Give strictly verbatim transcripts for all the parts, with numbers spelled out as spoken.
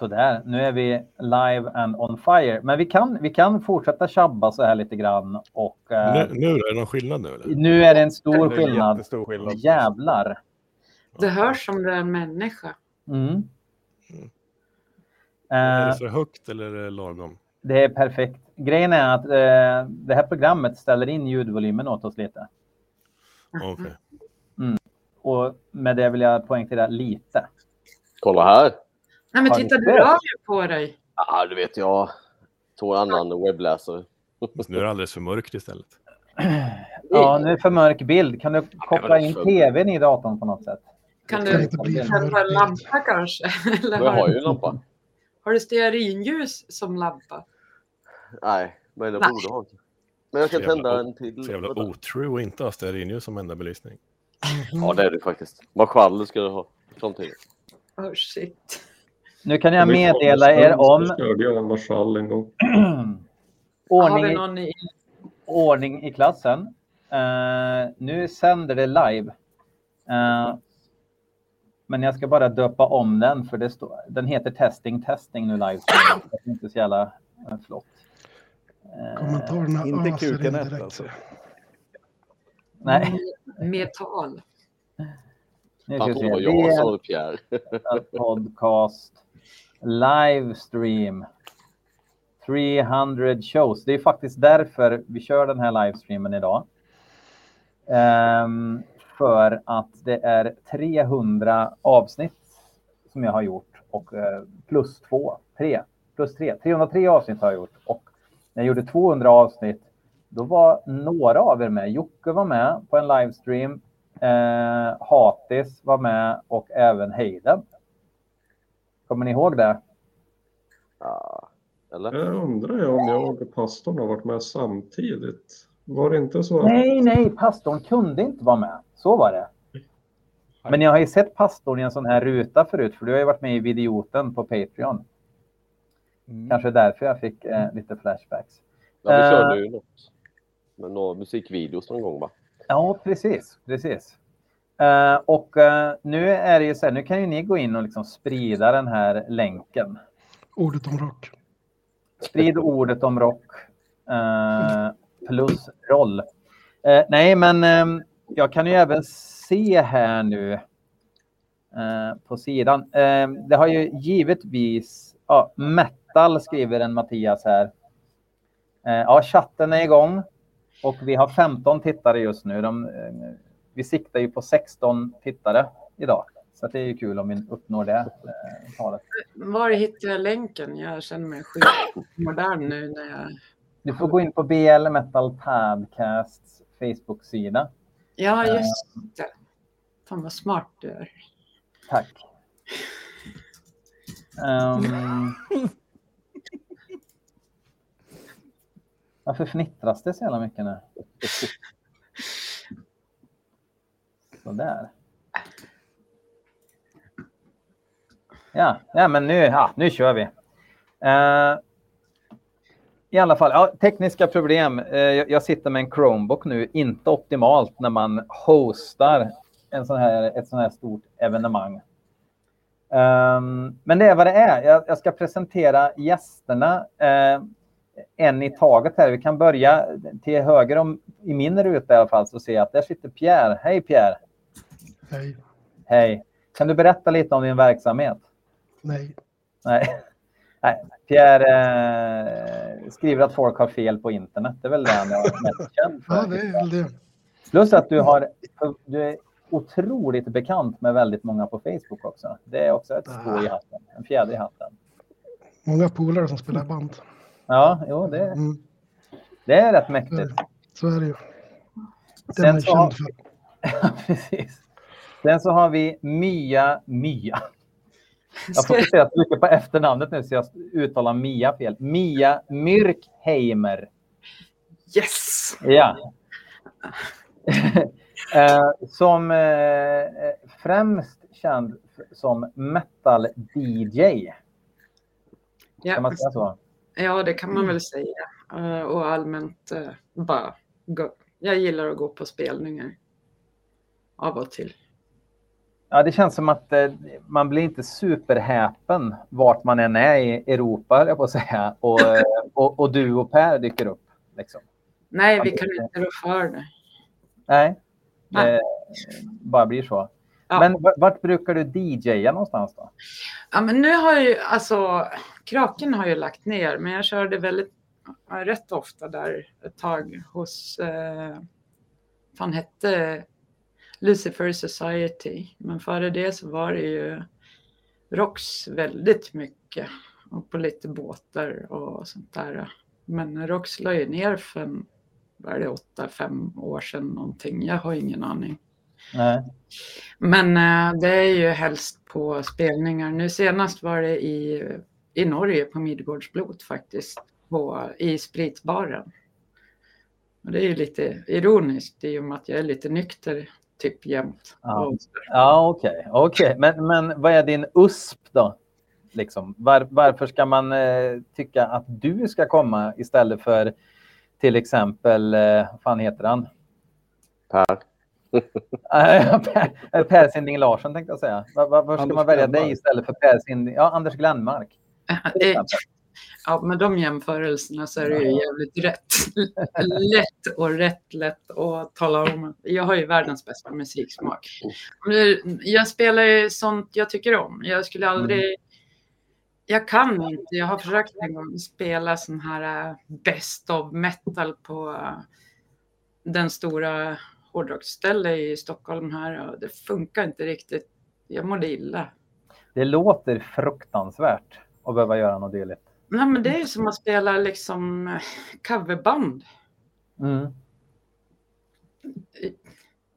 Sådär, nu är vi live and on fire. Men vi kan, vi kan fortsätta tjabba så här lite grann. Och, eh, nu, nu är det någon skillnad nu? Eller? Nu är det en stor det skillnad. skillnad. Jävlar. Det hörs som det är en människa. Mm. Mm. Eh, är det för högt eller är det lagom? Det är perfekt. Grejen är att eh, det här programmet ställer in ljudvolymen åt oss lite. Okej. Okay. Mm. Och med det vill jag poängtera lite. Kolla här. Nej, men titta, du rör ju på dig. Ja, du vet, jag tog en annan webbläsare. Nu är det alldeles för mörkt istället. Ja, nu är det för mörk bild. Kan du koppla in tvn i datorn på något sätt? Kan du tända en lampa kanske? Eller har jag har ju en lampa. Har du stearinljus som lampa? Nej, men jag borde ha. Men jag kan tända en till. Så jävla otrue och inte ha stearinljus som enda belysning. Ja, det är det faktiskt. Vad skvaller ska du ha samtidigt? Oh shit. Nu kan jag meddela er om... ordning, i... ordning i klassen. Uh, nu sänder det live. Uh, men jag ska bara döpa om den. För det stå... den heter testing, testing nu live. Det är inte så jävla flott. Uh, Kommentarerna inte kuken direkt. Alltså. Nej. Metal. Nu ska vi se. Det är ett podcast. Livestream trehundra shows. Det är faktiskt därför vi kör den här livestreamen idag. Um, för att det är trehundra avsnitt som jag har gjort. Och uh, plus två. Tre. Plus tre. trehundratre avsnitt har jag gjort. Och när jag gjorde tvåhundra avsnitt, då var några av er med. Jocke var med på en livestream. Uh, Hatis var med. Och även Heiden. Kommer ni ihåg det? Ja, eller? Jag undrar jag om jag och pastorn har varit med samtidigt. Var det inte så? Nej, nej, pastorn kunde inte vara med. Så var det. Men jag har ju sett pastorn i en sån här ruta förut. För du har ju varit med i videoten på Patreon. Mm. Kanske därför jag fick eh, lite flashbacks. Ja, vi körde ju något. Men några musikvideos någon gång, va? Ja, precis, precis. Uh, och uh, nu är det ju så här, nu kan ju ni gå in och liksom sprida den här länken. Ordet om rock. Sprid ordet om rock. Uh, plus roll. Uh, nej, men um, jag kan ju även se här nu uh, på sidan. Uh, det har ju givetvis, ja, uh, metal skriver en Mattias här. Uh, ja, chatten är igång. Och vi har femton tittare just nu. De... Uh, vi siktar ju på sexton tittare idag. Så det är ju kul om vi uppnår det eh, talet. Var hittar jag länken? Jag känner mig sjuk modern nu när jag... Du får gå in på B L Metal Podcasts Facebook-sida. Ja, just det. Fan vad smart du är. Tack. Um... Varför fnittras det så jävla mycket nu? Där. Ja, ja, men nu, ja, nu kör vi. Uh, I alla fall, ja, tekniska problem. Uh, jag, jag sitter med en Chromebook nu. Inte optimalt när man hostar en sån här, ett sån här stort evenemang. Um, men det är vad det är. Jag, jag ska presentera gästerna uh, en i taget här. Vi kan börja till höger om, i min ruta i alla fall, så ser jag att där sitter Pierre. Hej Pierre. Hej. Hej. Kan du berätta lite om din verksamhet? Nej. Nej. Nej. Pierre eh, skriver att folk har fel på internet. Det är väl det han har mest känd för. Ja, det är väl det. Plus att du, har, du är otroligt bekant med väldigt många på Facebook också. Det är också ett spår i hatten. En fjäder i hatten. Många polare som spelar band. Ja, jo, det, mm. det är rätt mäktigt. Så är det ju. Sen så, har... Precis. Sen så har vi Mia Mia. Jag fokuserar så mycket på efternamnet nu så jag uttalar Mia fel. Mia Myrkheimer. Yes! Ja. Som främst känd som metal-D J. Ja. Kan man säga så? Ja, det kan man väl säga. Och allmänt bara... Jag gillar att gå på spelningar av och till. Ja, det känns som att eh, man blir inte superhäpen vart man än är i Europa, jag får säga, och, och, och du och Per dyker upp. Liksom. Nej, vi kan inte rå för det. Nej, det eh, bara blir så. Ja. Men vart brukar du D J:a någonstans då? Ja, men nu har ju, alltså, Kraken har ju lagt ner, men jag körde väldigt, rätt ofta där ett tag hos, eh, fan hette Lucifer Society, men före det så var det ju Rocks väldigt mycket och på lite båtar och sånt där. Men Rocks la ju ner för var det åtta, fem år sedan någonting, jag har ingen aning. Nej. Men äh, det är ju helst på spelningar. Nu senast var det i, i Norge på Midgårdsblot faktiskt, på, i spritbaren. Och det är ju lite ironiskt i och med att jag är lite nykter typ jämt. Ja, ja, okej. Okay. Okay. Men, men vad är din U S P då? Liksom, var, varför ska man eh, tycka att du ska komma istället för till exempel, eh, vad fan heter han? Per. Pär Sinding Larsson tänkte jag säga. Varför ska Anders man välja Glänmark. Dig istället för Pär Sinding? Ja, Anders Glänmark. Ja, med de jämförelserna så är det ju jävligt rätt. Lätt och rätt lätt att tala om. Jag har ju världens bästa musiksmak. Jag spelar ju sånt jag tycker om. Jag skulle aldrig... Mm. Jag kan inte. Jag har försökt en gång spela sån här best of metal på den stora... hårdrockställe i Stockholm här och det funkar inte riktigt. Jag mådde illa. Det låter fruktansvärt att behöva göra något deligt. Nej, men det är ju som att spela liksom coverband. Mm.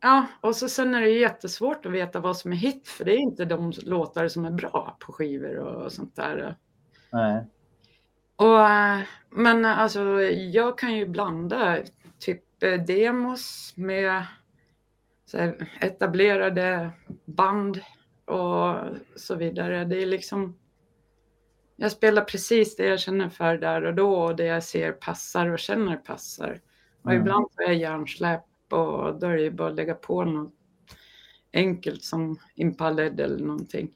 Ja, och så sen är det jättesvårt att veta vad som är hit, för det är inte de låtar som är bra på skivor och sånt där. Nej. Och, men alltså, jag kan ju blanda typ demos med så här, etablerade band och så vidare. Det är liksom, jag spelar precis det jag känner för där och då och det jag ser passar och känner passar. Och mm. ibland får jag hjärnsläpp och då är det bara att lägga på något enkelt som Impaled eller någonting.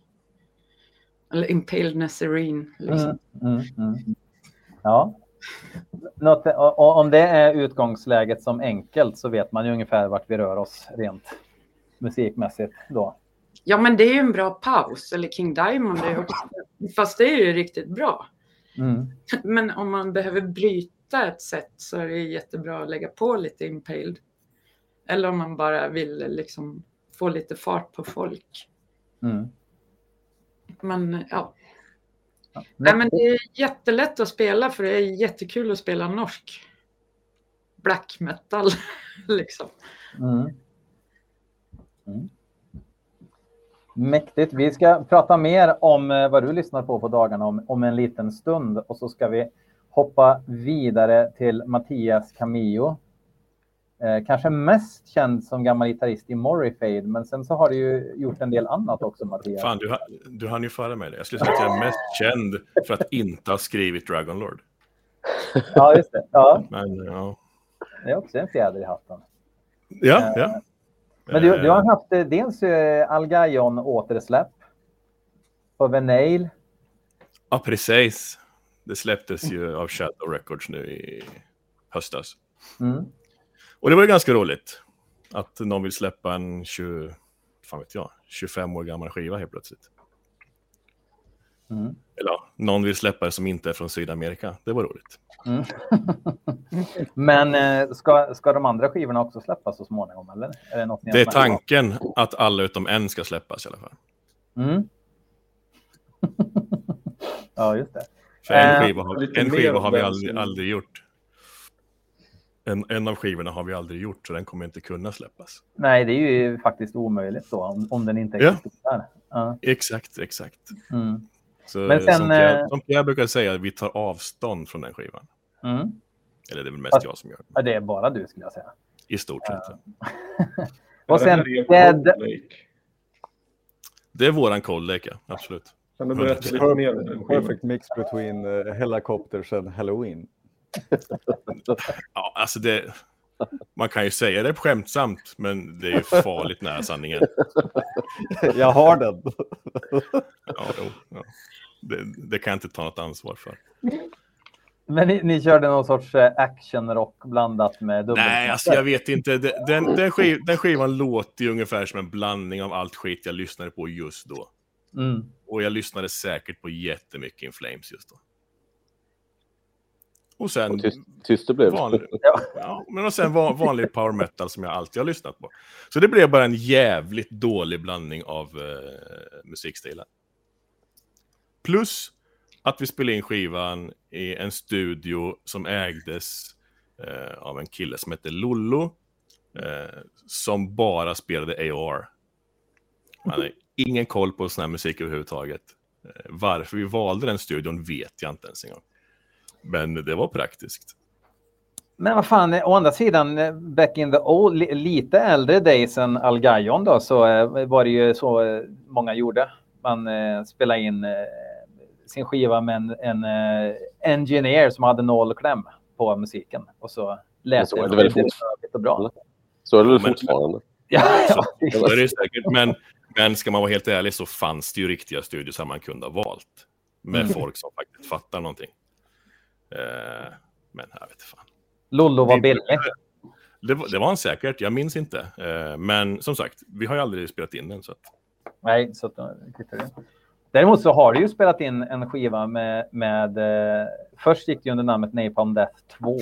Eller Impaled and Serene. Liksom. Mm, mm, mm. Ja. Något, och om det är utgångsläget som enkelt så vet man ju ungefär vart vi rör oss rent musikmässigt då. Ja, men det är ju en bra paus. Eller King Diamond är också, fast det är ju riktigt bra. Mm. Men om man behöver bryta ett sätt så är det jättebra att lägga på lite Impaled. Eller om man bara vill liksom få lite fart på folk. Mm. Men ja. Nej, men det är jättelätt att spela för det är jättekul att spela norsk black metal liksom. Mm. Mm. Mäktigt. Vi ska prata mer om vad du lyssnar på på dagarna om, om en liten stund och så ska vi hoppa vidare till Mattias Camillo. Eh, kanske mest känd som gammal gitarrist i Morifade, men sen så har du ju gjort en del annat också, Mattias. Fan, du, ha, du hann ju föra mig det. Jag skulle säga att jag är mest känd för att inte ha skrivit Dragonlord. Ja, just det. Ja. Men, ja. Det är också en fjäder i hatten. Ja, eh, ja. Men du, du har haft eh, dels eh, Algaion återsläpp på Venail. Ja, precis. Det släpptes ju av Shadow Records nu i höstas. Mm. Och det var ju ganska roligt att någon vill släppa en tjugo, fan vet jag, tjugofem år gammal skiva helt plötsligt. Mm. Eller ja, någon vill släppa det som inte är från Sydamerika. Det var roligt. Mm. Men eh, ska, ska de andra skivorna också släppas så småningom? Eller? Är det något ni det är tanken med? Att alla utom en ska släppas i alla fall. Mm. Ja, just det. För en skiva har, äh, en skiva har vi aldrig, aldrig gjort. En, en av skivorna har vi aldrig gjort så den kommer inte kunna släppas. Nej, det är ju faktiskt omöjligt då om, om den inte existerar. Ja. Ja. Exakt, exakt. Mm. Så, men sen, som, Pierre, som Pierre brukar säga, vi tar avstånd från den skivan. Mm. Eller det är väl mest fast, jag som gör det. Ja, det är bara du skulle jag säga. I stort sett. Ja. Och sen, det, det är våran kollek, ja. Absolut. Kan du berätta för mig en perfect mix between uh, helicopters and Halloween? Ja, alltså det, Man kan ju säga det skämtsamt, men det är ju farligt nära sanningen. Jag har den. Ja, ja. Det, det kan jag inte ta något ansvar för. Men ni, ni körde någon sorts actionrock blandat med dubbel. Nej, alltså jag vet inte. Den, den, den, skiv, den skivan låter ju ungefär som en blandning av allt skit jag lyssnade på just då. Mm. Och jag lyssnade säkert på jättemycket In Flames just då. Och sen och tyst, tyst det blev. Vanlig, ja, men och sen van, vanlig power metal som jag alltid har lyssnat på. Så det blev bara en jävligt dålig blandning av eh, musikstilar. Plus att vi spelade in skivan i en studio som ägdes eh, av en kille som hette Lollo, eh, som bara spelade A O R. Han hade ingen koll på sån här musik överhuvudtaget. Eh, varför vi valde den studion vet jag inte ens en gång. Men det var praktiskt. Men vad fan, å andra sidan, back in the old, lite äldre days än Algaion då, så var det ju så många gjorde. Man eh, spelade in eh, sin skiva med en, en eh, engineer som hade noll kläm på musiken. Och så lät så det, det väldigt fort... och bra. Så är det väl ja, fortfarande. Ja, ja. Så, så är det säkert. Men, men ska man vara helt ärlig så fanns det ju riktiga studier som man kunde ha valt. Med folk som faktiskt fattar någonting. Uh, men här vet fan. Lollo var billig. Det, det, det var han säkert, jag minns inte. Uh, men som sagt, vi har ju aldrig spelat in den så att... Nej, så att det. Däremot så har du ju spelat in en skiva med, med uh, först gick det ju under namnet Napalm Death två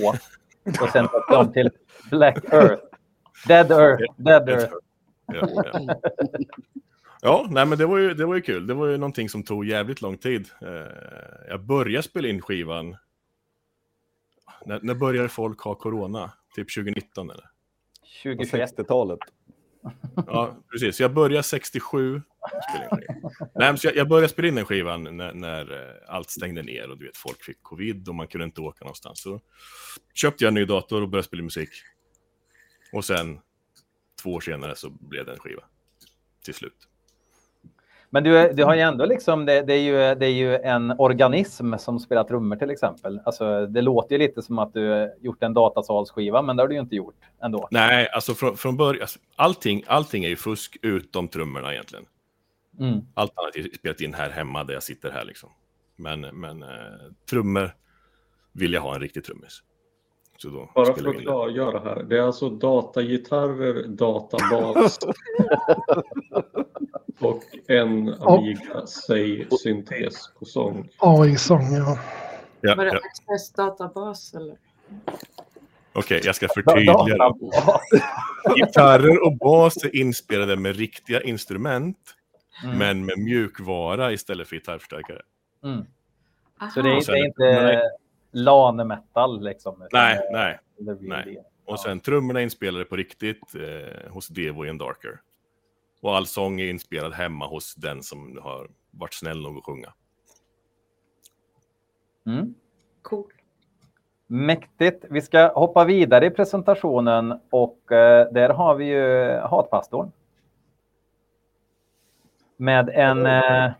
och sen kom till Black Earth. Dead Earth, Dead Earth. Ja, ja. Ja, nej, men det var ju det var ju kul. Det var ju någonting som tog jävligt lång tid. Uh, jag började spela in skivan. När, när började folk ha corona? Typ tjugonitton eller? sextiotalet. Ja, precis. Jag började sextiosju. Nej, så jag, jag började spela in den skivan när, när allt stängde ner och du vet, folk fick covid och man kunde inte åka någonstans. Så köpte jag en ny dator och började spela musik. Och sen två år senare så blev det en skiva. Till slut. Men du, du har ju ändå liksom, det, det, är ju, det är ju en organism som spelar trummor till exempel. Alltså det låter ju lite som att du gjort en datasalsskiva, men det har du ju inte gjort ändå. Nej, alltså från, från början, alltså, allting, allting är ju fusk utom trummorna egentligen. Mm. Allt annat är spelat in här hemma där jag sitter här liksom. Men, men eh, trummor vill jag ha en riktig trummis. Så då bara för att klargöra här, det är alltså datagitarrer, databas och en Amiga, säg syntes på sång. A I-sång, ja. ja. Var det ja. Access databas eller? Okej, okay, jag ska förtydliga. Gitarrer och bas är inspelade med riktiga instrument, mm. men med mjukvara istället för gitarrförstärkare. Mm. Så det är, det är inte... LAN-metal liksom. Nej, nej, nej. Och sen trummorna är inspelade på riktigt eh, hos Devo and Darker. Och all sång är inspelad hemma hos den som har varit snäll nog att sjunga. Mm. Cool. Mäktigt. Vi ska hoppa vidare i presentationen och eh, där har vi ju Hatpastorn. Med en eh,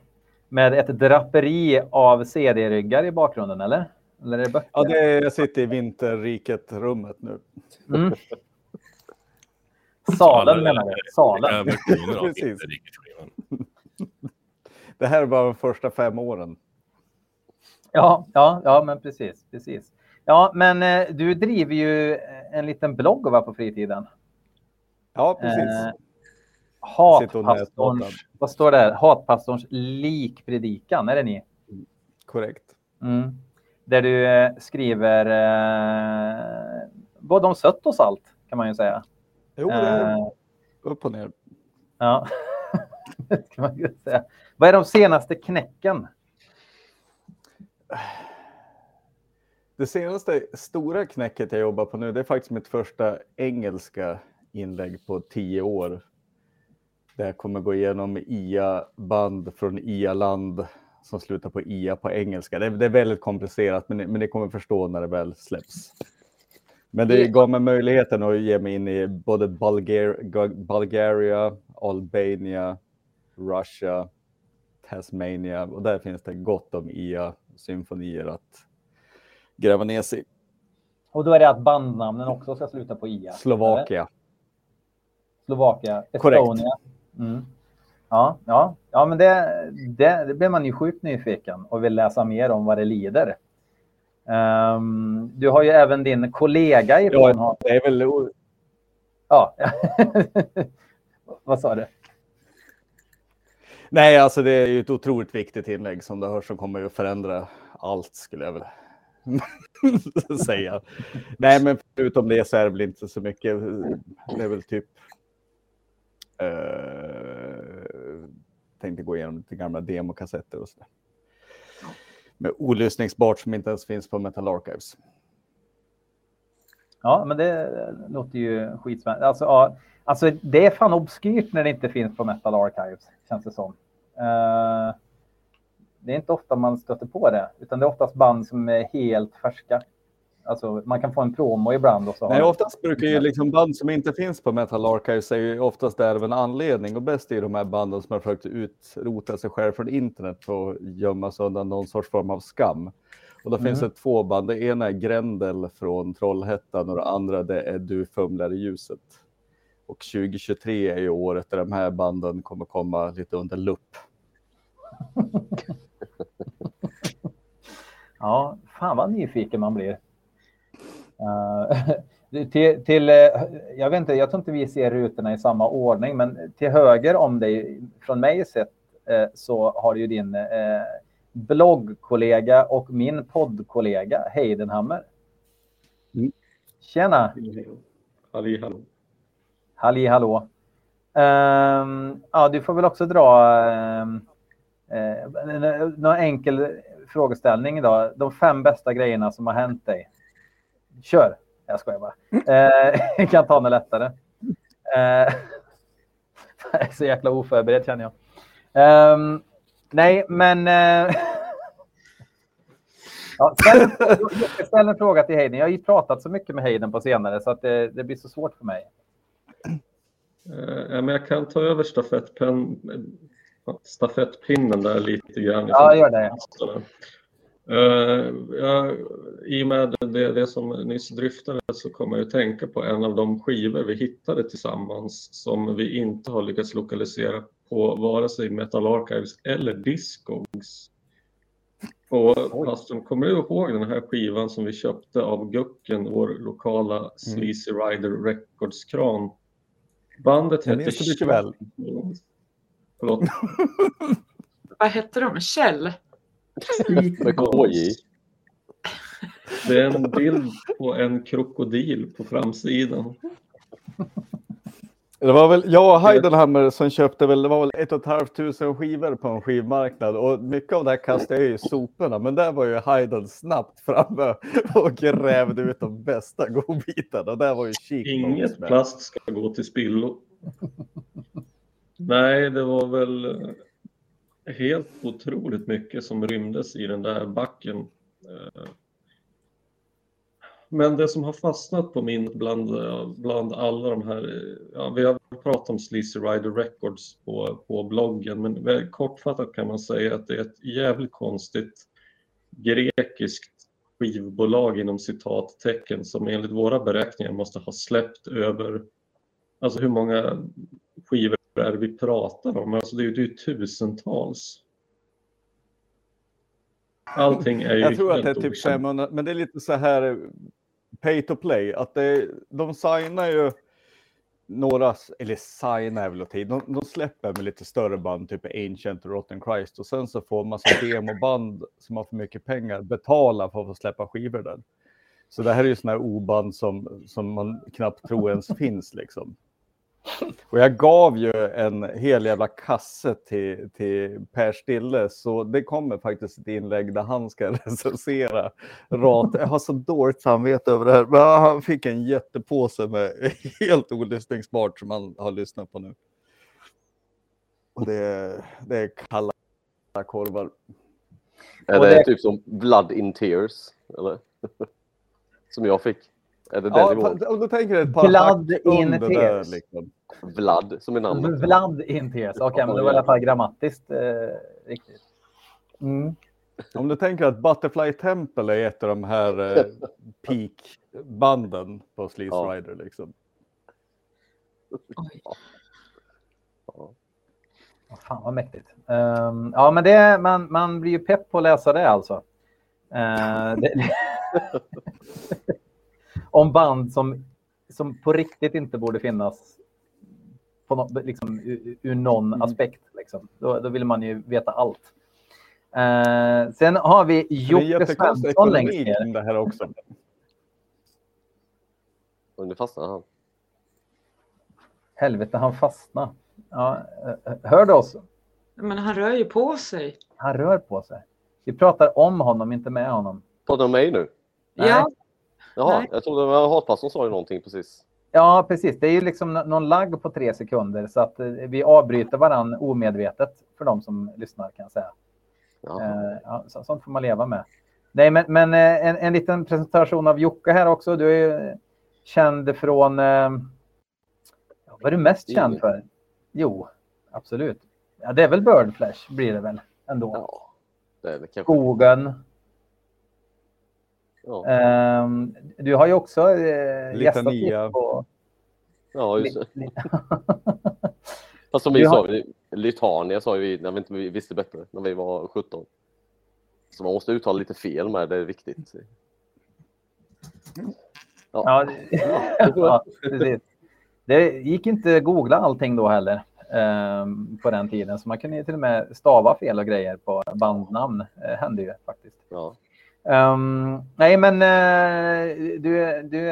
med ett draperi av C D-ryggar i bakgrunden, eller? Eller det ja, det är, jag sitter i vinterriket-rummet nu. Mm. Salen menar jag. Salen. Precis. Det här är bara de första fem åren. Ja, ja, ja men precis, precis. Ja, men eh, du driver ju en liten blogg va, på fritiden. Ja, precis. Eh, Hatpastorns, vad står det här? Hatpastorns likpredikan, är det ni? Korrekt. Mm. Där du skriver eh, både om sött och salt, kan man ju säga. Jo, det är eh, upp och ner. Ja, det kan man ju säga. Vad är de senaste knäcken? Det senaste stora knäcket jag jobbar på nu, det är faktiskt mitt första engelska inlägg på tio år. Där jag kommer gå igenom I A-band från I A-land. Som slutar på I A på engelska. Det är, det är väldigt komplicerat, men, men ni kommer förstå när det väl släpps. Men det gav mig möjligheten att ge mig in i både Bulgar- Bulgaria, Albania, Russia, Tasmania. Och där finns det gott om I A-symfonier att gräva ner sig. Och då är det att bandnamnen också ska sluta på I A. Slovakia. Slovakia. Estonia. Mm. Ja, ja, ja, men det, det, det blir man ju sjukt nyfiken och vill läsa mer om vad det lider. Um, du har ju även din kollega i ja, det är väl... Ja. Vad sa du? Nej, alltså det är ju ett otroligt viktigt inlägg som du hör, som kommer ju förändra allt, skulle jag väl säga. Nej, men förutom det så är det väl inte så mycket. Det är väl typ... Uh, tänkte gå igenom lite gamla demokassetter och sådär. Med olyssningsbart som inte ens finns på Metal Archives. Ja, men det låter ju skitspännande. Alltså, ja, alltså det är fan obskyrt när det inte finns på Metal Archives, känns det som. Uh, det är inte ofta man stöter på det, utan det är oftast band som är helt färska. Alltså, man kan få en promo ibland. Och så. Nej, oftast brukar ju liksom band som inte finns på Metal Archives är ju oftast där av en anledning. Och bäst är de här banden som har försökt utrota sig själv från internet och gömma sig undan någon sorts form av skam. Och då mm. finns det två band. Det ena är Grendel från Trollhättan och det andra det är Du fumlar i ljuset. Och tjugo tjugotre är ju året där de här banden kommer komma lite under lupp. Ja, fan vad nyfiken man blir. Uh, till, till, jag vet inte, jag tror inte vi ser rutorna i samma ordning, men till höger om dig från mig sett eh, så har du ju din eh, bloggkollega och min poddkollega Heidenhammer. Mm. Tjena. Halli hallå. Halli hallå. Uh, ja, du får väl också dra uh, uh, någon enkel frågeställning idag. De fem bästa grejerna som har hänt dig. Kör, jag skojar bara. Eh, kan ta något lättare. Eh, är så jäkla oförberedd känner jag. Um, nej, men... Eh, ja, ställ, jag ställer en fråga till Heiden. Jag har ju pratat så mycket med Heiden på senare så att det, det blir så svårt för mig. Eh, men jag kan ta över stafettpen, stafettpinnen där lite grann. Ja, gör det. Uh, ja, i och med det, det som nyss dryftades så kommer jag att tänka på en av de skivor vi hittade tillsammans som vi inte har lyckats lokalisera på vare sig Metal Archives eller Discogs. Och Pastorn, kommer du ihåg den här skivan som vi köpte av Gucken, vår lokala Sleazy Rider Records kran? Bandet hette Kväll. Förlåt. Vad hette de? Kjell? Det är en bild på en krokodil på framsidan. Det var väl jag och Heidenhammer som köpte väl, det var väl ett och ett halvt tusen skivor på en skivmarknad. Och mycket av det här kastade jag i soporna. Men där var ju Heiden snabbt framme och grävde ut de bästa godbitarna. Och där var ju kik. Inget plast ska gå till spillo. Nej, det var väl... helt otroligt mycket som rymdes i den där backen. Men det som har fastnat på min bland, bland alla de här... Ja, vi har pratat om Sleazy Rider Records på, på bloggen. Men kortfattat kan man säga att det är ett jävligt konstigt grekiskt skivbolag inom citattecken. Som enligt våra beräkningar måste ha släppt över... Alltså hur många skivor är det vi pratar om? Alltså det är ju, det är ju tusentals. Allting är ju... Jag tror att det är typ femhundra, men det är lite så här pay to play. Att det, de signar ju några, eller signar väl och tid. De, de släpper med lite större band, typ Ancient och Rotten Christ. Och sen så får man så demoband som har för mycket pengar betala för att få släppa skivor där. Så det här är ju sådana här oband som, som man knappt tror ens finns liksom. Och jag gav ju en hel jävla kasse till, till Per Stille. Så det kommer faktiskt ett inlägg där han ska recensera Rat. Jag har så dåligt samvete över det här. Men han fick en jättepåse med helt olyssningsbart som han har lyssnat på nu. Och det, det är kalla korvar. Är det, det typ som Blood in Tears? Eller? Som jag fick. Är det ja, den om du tänker ett par Vlad in Tears. Liksom. Vlad som är namnet. Vlad in Tears. Okej, okay, men det var i alla fall grammatiskt eh, riktigt. Mm. Om du tänker att Butterfly Temple är ett av de här eh, peak-banden på Sleazy ja. Rider liksom. Oj. Ja. Fan vad mäktigt. Um, ja men det, man, man blir ju pepp på att läsa det alltså. Uh, det, om band som, som på riktigt inte borde finnas på no, liksom, ur, ur någon mm. aspekt. Liksom. Då, då vill man ju veta allt. Uh, sen har vi Jocke Svensson längst ner. Det här också. Och nu fastnar han. Helvete, han fastnar. Ja, hör du oss? Men han rör ju på sig. Han rör på sig. Vi pratar om honom, inte med honom. Pratar du mig nu? Nej. Ja. Jaha, nej. Jag trodde det var Hatpastorn som sa ju någonting precis. Ja, precis. Det är ju liksom någon lagg på tre sekunder så att vi avbryter varann omedvetet för de som lyssnar kan jag säga. Ja. Ja, så, sånt får man leva med. Nej, men, men en, en liten presentation av Jocke här också. Du är ju känd från... Vad är du mest känd för? Jo, absolut. Ja, det är väl Birdflash blir det väl ändå. Ja, det är det kanske. Skogen. Ja. Um, du har ju också eh, gästat på... Ja, just det. L- Fast som vi har... sa, Litania sa vi när vi inte visste bättre, när vi var sjutton. Så man måste uttala lite fel med det, är viktigt. Ja, ja precis. Det gick inte att googla allting då heller eh, på den tiden. Så man kunde ju till och med stava fel och grejer på bandnamn. Eh, hände ju faktiskt. Ja. Um, nej, men eh, du, du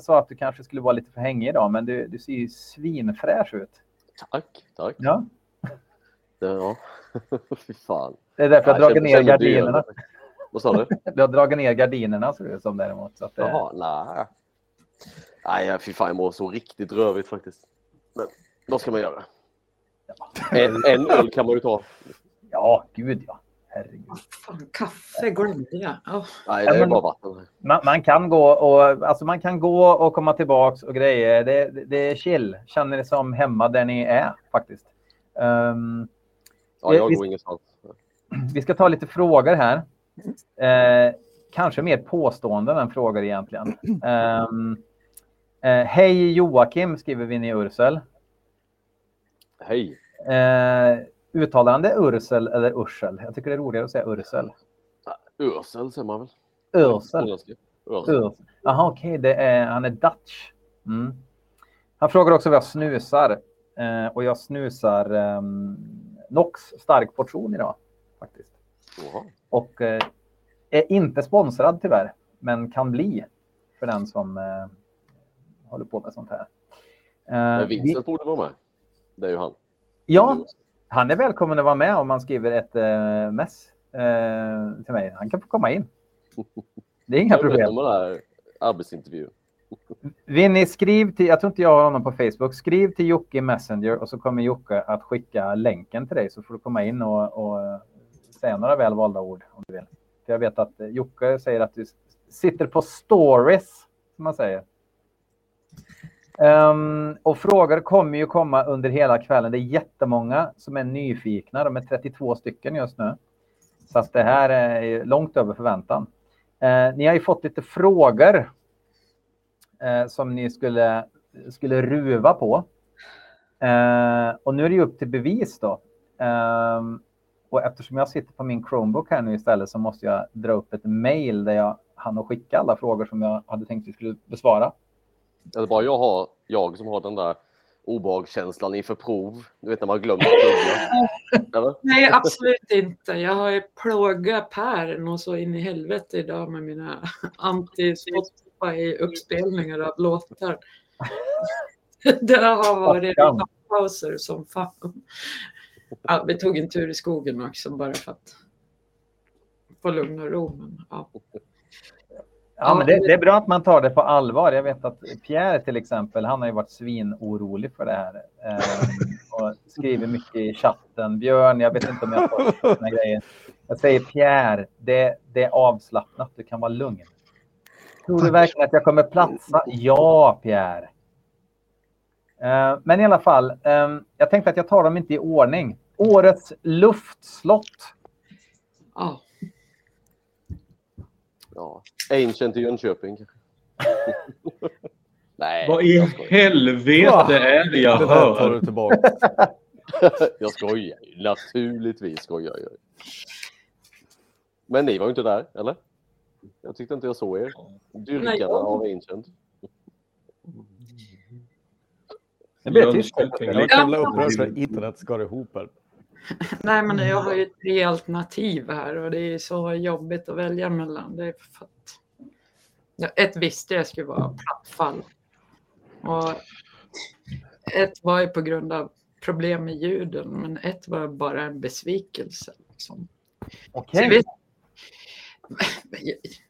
sa att du kanske skulle vara lite för hängig idag. Men du, du ser ju svinfräsch ut. Tack, tack. Ja. Det, ja. Fy fan. Det är därför jag, jag dragit ner gardinerna. Vad sa du? Du har dragit ner gardinerna så det som däremot. Så att, eh... Jaha, nej. Nej, fy fan, jag mår så riktigt rövigt faktiskt. Men vad ska man göra? Ja. En, en öl kan man ju ta. Ja, gud ja. Herregud. Oh, fan, kaffe går inte. Oh. Nej, det är men, bara vatten. Man, man, kan gå och, alltså man kan gå och komma tillbaka och grejer. Det, det, det är chill. Känner det som hemma där ni är faktiskt. Um, ja, jag vi, går ingenstans. Vi ska ta lite frågor här. Uh, kanske mer påståenden än frågor egentligen. Um, Eh, hej Joakim, skriver Winnie Ursel. Hej. Eh, uttalar han det Ursel eller Ursel? Jag tycker det är roligare att säga Ursel. Ursel säger man väl? Ursel. Ursel. Jaha, okej. Okay. Han är Dutch. Mm. Han frågar också vad jag snusar. Eh, och jag snusar eh, Nox stark portion idag. Faktiskt. Oha. Och eh, är inte sponsrad tyvärr. Men kan bli. För den som... Eh, håller på med sånt här. Men Vincent vi... borde vara med. Det är ju han. Ja, han är välkommen att vara med om man skriver ett äh, mess äh, till mig. Han kan få komma in. Det är inga problem. Det här arbetsintervju. Vinnie, skriv till, jag tror inte jag har honom på Facebook. Skriv till Jocke Messenger och så kommer Jocke att skicka länken till dig så får du komma in och, och säga några välvalda ord om du vill. För jag vet att Jocke säger att du sitter på stories som man säger. Um, och frågor kommer ju komma under hela kvällen. Det är jättemånga som är nyfikna. De är trettiotvå stycken just nu. Så att det här är långt över förväntan. uh, Ni har ju fått lite frågor uh, som ni skulle, skulle ruva på. uh, Och nu är det ju upp till bevis då. uh, Och eftersom jag sitter på min Chromebook här nu istället så måste jag dra upp ett mail där jag hann och skicka alla frågor som jag hade tänkt att vi skulle besvara. Det är bara jag, har, jag som har den där obehagskänslan inför prov. Du vet när man glömmer att Nej, absolut inte. Jag har ju plågat Pär och så in i helvete idag med mina anti-Spotify-uppspelningar av låtar. Det har varit pauser som fan. Ja, vi tog en tur i skogen också bara för att få lugn och ro. Ja. Ja, men det, det är bra att man tar det på allvar. Jag vet att Pierre till exempel, han har ju varit svinorolig för det här. Eh, och skriver mycket i chatten. Björn, jag vet inte om jag får såna grejer. Jag säger Pierre, det, det är avslappnat. Du kan vara lugn. Tror du verkligen att jag kommer platsa? Ja, Pierre. Eh, men i alla fall, eh, jag tänkte att jag tar dem inte i ordning. Årets luftslott. Ja. Ja, Ancient i Jönköping. Nej. Vad i helvete är det jag hör? Det tar du tillbaka. Jag skojar ju. Naturligtvis skojar jag. Men ni var ju inte där, eller? Jag tyckte inte jag såg er. Dyrkarna av Ancient. Det blir tillskottet. Jag kan lära upp röst för internet ska det ihop här. Nej, men jag har ju tre alternativ här och det är så jobbigt att välja mellan. Det är för att... ja, ett visste jag skulle vara plattfall. Och ett var ju på grund av problem med ljuden, men ett var bara en besvikelse. Liksom. Okay. Så, jag vet...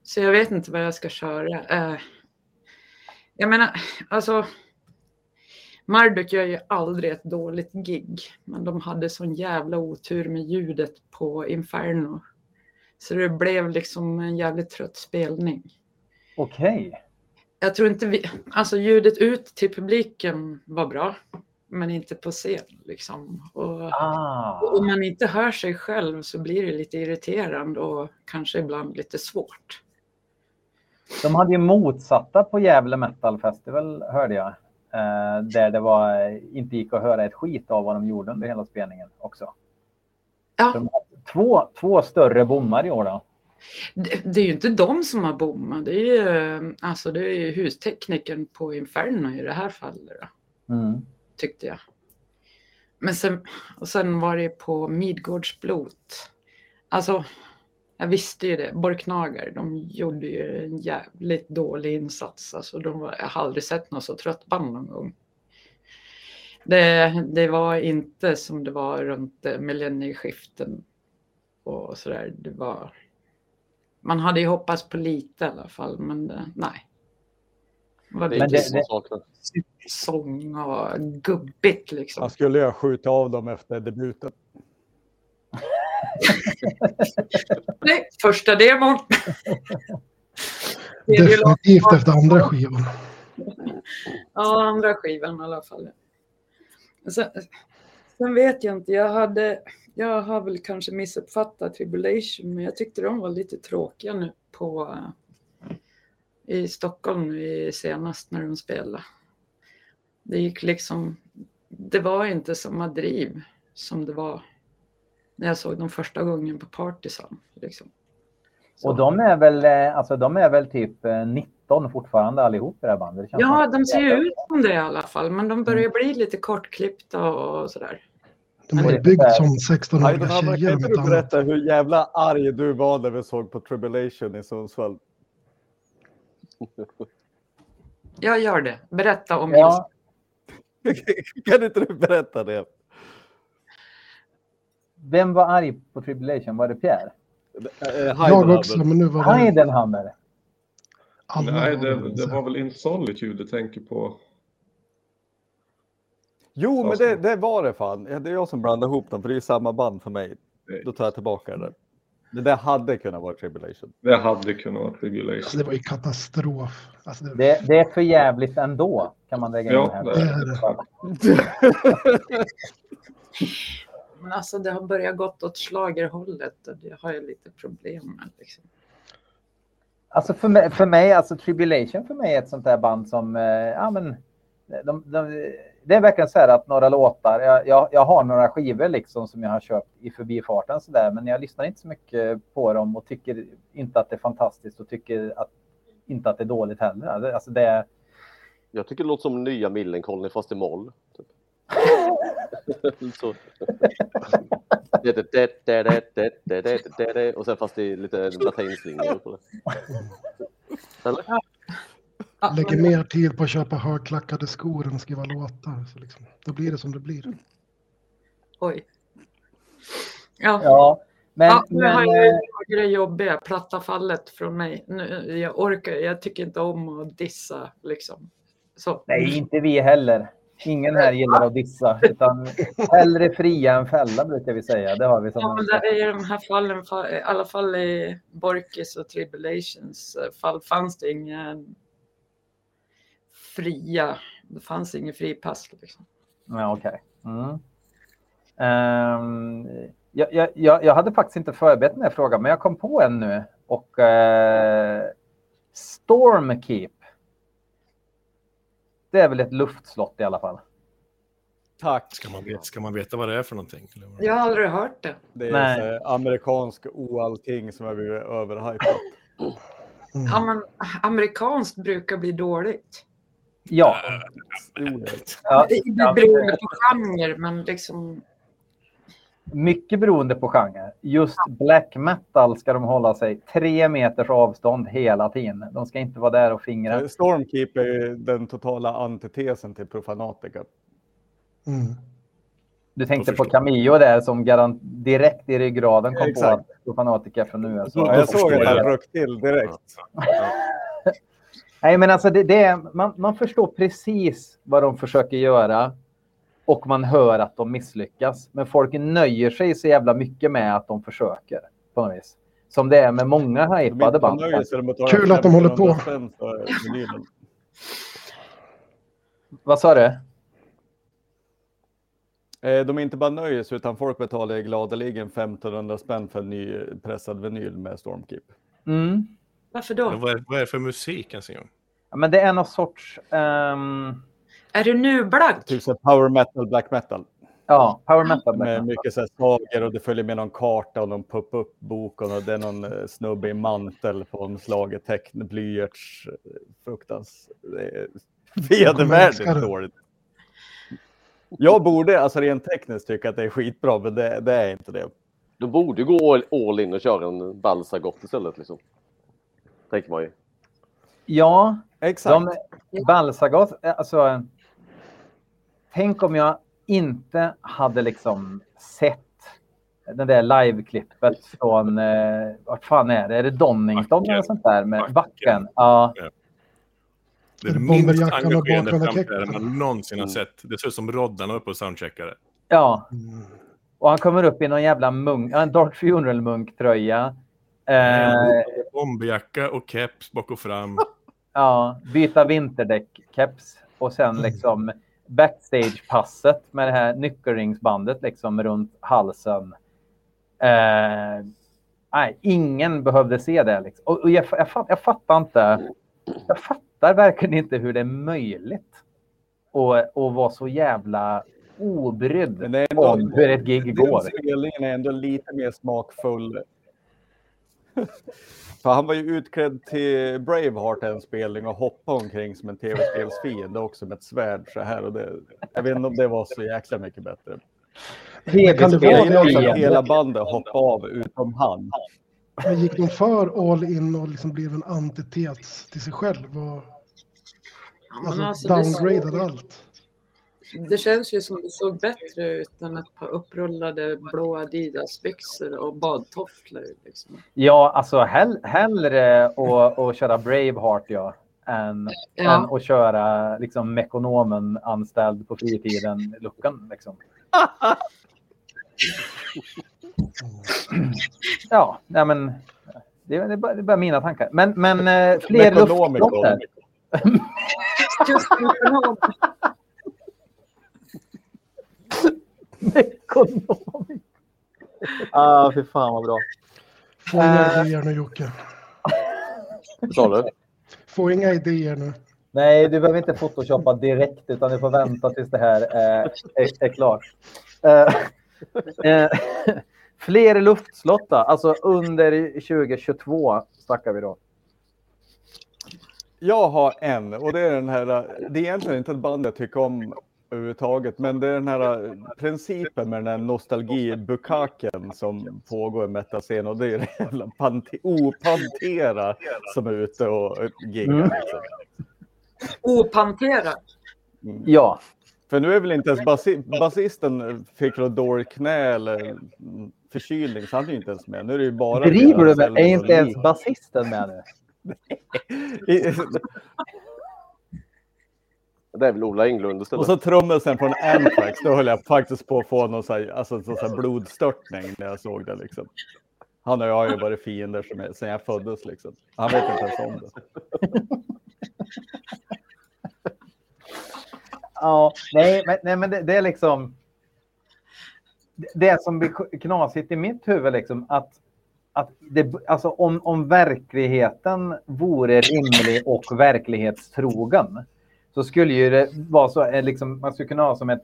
så jag vet inte vad jag ska köra. Jag menar, alltså... Marduk gör ju aldrig ett dåligt gig, men de hade sån jävla otur med ljudet på Inferno. Så det blev liksom en jävligt trött spelning. Okej. Okay. Jag tror inte vi, alltså ljudet ut till publiken var bra, men inte på scen liksom. Och ah. om man inte hör sig själv så blir det lite irriterande och kanske ibland lite svårt. De hade ju motsatta på Gävle Metal Festival, hörde jag. Där det var, inte gick att höra ett skit av vad de gjorde under hela spelningen också. Ja. De har två, två större bommar i år då. Det, det är ju inte de som har bommat. Det är ju, alltså det är ju hustekniken på Inferno i det här fallet. Då, mm. tyckte jag. Men sen, och sen var det på Midgårdsblot. Alltså, jag visste ju det. Borknagar, de gjorde ju en jävligt dålig insats. Alltså, de var, jag har aldrig sett någon så trött band någon gång. Det, det var inte som det var runt millennieskiften och sådär. Det var... Man hade ju hoppats på lite i alla fall, men det, nej. Var det, men det, det... sång och gubbigt liksom. Man skulle jag skjuta av dem efter debuten. Nej, första demon. Definitivt efter andra skivan. Ja, andra skivan i alla fall. Sen, sen vet jag inte, jag hade... Jag har väl kanske missuppfattat Tribulation, men jag tyckte de var lite tråkiga nu på, i Stockholm nu senast när de spelade. Det gick liksom, det var inte samma driv som det var när jag såg dem första gången på Partisan. Liksom. Och de är väl, alltså de är väl typ nitton fortfarande allihop i det här bandet? Det ja, de ser ju ut som det i alla fall, men de börjar bli lite kortklippta och sådär. De var byggt som sexton-åriga tjejer. Kan du berätta hur jävla arg du var när vi såg på Tribulation i Sundsvall? Jag gör det. Berätta om ja. det. Kan inte du berätta det? Vem var arg på Tribulation? Var det Pierre? Heidenhammer. Jag också, men nu var det... Heidenhammer. Nej, det, det var väl Insolitude du tänker på. Jo, men det, det var det fan. Det är jag som blandade ihop dem, för det är samma band för mig. Då tar jag tillbaka det. Det där hade kunnat vara Tribulation. Det hade kunnat vara Tribulation. Alltså, det var ju katastrof. Alltså, det... Det, det är för jävligt ändå, kan man lägga in ja, här. Det är det. Men alltså, det har börjat gått åt slagerhållet och det har jag lite problem med, liksom. Alltså, för mig, för mig alltså, Tribulation för mig är ett sånt där band som, eh, ja men, de... de det är verkligen så här att några låtar, jag, jag, jag har några skivor liksom som jag har köpt i förbifarten så där, men jag lyssnar inte så mycket på dem och tycker inte att det är fantastiskt och tycker att, inte att det är dåligt heller. Alltså det... Jag tycker det låter som nya Millencolin fast i moll. Typ. Och sen fast det är lite latinslingor. Eller? Lägger mer tid på att köpa högklackade skor än att skriva låtar. Så liksom, då blir det som det blir. Oj. Ja. Ja, men, ja nu men... har jag några jobbiga platta fallet från mig. Nu, jag orkar, jag tycker inte om att dissa. Liksom. Så. Nej, inte vi heller. Ingen här gillar att dissa. Utan hellre fria än fälla brukar vi säga. Det har vi som ja, men där är de här fallen, i alla fall i Borkis och Tribulations fall fanns det ingen... fria. Det fanns ingen fripass liksom. Ja, okej. Okay. Mm. Um, jag, jag, jag hade faktiskt inte förberett den här frågan, men jag kom på en nu. och eh, Stormkeep. Det är väl ett luftslott i alla fall. Tack. Ska man veta, ska man veta vad det är för någonting? Eller vad? Jag har aldrig hört det. Det är Nej. amerikansk oallting som har blivit överhypat. Mm. Amer- amerikanskt brukar bli dåligt. Ja. ja. Det är beroende på genre, men liksom... Mycket beroende på genre. Just black metal ska de hålla sig tre meters avstånd hela tiden. De ska inte vara där och fingra. Stormkeep är den totala antitesen till profanatika. Mm. Du tänkte på Camillo där som garant- direkt i ryggraden kom ja, på profanatika från U S A. Ja, jag såg det här rökt till direkt. Nej, men alltså det, det är, man, man förstår precis vad de försöker göra. Och man hör att de misslyckas. Men folk nöjer sig så jävla mycket med att de försöker. På något vis. Som det är med många hypade band. Kul att de håller på. Vad sa du? De är inte bara nöjs utan folk betalar gladeligen femtonhundra spänn för en ny pressad vinyl med Stormkeep. Mm. Varför då? Vad är, vad är det för musik? Alltså? Ja, men det är någon sorts... Um... Är du nu black? Typ så power metal, black metal. Ja, power metal. Med mycket så här slager och det följer med någon karta och någon pop-up bok och det är någon snubbe i mantel på omslaget, teckn, blyerts, fruktans. Vedervärdigt dåligt. Jag borde, alltså rent tekniskt, tycka att det är skitbra, men det, det är inte det. Du borde gå all in och köra en balsagott istället, liksom. Tänker man ju. Ja, exakt. De, balsagott, alltså... Tänk om jag inte hade liksom sett den där live-klippet från... Eh, vart fan är det? Är det Donington eller sånt där? Med backen. Ja. Det är det minst engagerande framträdande man någonsin har sett. Det ser ut som Roddan uppe och soundcheckade. Ja. Och han kommer upp i någon jävla munk, en Dark Funeral-munk-tröja. Eh, bombjacka och keps bak och fram. Ja, byta vinterdäck-keps. Och sen liksom backstage-passet med det här nyckelringsbandet liksom runt halsen. Eh, nej, ingen behövde se det. Liksom. Och, och jag, jag, fatt, jag fattar inte... Jag fattar verkligen inte hur det är möjligt att, att vara så jävla obrydd ändå, om hur ett gig går. Spelningen är ändå lite mer smakfull. För han var ju utklädd till Braveheart en spelning och hoppade omkring som en tv-spelsfiende också med ett svärd så här. Och det, jag vet inte om det var så jäkla mycket bättre. Det kan det vara också att hela bandet hoppade av utom han. Men gick de för all in och liksom blev en antitet till sig själv och alltså, alltså downgradade allt? Det känns ju som det såg bättre ut än ett par upprullade blå Adidas-byxor och badtofflor. Liksom. Ja, alltså hell- hellre att, att köra Braveheart ja, än, ja. än att köra liksom, Mekonomen anställd på fritiden luckan. Liksom. Ja, nej men det är, det är, bara, det är bara mina tankar. Men, men eh, fler luftslott. Ekonomiskt. Ah, för fan vad bra. Få inga idéer nu, Jocke. Sa du? Få inga idéer nu. Nej, du behöver inte photoshoppa direkt utan du får vänta tills det här eh, är, är klart. Eh, eh, fler luftslott då, alltså under tjugohundratjugotvå snackar vi då. Jag har en och det är den här, det är egentligen inte ett band jag tycker om överhuvudtaget, men det är den här principen med den här nostalgibukaken som pågår i metascenen och det är det jävla pante- opantera som är ute och giggar. Mm. Opantera? Mm. Ja. För nu är väl inte ens basi- basisten fick något dåligt knä eller förkylning så han är ju inte ens med. Nu är det ju bara... Driver du med? Är inte ens basisten med nu? Det är väl Ola Englund istället. Och så trummelsen från Anthrax, då höll jag faktiskt på att få någon så här, alltså, så här blodstörtning när jag såg det liksom. Han och jag har ju varit fiender som är, sen jag föddes liksom. Han vet inte ens om det. Ja, nej, men, nej, men det, det är liksom det som blir knasigt i mitt huvud liksom, att, att det, alltså om, om verkligheten vore rimlig och verklighetstrogen, så skulle ju det vara så, liksom, man skulle kunna ha som ett,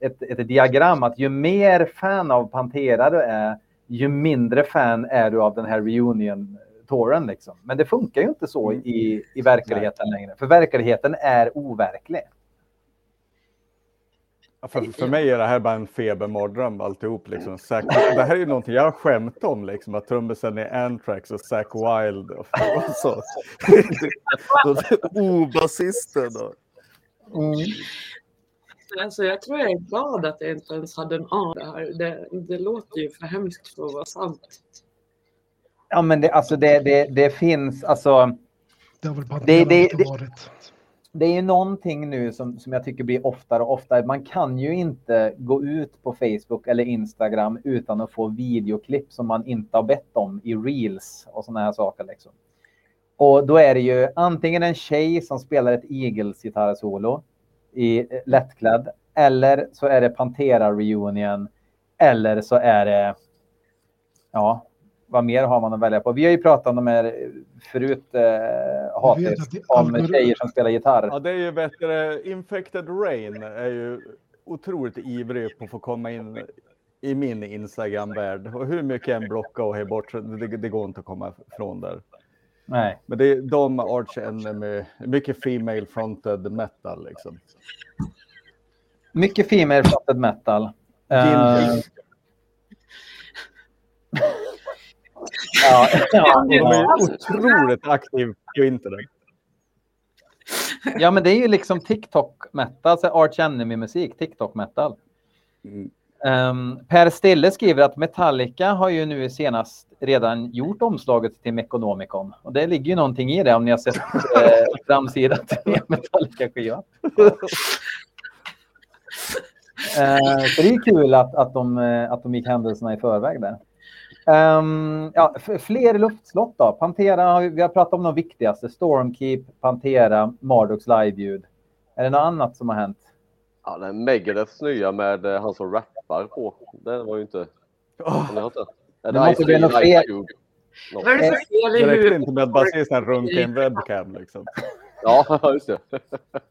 ett, ett diagram att ju mer fan av Pantera du är, ju mindre fan är du av den här reunion-touren. Liksom. Men det funkar ju inte så i, i verkligheten längre, för verkligheten är overklig. För, för mig är det här bara en febermardröm alltihop. Liksom. Zack, det här är ju någonting jag har skämt om, liksom, att trummisen är Anthrax och Zakk Wylde och, och så. Obasisten då. Mm. Alltså, jag tror jag är glad att jag inte ens hade en av det här. Det, det låter ju för hemskt för att vara sant. Ja, men det, alltså, det, det, det finns... Alltså, det har väl bara det, det, det, varit... Det är ju någonting nu som, som jag tycker blir oftare och oftare. Man kan ju inte gå ut på Facebook eller Instagram utan att få videoklipp som man inte har bett om i Reels och såna här saker. Liksom. Och då är det ju antingen en tjej som spelar ett Eagles-gitarrsolo i lättklädd, eller så är det Pantera-reunion, eller så är det... Ja... Vad mer har man att välja på? Vi har ju pratat om er förut, eh, hatiskt, om tjejer som spelar gitarr. Ja, det är ju bättre. Infected Rain är ju otroligt ivrig på att få komma in i min Instagram-värld. Och hur mycket jag än blockar och hej bort, det, det går inte att komma från där. Nej. Men det är de Arch Enemy, mycket female-fronted metal liksom. Mycket female-fronted metal. Uh... Ja, ja, de är otroligt aktiv på internet. Ja, men det är ju liksom TikTok-metal, alltså Arch Enemy-musik, TikTok-metal. Mm. Um, Per Stille skriver att Metallica har ju nu senast redan gjort omslaget till Mekonomicon. Och det ligger ju någonting i det om ni har sett eh, framsidan till Metallica-skivan. uh, så det är kul att, att, de, att de gick händelserna i förväg där. Um, ja, fler luftslott då. Pantera, vi har pratat om de viktigaste. Stormkeep, Pantera, Marduk's liveljud. Är det något annat som har hänt? Ja, den Megadeths nya med eh, han som rappar på. Det var ju inte... Oh. Har inte. Det, det måste bli något fel. Det räckte inte med att bara se sån runt i en webcam liksom. Ja, just det.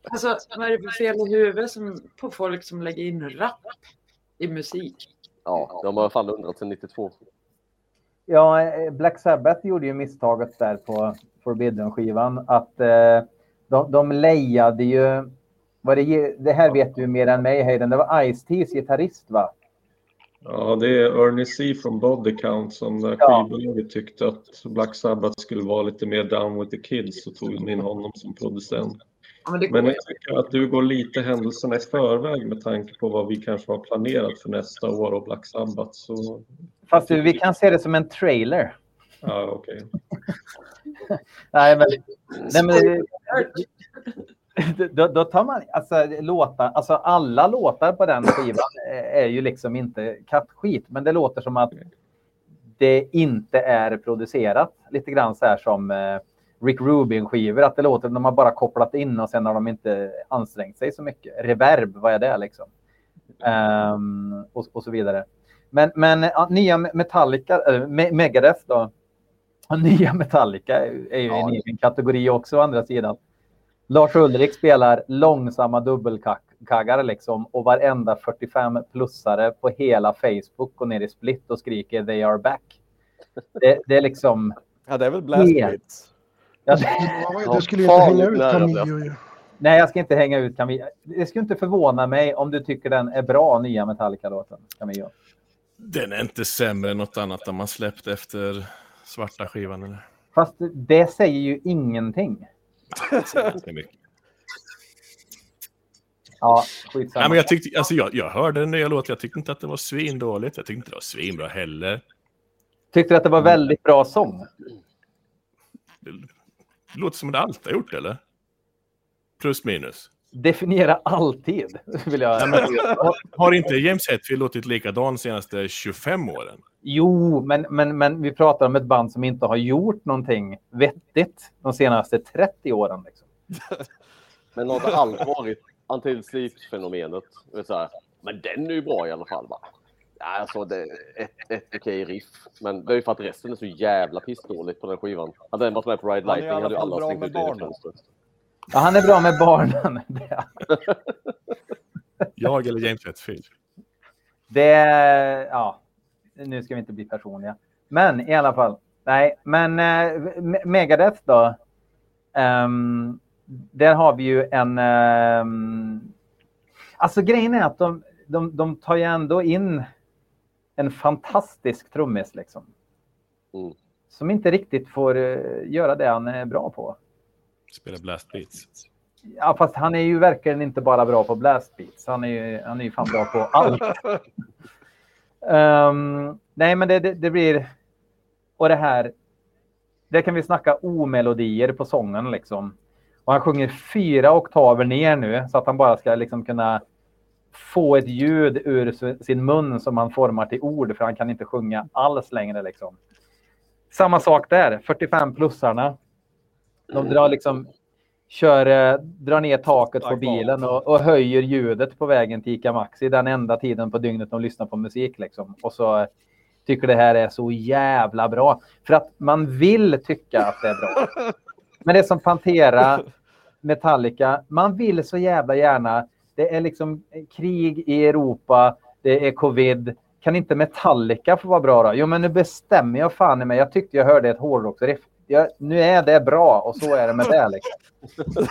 Alltså, vad är det för fel i huvudet som, på folk som lägger in rap i musik? Ja, de har fan undrat sedan nittiotvå. Ja, Black Sabbath gjorde ju misstaget där på Forbidden-skivan att eh, de, de lejade ju, vad det, det här vet du mer än mig, Hayden, det var Ice-T's gitarrist, va? Ja, det är Ernie C från Body Count som när ja. skivbolaget tyckte att Black Sabbath skulle vara lite mer down with the kids, så tog de in honom som producent. Men jag tycker att du går lite händelserna i förväg med tanke på vad vi kanske har planerat för nästa år och Black Sabbath. Så... Fast du, vi kan se det som en trailer. Ja, okej. Okay. nej, men... Nej, men då, då tar man... Alltså, låtar, alltså, alla låtar på den skivan är ju liksom inte kattskit. Men det låter som att det inte är producerat. Lite grann så här som... Rick Rubin-skivor, att det låter när man bara kopplat in och sen har de inte ansträngt sig så mycket. Reverb, vad är det liksom? Um, och, och så vidare. Men, men ja, nya Metallica, äh, Megadeth då. Och nya Metallica är ju ja. en egen kategori också å andra sidan. Lars Ulrik spelar långsamma dubbelkaggar liksom och varenda fyrtiofem-plussare på hela Facebook och ner i Split och skriker they are back. Det, det är liksom... Ja, det är väl Blast. Jag ja, skulle inte hänga ut Camille. Nej, jag ska inte hänga ut Camille. Det skulle inte förvåna mig om du tycker den är bra, nya Metallica-låten, Camille. Den är inte sämre än något annat där man släppt efter svarta skivan. Eller? Fast det säger ju ingenting. Det säger inte mycket. Ja, skitsamma. Nej, men jag, tyckte, alltså jag, jag hörde den nya låten, jag tyckte inte att det var svindåligt. Jag tyckte inte det var svinbra heller. Tyckte du att det var väldigt bra sång? Det låter som det alltid har gjort, eller? Plus minus. Definiera alltid, vill jag. Nej, men, har inte James Hetfield låtit likadan de senaste tjugofem åren? Jo, men, men, men vi pratar om ett band som inte har gjort någonting vettigt de senaste trettio åren. Liksom. Men något allvarligt antisleep-fenomenet. Men den är ju bra i alla fall, va? Alltså det är ett, ett okej riff. Men det är ju för att resten är så jävla pissdåligt på den skivan. Hade den varit med på Ride Lightning hade ju alla stängt ut det fönstret. Ja, han är bra med barnen. Jag eller James Hetfield. Det, ja, nu ska vi inte bli personliga. Men i alla fall, nej, men eh, Megadeth då. Um, där har vi ju en... Um, alltså grejen är att de, de, de tar ju ändå in en fantastisk trummis liksom. Mm. Som inte riktigt får uh, göra det han är bra på. Spela blast beats. Ja, fast han är ju verkligen inte bara bra på blast beats. Han är ju, han är ju fan bra på allt. um, nej, men det, det, det blir... Och det här... Där kan vi snacka omelodier på sången liksom. Och han sjunger fyra oktaver ner nu. Så att han bara ska liksom kunna få ett ljud ur sin mun som han formar till ord. För han kan inte sjunga alls längre liksom. Samma sak där. fyrtiofem-plussarna. De drar liksom... Kör, drar ner taket på bilen och, och höjer ljudet på vägen till Ica Maxi. Den enda tiden på dygnet de lyssnar på musik liksom. Och så tycker det här är så jävla bra. För att man vill tycka att det är bra. Men det är som Pantera, Metallica. Man vill så jävla gärna. Det är liksom krig i Europa. Det är covid. Kan inte Metallica få vara bra då? Jo, men nu bestämmer jag fan i mig. Jag tyckte jag hörde ett hårdrocksriff. Ja, nu är det bra och så är det med det liksom.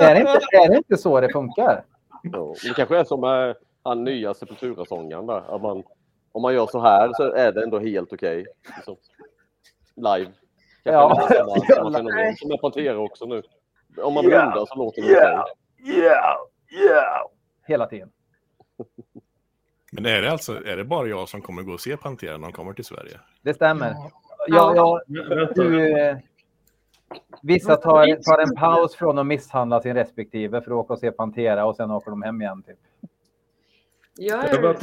är, det inte, är det inte så det funkar? Ja, det kanske är som är han nya Sepultura-sångaren där. Att man, om man gör så här så är det ändå helt okej. Okay. Live. Ja. Samma, som jag planterar också nu. Om man blundar yeah. så låter det yeah. okej. Yeah. Yeah. Hela tiden. Men är det alltså, är det bara jag som kommer gå och se Pantera när de kommer till Sverige? Det stämmer. Ja, ja, du, eh, vissa tar, tar en paus från att misshandla sin respektive för att åka och se Pantera och sen åker de hem igen typ. Jag, är...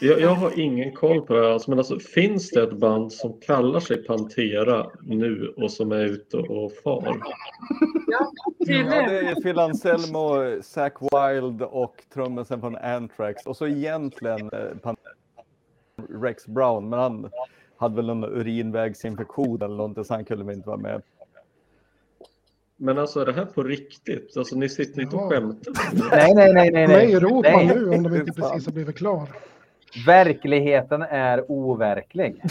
jag, jag har ingen koll på det här alltså, men alltså, finns det ett band som kallar sig Pantera nu och som är ute och far? Ja, det är Phil Anselmo, Zach Wilde och trummisen från Anthrax och så egentligen eh, Rex Brown, men han hade väl en urinvägsinfektion eller någonting, så han kunde väl inte vara med. Men alltså, är det här på riktigt? Alltså, ni sitter inte och skämtar. Nej, nej, nej, nej. Nej, ropa nu om de inte precis har blivit klar. Verkligheten är overklig.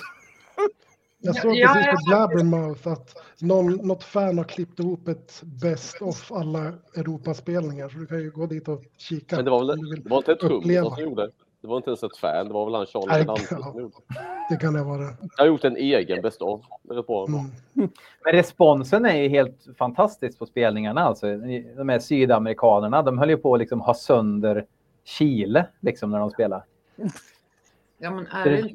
Jag såg precis på Blabbermouth att någon, något fan har klippt ihop ett best of alla Europaspelningar. Så du kan ju gå dit och kika. Men det var väl det var inte ett tum som gjorde. Det var inte ens ett fan, det var väl han Charlie Landström. Det kan det vara. Jag har gjort en egen best of. Mm. Men responsen är ju helt fantastisk på spelningarna. Alltså, de här sydamerikanerna, de höll ju på att liksom ha sönder Chile liksom, när de spelar. Ja, men är det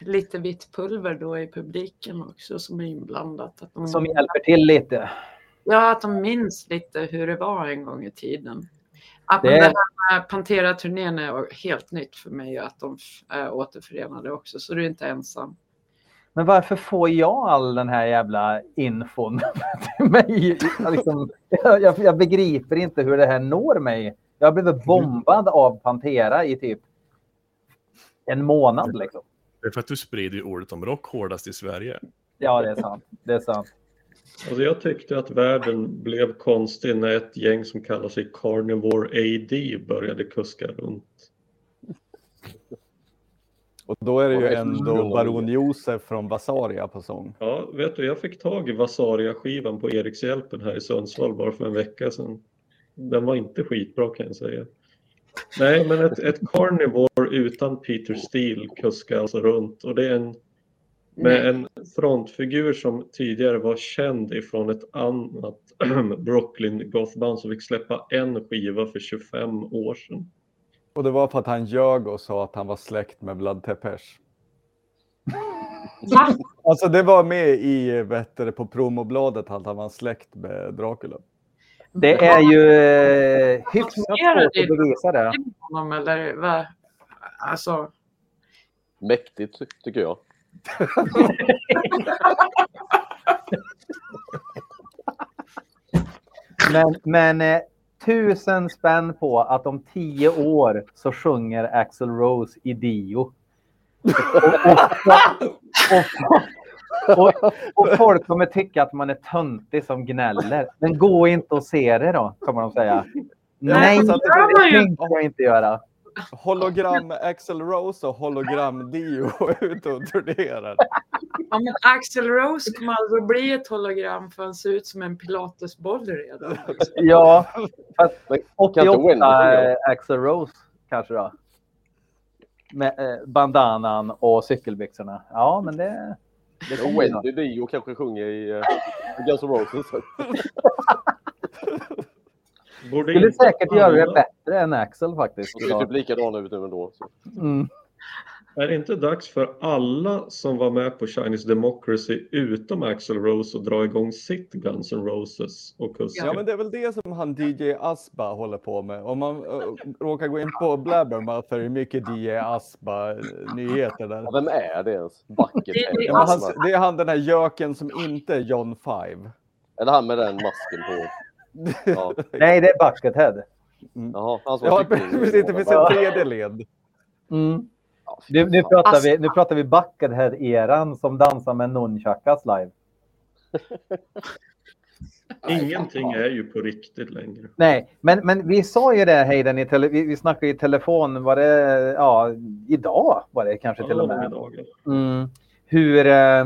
lite vitt pulver då i publiken också som är inblandat? Att de... Som hjälper till lite. Ja, att de minns lite hur det var en gång i tiden. Att det... den här Pantera-turnén är helt nytt för mig att de är återförenade också, så du är inte ensam. Men varför får jag all den här jävla infon till mig? Jag, liksom, jag, jag begriper inte hur det här når mig. Jag blev bombad av Pantera i typ en månad. Liksom. Det är för att du sprider ju ordet om rock hårdast i Sverige. Ja, det är sant. Det är sant. Alltså jag tyckte att världen blev konstig när ett gäng som kallar sig Carnivore A D började kuska runt. Och då är det ju ändå Baron Josef från Vasaria på sång. Ja, vet du, jag fick tag i Vasaria-skivan på Erikshjälpen här i Sundsvall bara för en vecka sedan. Den var inte skitbra kan jag säga. Nej, men ett, ett Carnivore utan Peter Steele kuskar alltså runt och det är en... med en frontfigur som tidigare var känd ifrån ett annat Brooklyn gothband som fick släppa en skiva för tjugofem år sedan. Och det var för att han ljög och sa att han var släkt med Vlad Tepes. Ja. Alltså det var med i vet du, på promobladet att han var släkt med Dracula. Det är ju eh, hyfsat svårt att bevisa det. Eller, va? Alltså... Mäktigt tycker jag. men, men tusen spänn på att om tio år så sjunger Axl Rose i Dio. Och, och, och, och folk kommer tycka att man är töntig som gnäller. Men gå inte och se det då, kommer de säga. Nej, det tänker jag inte göra. Hologram Axl Rose och hologram Dio ut och turnerar. Ja, men Axl Rose kommer alltså bli ett hologram för han ser ut som en pilatesboll redan. Ja, åttioåtta Axl Rose kanske då. Med bandanan och cykelbyxorna. Ja, men det... det och Wendy Dio kanske sjunger i uh, Guns N' Roses. Borde skulle säkert göra det bättre än Axl faktiskt. Det ser typ likadant ut ändå. Mm. Är det inte dags för alla som var med på Chinese Democracy utom Axl Rose att dra igång sitt Guns N' Roses och kuska? Ja, men det är väl det som han D J Asba håller på med. Om man äh, råkar gå in på Blabbermouth för hur mycket D J Asba-nyheter där. Ja, vem är det ens? Ja, han, det är han den här göken som inte är John Five. Eller han med den masken på... Ja. Nej, det är Buckethead. Mm. Jaha, han som ja, precis, det finns en tredje led. Mm. Nu, nu, pratar vi, nu pratar vi Buckethead-eran som dansar med nunchakas live. Ingenting är ju på riktigt längre. Nej, men, men vi sa ju det, Hayden, i tele, vi, vi snackade i telefon, var det, ja, idag var det kanske ja, till och med. Mm, hur, eh,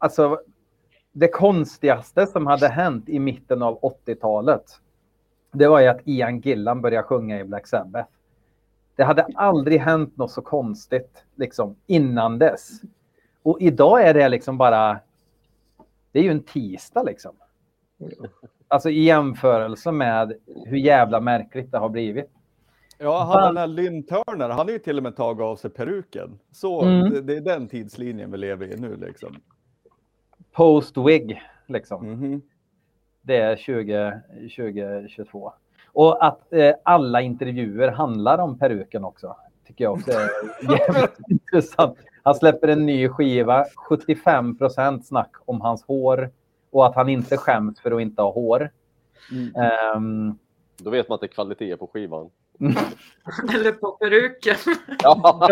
alltså, det konstigaste som hade hänt i mitten av åttiotalet, det var ju att Ian Gillan började sjunga i Black Sabbath. Det hade aldrig hänt något så konstigt liksom, innan dess. Och idag är det liksom bara... Det är ju en tisdag liksom. Alltså i jämförelse med hur jävla märkligt det har blivit. Ja, han den här Lynn Turner, han är ju till och med tagit av sig peruken. Så mm. det, det är den tidslinjen vi lever i nu liksom. Post-wig liksom. Mm-hmm. Det är tjugo tjugotvå. Och att eh, alla intervjuer handlar om peruken också. Tycker jag också är jävligt intressant. Han släpper en ny skiva. sjuttiofem procent snack om hans hår. Och att han inte skäms för att inte ha hår. Mm. Um, Då vet man att det är kvalitet på skivan. Eller på peruken. Ja.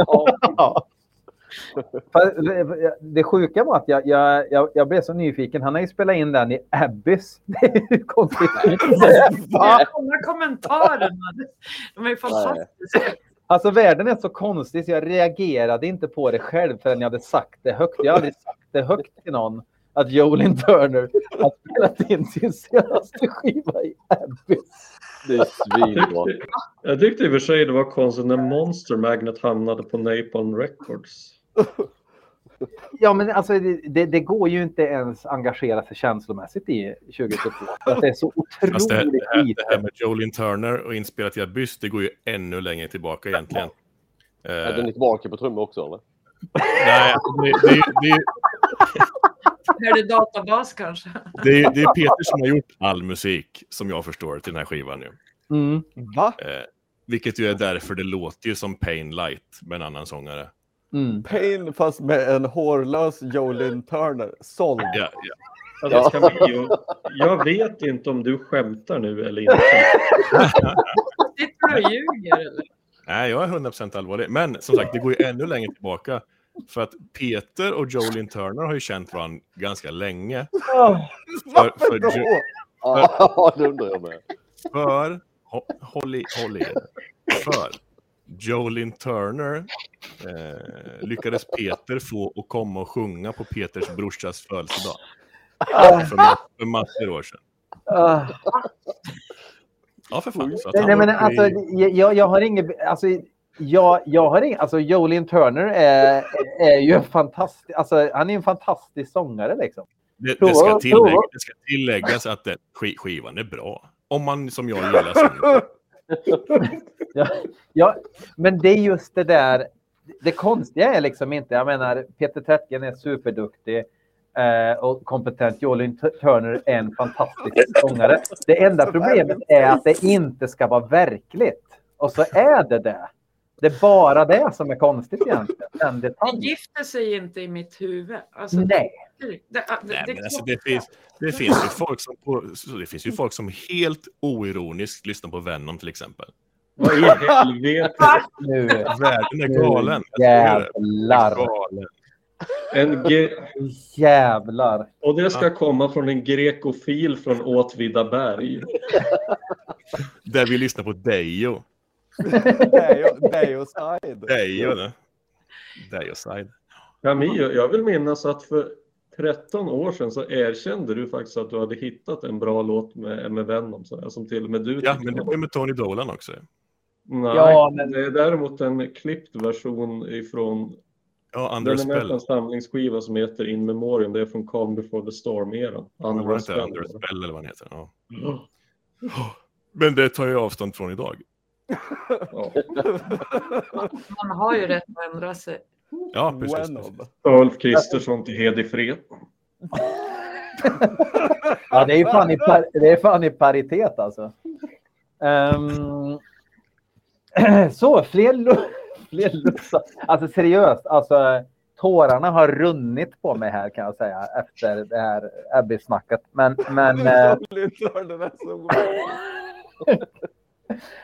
Det sjuka var att jag, jag, jag, jag blev så nyfiken. Han har ju spelat in den i Abyss. Det är ju konstigt. Alla kommentarerna. De är ju fantastiska. Alltså världen är så konstig så jag reagerade inte på det själv förrän jag hade sagt det högt. Jag hade sagt det högt till någon att Jolin Turner har spelat in sin senaste skiva i Abyss. Det är svinbra. Jag tyckte i och för sig det var konstigt när Monster Magnet hamnade på Napalm Records. Ja, men alltså det, det, det går ju inte ens engagera sig känslomässigt i tjugohundratjugotvå. Det är så otroligt alltså det, här, det, här, det här med Jolin Turner och inspelat i Abyss, det går ju ännu längre tillbaka egentligen. Ja. Är den lite bak på trumma också, eller? Nej, det är ju... Det är databas kanske. Det är, det är Peter som har gjort all musik som jag förstår till den här skivan nu. Mm. Va? Eh, vilket ju är därför det låter ju som Pain Light med en annan sångare. Mm. Pain fast med en hårlös Jolin Turner. Såld. Ja, ja. Ja. Ska vi, jag vet inte om du skämtar nu eller inte. Sitter du och ljuger eller? Nej, jag är hundra procent allvarlig. Men som sagt, det går ju ännu längre tillbaka. För att Peter och Jolin Turner har ju känt varandra ganska länge. Oh, för, för, då? Ju, för, det undrar jag med. För, ho, håll i, håll i för Jolin Turner eh, lyckades Peter få att komma och sjunga på Peters brorsas födelsedag. Oh. För, för massor år sedan. Oh. Ja, för fan. Så att han nej, men alltså, jag, jag har inget... Alltså, Ja, jag har ing- alltså Jolin Turner är, är ju en fantastisk, alltså han är en fantastisk sångare liksom. Det, det, ska, tillägga, det ska tilläggas att det, skivan är bra. Om man som jag gillar sången. Ja, ja, men det är just det där, det konstiga är liksom inte, jag menar Peter Täckgren är superduktig eh, och kompetent. Jolin Turner är en fantastisk sångare. Det enda problemet är att det inte ska vara verkligt. Och så är det det. Det är bara det som är konstigt egentligen. Den detaljen. Det gifter sig inte i mitt huvud. Alltså, nej. Det, det, det, nej men det, alltså, det, finns, det finns ju folk som på, det finns ju folk som helt oironiskt lyssnar på Venom till exempel. Vad i helvete? Nu. Världen är galen. Jävlar. En ge- jävlar. Och det ska komma från en grekofil från Åtvidaberg. Där vi lyssnar på Dejo. Dejo, Dejo side. Dejo, ne? Dejo side. Camille, jag vill minnas att för tretton år sedan så erkände du faktiskt att du hade hittat en bra låt med, med Venom. Så här, som till och med du. Ja, men det är med Tony Dolan också. Nej, ja, men... det är däremot en klippt version ifrån... Ja, Underspell. Det är en samlingsskiva som heter In Memoriam. Det är från Calm Before the Storm-eran. Underspell. Underspell eller vad den heter. Ja. Mm. Men det tar jag avstånd från idag. Ja. Man har ju rätt att ändra sig. Ja, precis. Ulf Kristersson till Hedi Fred. Ja, det är ju fan i, par- det är fan i paritet alltså. Um... Så, fler låtar. Alltså seriöst, alltså, tårarna har runnit på mig här kan jag säga efter det här Abby-snacket. Men, men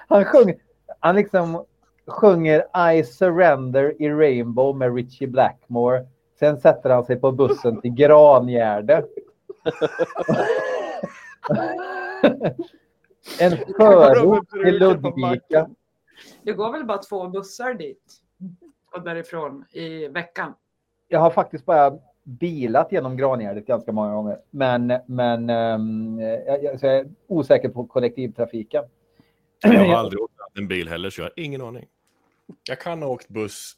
han sjunger, han liksom sjunger I Surrender i Rainbow med Richie Blackmore. Sen sätter han sig på bussen till Granjärda. En förort till Ludvika. Det går väl bara två bussar dit och därifrån i veckan. Jag har faktiskt bara bilat genom Granjärdet ganska många gånger. Men, men um, jag, jag, jag är osäker på kollektivtrafiken. Jag har aldrig åkt en bil heller så jag har ingen aning. Jag kan ha åkt buss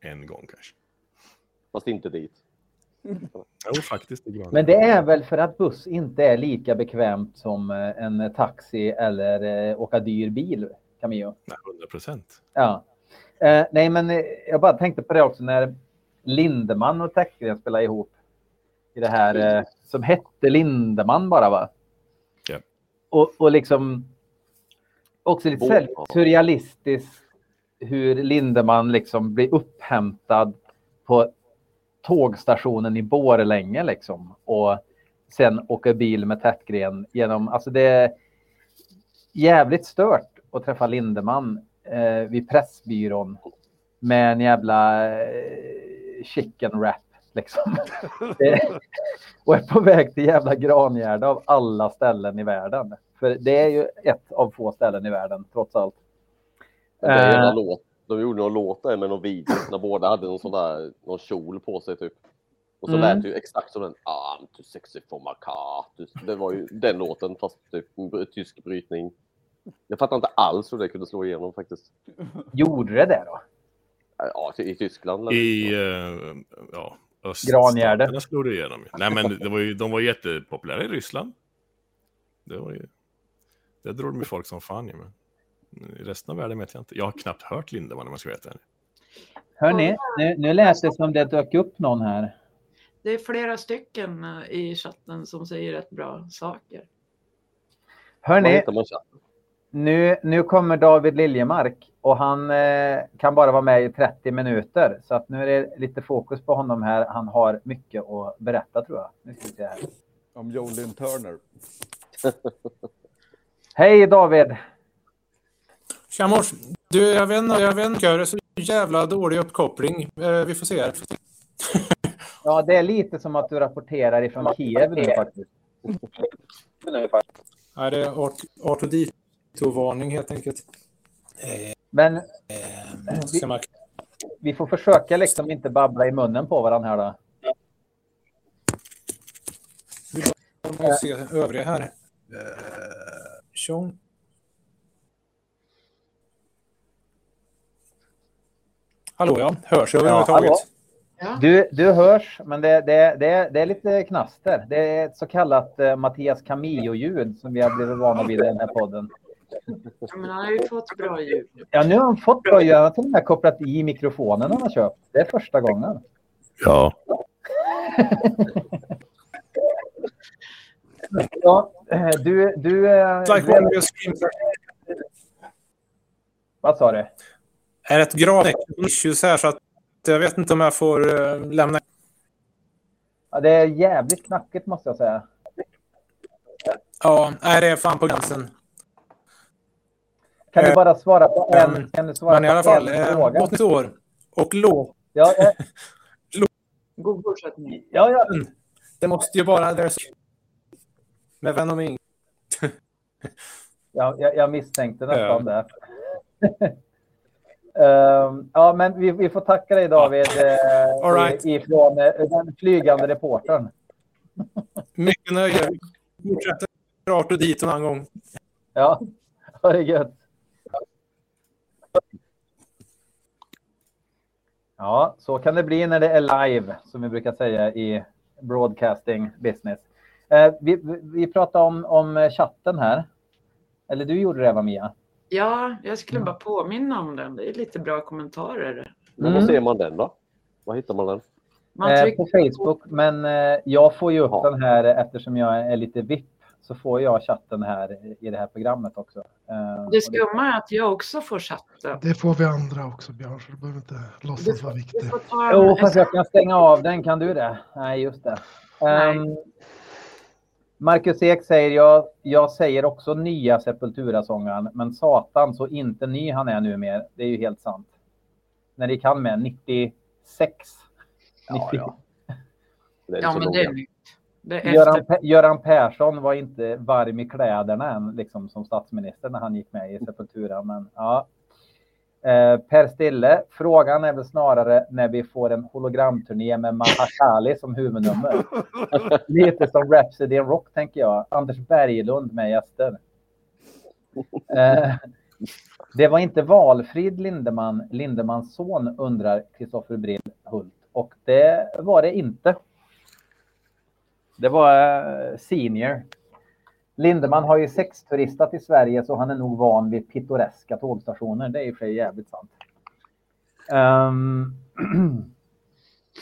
en gång kanske. Fast inte dit. Jo, faktiskt. Det men det är väl för att buss inte är lika bekvämt som en taxi eller eh, åka dyr bil. Camillo. hundra procent. Ja. Eh, nej, men jag bara tänkte på det också när Lindemann och Täckgren spelade ihop i det här eh, som hette Lindemann bara va? Ja. Och, och liksom också lite oh, oh. surrealistiskt hur Lindemann liksom blir upphämtad på tågstationen i Borlänge liksom och sen åker bil med Täckgren genom, alltså det är jävligt stört och träffa Lindemann eh, vid Pressbyrån med en jävla eh, chicken wrap liksom. Och är på väg till jävla Granjärda av alla ställen i världen. För det är ju ett av få ställen i världen trots allt. Det är en låt. De gjorde någon låt där med någon video när båda hade någon sån där någon kjol på sig typ. Och så mm. lät ju exakt som den I'm too sexy for my car. Det var ju den låten fast typ tysk brytning. Jag fattar inte alls hur det kunde slå igenom faktiskt. Gjorde det där då? Ja, i Tyskland. I uh, ja, Granjärde. Slog det igenom. Nej, men det var ju, de var jättepopulära i Ryssland. Det var ju... Där drog de ju folk som fan i mig. I resten av världen vet jag inte. Jag har knappt hört Lindemann om man ska veta det. Hörrni, nu, nu lät det som det dök upp någon här. Det är flera stycken i chatten som säger rätt bra saker. Hörrni... Nu, nu kommer David Liljemark och han eh, kan bara vara med i trettio minuter. Så att nu är det lite fokus på honom här. Han har mycket att berätta tror jag. Nu ska vi se här. Om Jolin Turner. Hej David! Tja mors. Du, jag vet inte, jag vet inte. Det är så jävla dålig uppkoppling. Eh, vi får se här. Ja, det är lite som att du rapporterar ifrån Kiev nu faktiskt. Nej, det är art, art och dit. Varning helt enkelt. Men eh, vi, vi får försöka liksom inte babbla i munnen på varandra här då. Vi får se övriga här. Eh, Sean. Hallå ja, hörs jag överhuvudtaget? Ja, du, du hörs, men det, det, det, det är lite knaster. Det är ett så kallat eh, Mattias Camillo-ljud som vi har blivit vana vid i den här podden. Ja, men han har ju fått bra ljud. Ja, nu har han fått bra ljud. Han har till och med kopplat i mikrofonen han har köpt. Det är första gången. Ja. Ja, du... du eh, like väl... Vad sa du? är ett gravt issues här, så att jag vet inte om jag får uh, lämna. Ja, det är jävligt knackigt, måste jag säga. Ja, är det fan på gränsen. Kan du bara svara på en, kan du svara men i alla fall, fråga? åttio år och låg. Ja, eh. låg. God fortsättning. Ja, ja. Det måste ju bara adress. Men vem ing. ja, jag, jag misstänkte nästan det. um, ja, men vi, vi får tacka dig, David, eh, all right. ifrån eh, den flygande reportern. Mycket nöje. Vi fortsätter rart och dit en annan gång. Ja, ha det gött. Ja, så kan det bli när det är live, som vi brukar säga i broadcasting business. Eh, vi, vi pratade om, om chatten här. Eller du gjorde det, va, Mia? Ja, jag skulle bara påminna om den. Det är lite bra kommentarer. Men mm. Var ser man den då? Var hittar man den? Man eh, på Facebook, på... men eh, jag får ju upp ja. den här eftersom jag är lite V I P. Så får jag chatten här i det här programmet också. Eh, det skumma är att jag också får chatten. Det får vi andra också, Björn. Så du behöver inte låtsas vara viktig. Jo, en... fast jag kan stänga av den. Kan du det? Nej, just det. Nej. Um, Marcus Ek säger, jag, jag säger också nya Sepultura-sångaren, men satan så inte ny han är nu mer. Det är ju helt sant. När det kan med nittiosex. Ja, ja. Det är ja men det är nytt. Det är Göran, P- Göran Persson var inte varm i kläderna än, liksom, som statsminister när han gick med i Sepultura. Men, ja. eh, Per Stille, frågan är väl snarare när vi får en hologramturné med Mahakali som huvudnummer. Lite som Rhapsody in Rock, tänker jag. Anders Berglund med gäster. Eh, det var inte valfrid Lindemann. Lindemans son, undrar Kristoffer Brillhult. Och det var det inte. Det var senior. Lindemann har ju sexturistat i Sverige, så han är nog van vid pittoreska tågstationer. Det är ju för jävligt sant. Um,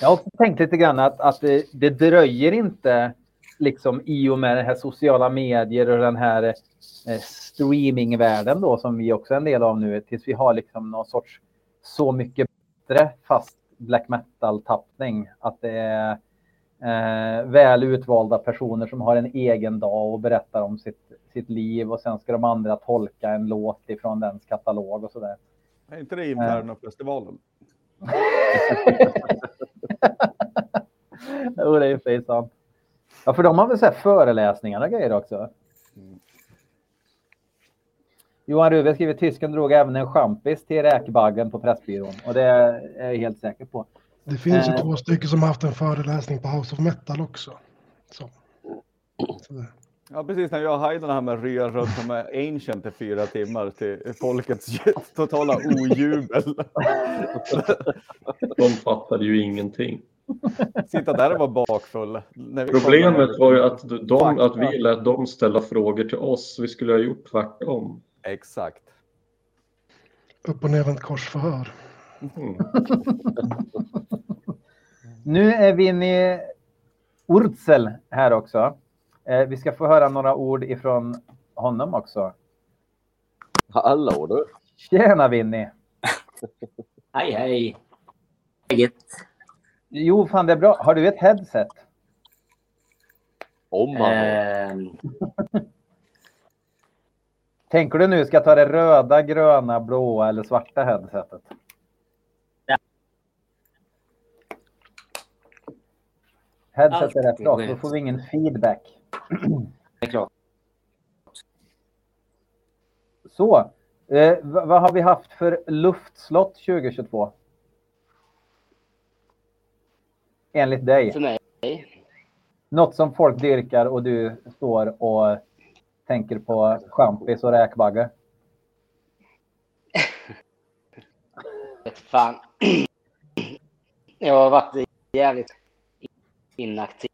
jag har också tänkt lite grann att, att det, det dröjer inte liksom, i och med det här sociala medier och den här eh, streamingvärlden då, som vi också är en del av nu, tills vi har liksom någon sorts så mycket bättre fast black metal-tappning. Att det är Eh, väl utvalda personer som har en egen dag och berättar om sitt, sitt liv, och sen ska de andra tolka en låt ifrån dens katalog och sådär. Är inte det Inferno-festivalen? Jo, det är ju fejsan. Ja, för de har väl så här föreläsningar och grejer också. Mm. Johan Ruben skriver, tysken drog även en champis till räkbaggen på Pressbyrån, och det är jag helt säker på. Det finns ju eh. två stycken som har haft en föreläsning på House of Metal också. Så. Så. Ja, precis. När jag och Heidenhammer rör runt med Ancient i fyra timmar till folkets totala ojubel. De fattade ju ingenting. Sitta där och vara bakfull. När vi Problemet kom... var ju att, de, att vi lät dem ställa frågor till oss. Vi skulle ha gjort tvärtom. Exakt. Upp och ner vänt korsförhör. Mm. Nu är Winnie Ursel här också. Eh, vi ska få höra några ord ifrån honom också. Alla ord du. Tjena Winnie. Hej hej. Läget? Jo fan, det är bra. Har du ett headset? Om man eh... Tänker du nu ska ta det röda, gröna, blåa eller svarta headsetet? Headset är rätt klart, då får vi ingen feedback. Det är klart. Så, eh, vad har vi haft för luftslott tjugohundratjugotvå? Enligt dig. För mig. Något som folk dyrkar och du står och tänker på champis och räkbagge. Fan. Jag har varit jävligt... inaktiv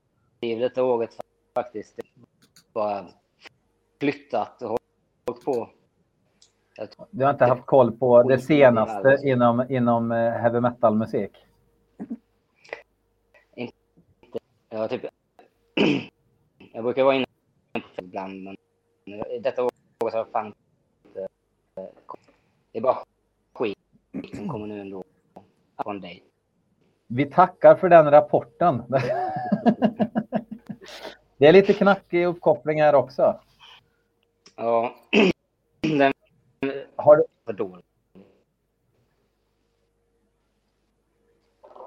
detta året faktiskt. Bara flyttat och hållit på. Du har inte haft koll på det senaste inom, inom heavy metal musik? Inte. Ja, typ. Jag brukar vara inne ibland, men detta året har jag fan inte. Det är bara skit. musik som kommer nu ändå från dig. Vi tackar för den rapporten. Det är lite knackig uppkoppling här också. Ja. Den har för dålig.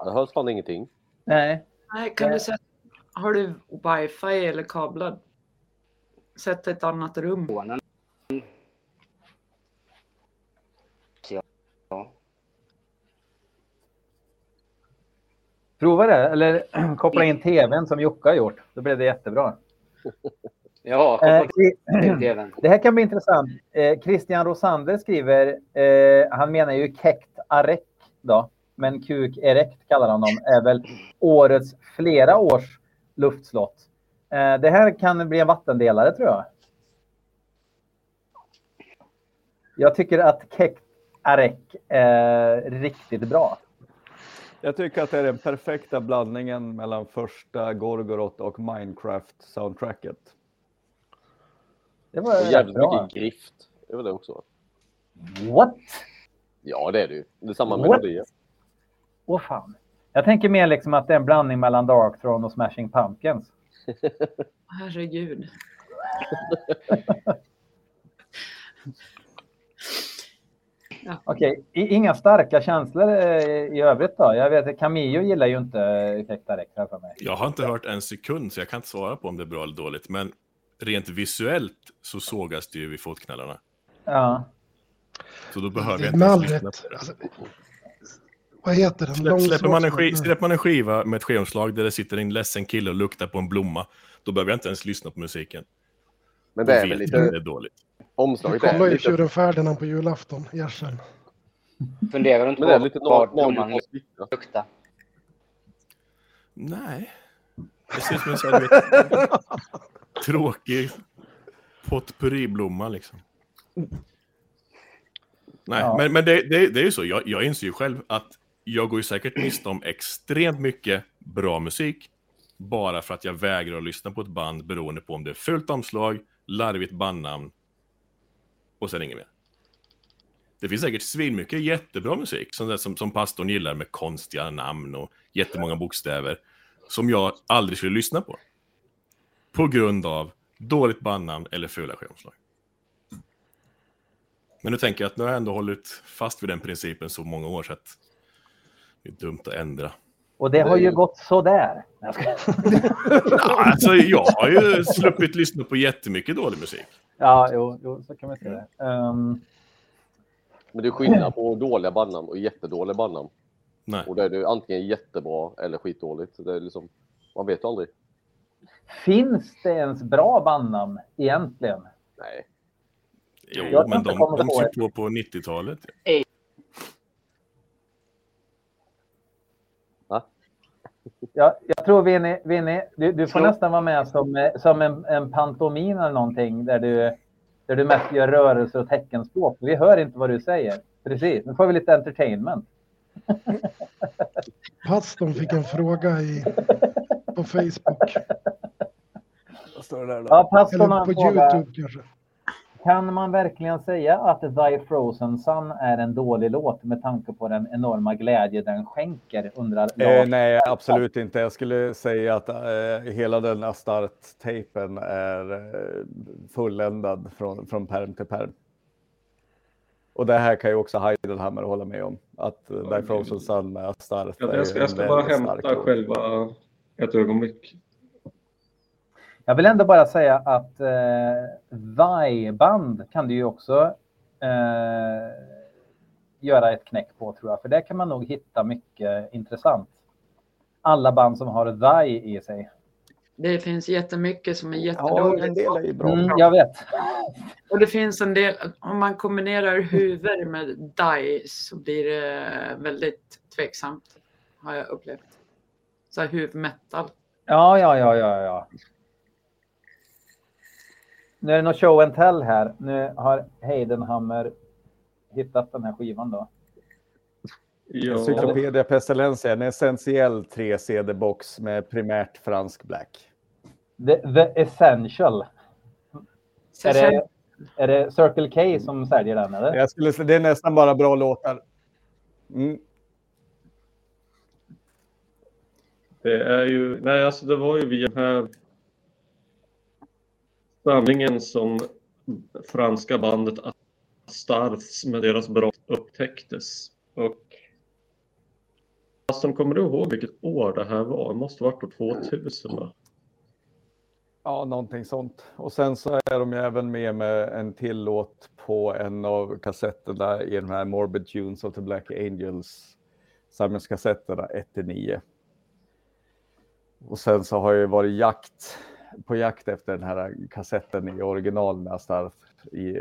Det hörs fan ingenting. Nej. Nej, kan du sätta... Har du wifi eller kablad? Sätt ett annat rum. Ja. Prova det, eller koppla in tvn som Jocke har gjort. Då blev det jättebra. Ja, eh, det här kan bli intressant. Eh, Christian Rosander skriver, eh, han menar ju Kekt Arek då, men Kuk Erekt kallar han dem, är väl årets flera års luftslott. Eh, det här kan bli en vattendelare, tror jag. Jag tycker att Kekt Arek är riktigt bra. Jag tycker att det är den perfekta blandningen mellan första Gorgoroth och Minecraft-soundtracket. Det var och jävligt bra. Mycket grift. Det var det också. What? Ja, det är det ju. Det är samma melodier. Åh fan. Jag tänker mer liksom att det är en blandning mellan Darkthrone och Smashing Pumpkins. Herregud. Ja. Okej, inga starka känslor i övrigt då. Jag vet att Camillo gillar ju inte Kekt Arek här för mig. Jag har inte hört en sekund så jag kan inte svara på om det är bra eller dåligt. Men rent visuellt så sågas det ju vid fotknallarna. Ja. Så då behöver jag inte ens lyssna på det. Alltså, vad heter den? Släpp, släpper, man en skiva, släpper man en skiva med ett skivomslag där det sitter en ledsen kille och luktar på en blomma, då behöver jag inte ens lyssna på musiken. Men det är väl lite det är dåligt. Omslaget det är lite... Du kollar ju tjuren Ferdinand på julafton, Gersen. Funderar du inte på lite norrblomman lukta? Nej. Det ser ut som en sån här tråkig potpurriblomma liksom. Nej, ja. men, men det, det, det är ju så. Jag, jag inser ju själv att jag går ju säkert miste om extremt mycket bra musik bara för att jag vägrar att lyssna på ett band beroende på om det är fullt omslag, larvigt bandnamn och sen inget mer. Det finns säkert svinmycket jättebra musik som, som, som pastorn gillar med konstiga namn och jättemånga bokstäver som jag aldrig skulle lyssna på på grund av dåligt bandnamn eller fula skivomslag. Men nu tänker jag att nu har jag ändå hållit fast vid den principen så många år så att det är dumt att ändra. Och det har ju gått så där. Ja, alltså, jag har ju sluppit lyssna på jättemycket dålig musik. Ja, jo, jo så kan man säga det. Um... Men det är skillnad på dåliga bandnamn och jättedåliga bandnamn. Nej. Och det är det antingen jättebra eller skitdåligt. Det är liksom, man vet aldrig. Finns det ens bra bandnamn egentligen? Nej. Jo, jag men de, de ser på på nittiotalet. Ja. Ja, jag tror Vinnie, Vinnie du, du får jo. nästan vara med som, som en, en pantomin eller någonting där du, där du mest gör rörelser och teckenspråk. Vi hör inte vad du säger. Precis, nu får vi lite entertainment. Pastorn fick en fråga i, på Facebook. Vad står det där då? Ja, pastorn har en fråga. På YouTube kanske. Kan man verkligen säga att Thy Frozen Sun är en dålig låt med tanke på den enorma glädje den skänker? Undrar eh, nej, absolut inte. Jag skulle säga att eh, hela den Astart-tejpen är eh, fulländad från, från perm till perm. Och det här kan ju också Heidenhammer hålla med om. Att eh, Thy Frozen Sun med Astart... Ja, jag ska, jag ska bara hämta själva ett ögonblick. Jag vill ändå bara säga att eh, Vaiband kan du ju också eh, göra ett knäck på, tror jag. För där kan man nog hitta mycket intressant. Alla band som har Vai i sig. Det finns jättemycket som är jättedåligt. Ja, en del är ju bra. Mm, jag vet. Och det finns en del, om man kombinerar huvud med Dai så blir det väldigt tveksamt, har jag upplevt. Så här huvudmetal. Ja, ja, ja, ja, ja. Nu är det någon show and tell här. Nu har Heidenhammer hittat den här skivan då. Ja. Encyclopedia Pestilens är en essentiell tre C D-box med primärt fransk black. The, the Essential. Är det, är det Circle K som säljer den eller? Jag skulle, det är nästan bara bra låtar. Mm. Det är ju, nej alltså det var ju via den här samlingen som franska bandet Starfs med deras brott upptäcktes. Och alltså, kommer du ihåg vilket år det här var? Det måste ha varit år tvåtusen då. Ja, någonting sånt. Och sen så är de ju även med med en tillåt på en av kassetterna i de här Morbid Tunes of the Black Angels samlingskassetterna ett till nio. Och sen så har jag varit jakt på jakt efter den här kassetten i original med Astarth i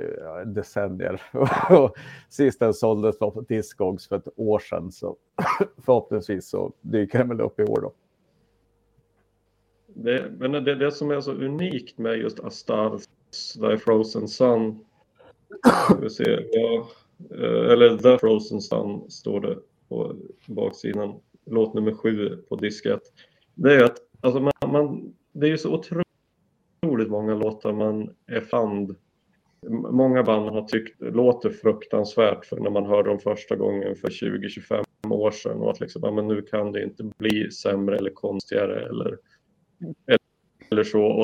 decennier. Och sist den såldes var på Discogs för ett år sedan, så förhoppningsvis så dyker den väl upp i år då. Det, men det, det som är så unikt med just Astarths The Frozen Sun, vi ser, ja, eller The Frozen Sun står det på baksidan, låt nummer sju på disket. Det är att alltså man, man, det är ju så otroligt många låtar man är fand. Många band har tyckt låter fruktansvärt för när man hörde dem första gången för tjugo till tjugofem år sedan. Och att liksom, men nu kan det inte bli sämre eller konstigare eller, eller, eller så. Och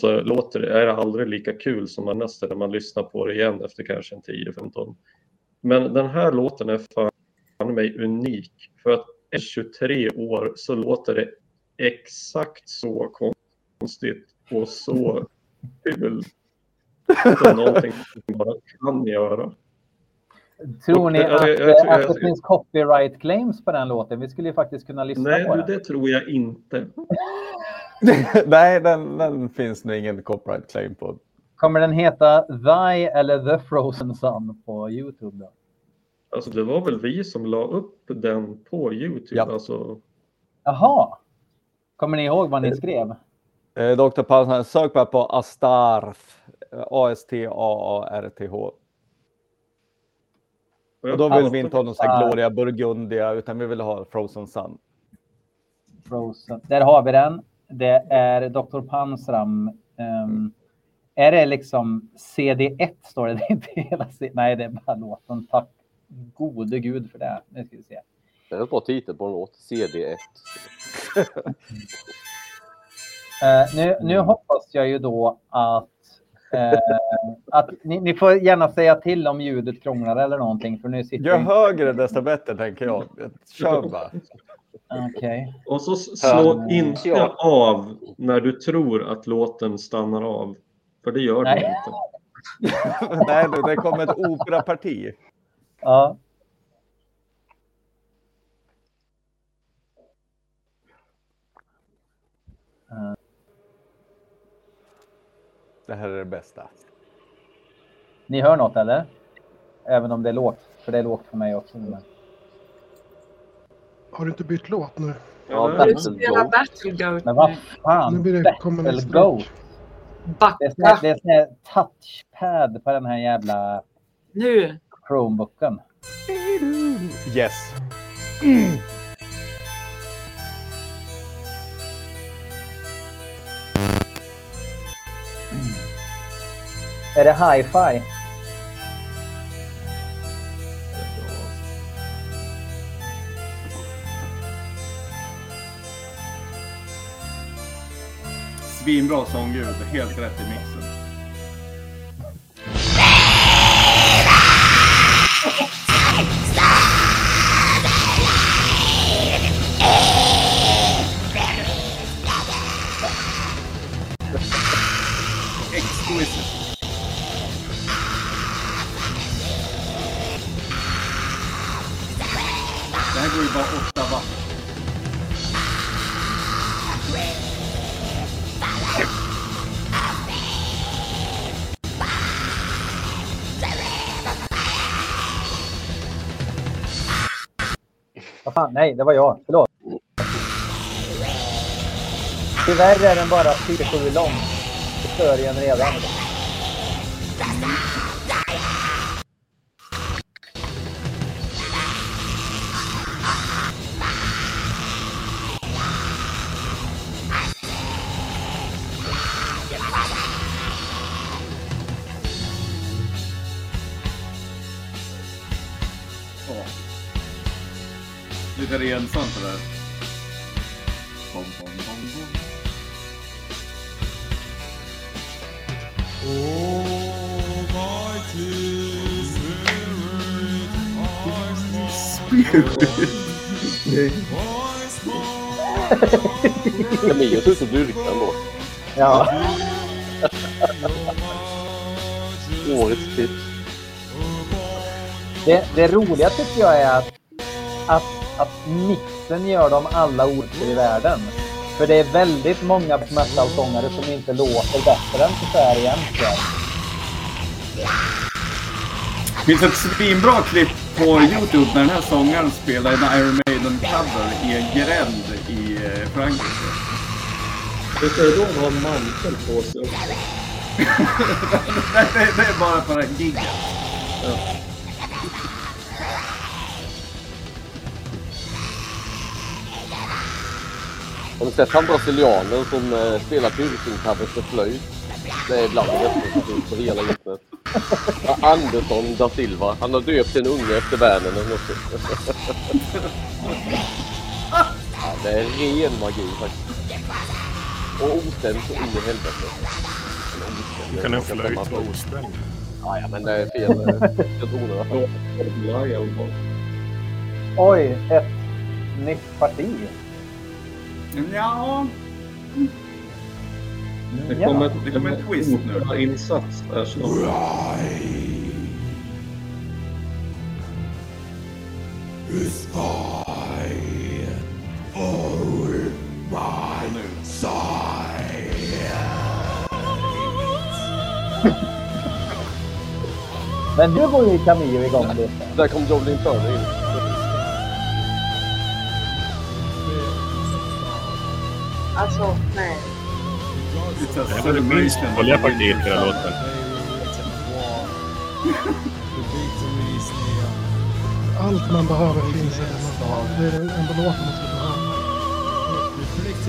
så låter det, är det aldrig lika kul som man nästan när man lyssnar på det igen efter kanske en tio femton. Men den här låten är fan mig unik. För att efter tjugotre år så låter det exakt så konstigt och så kul som någonting som bara kan göra. Tror ni det, att, jag, jag, jag, att det jag, finns copyright claims på den låten? Vi skulle ju faktiskt kunna lyssna nej, på den. Nej, det tror jag inte. Nej, den, den finns nog ingen copyright claim på. Kommer den heta Thy eller The Frozen Sun på YouTube då? Alltså det var väl vi som la upp den på YouTube. Ja. Alltså... Jaha. Kommer ni ihåg vad ni skrev? Eh, doktor Palsson, sök bara på Astarth. A S T A A R T H. Och då vill vi inte ha någon sån här Gloria Burgundia, utan vi vill ha Frozen Sun. Frozen. Där har vi den. Det är doktor Pansram. Um, är det liksom C D ett står det? Det är inte hela C D. Nej, det är bara låten. Tack gode gud för det. Nu ska vi se. Det är en bra titel på en låt, C D ett. uh, nu, nu hoppas jag ju då att, uh, att ni, ni får gärna säga till om ljudet krånglar eller någonting. För nu sitter Gör högre desto bättre, tänker jag. Kör bara. Okay. Och så slå uh, inte ja. av när du tror att låten stannar av. För det gör Nej. den inte. Nej, det kommer ett operaparti. Ja. Uh. Det här är det bästa. Ni hör något eller? Även om det är lågt. För det är lågt för mig också. Men... Har du inte bytt låt nu? Ja, ja, du spelar Battlegoat. Men vad fan? Nu Battlegoat. Det är, det är sån här touchpad på den här jävla nu. Chromebooken. Yes. Mm. Är det hi-fi? Svinbra sångljud, helt rätt i mixen. Exquisite. Det här går ju bara åtta watt. Vad fan, nej, det var jag. Förlåt. Tyvärr är den bara fyra komma sju lång. Det stör igen redan. brukar det ensam för det här. Bom, bom, bom, bom. Oh, my spirit, my spirit. Men jag ser ut som du riktar ändå. Ja. Årets tips. Det, det roliga tycker jag är att, att, att mixen gör dem alla orter i världen. För det är väldigt många metalsångare som inte låter bättre än så här egentligen. Det finns ett svinbra klipp på YouTube när den här sångaren spelar en Iron Maiden-cover i en gränd i Frankrike. Det ska ju då ha mantel på sig också. det, det är bara för en gig. Ja. Har du sett han brasilianen som eh, spelar pyrkingtablet för flöjt? Det är bland det bästa på hela internet. Andersson da Silva. Han har döpt sin unge efter världen eller något. Ja, det är ren magi faktiskt. Och ostämt så in i helvete. Hur kan en flöjt vara ostämt? Ja, ja, men det är fel. Jag tror det var. Ja, jag var. Oj, ett nytt parti. Ja. Det kommer ett, det kommer en twist nu. En insats där snart. Is I all my side. Men nu går ju Camille igång lite. Där kom Jolin före in. Alltså, nej. Det här var det minst vanliga partiet i hela låten. Allt man behöver finns i en stad. Det är den enda låten man ska behöva.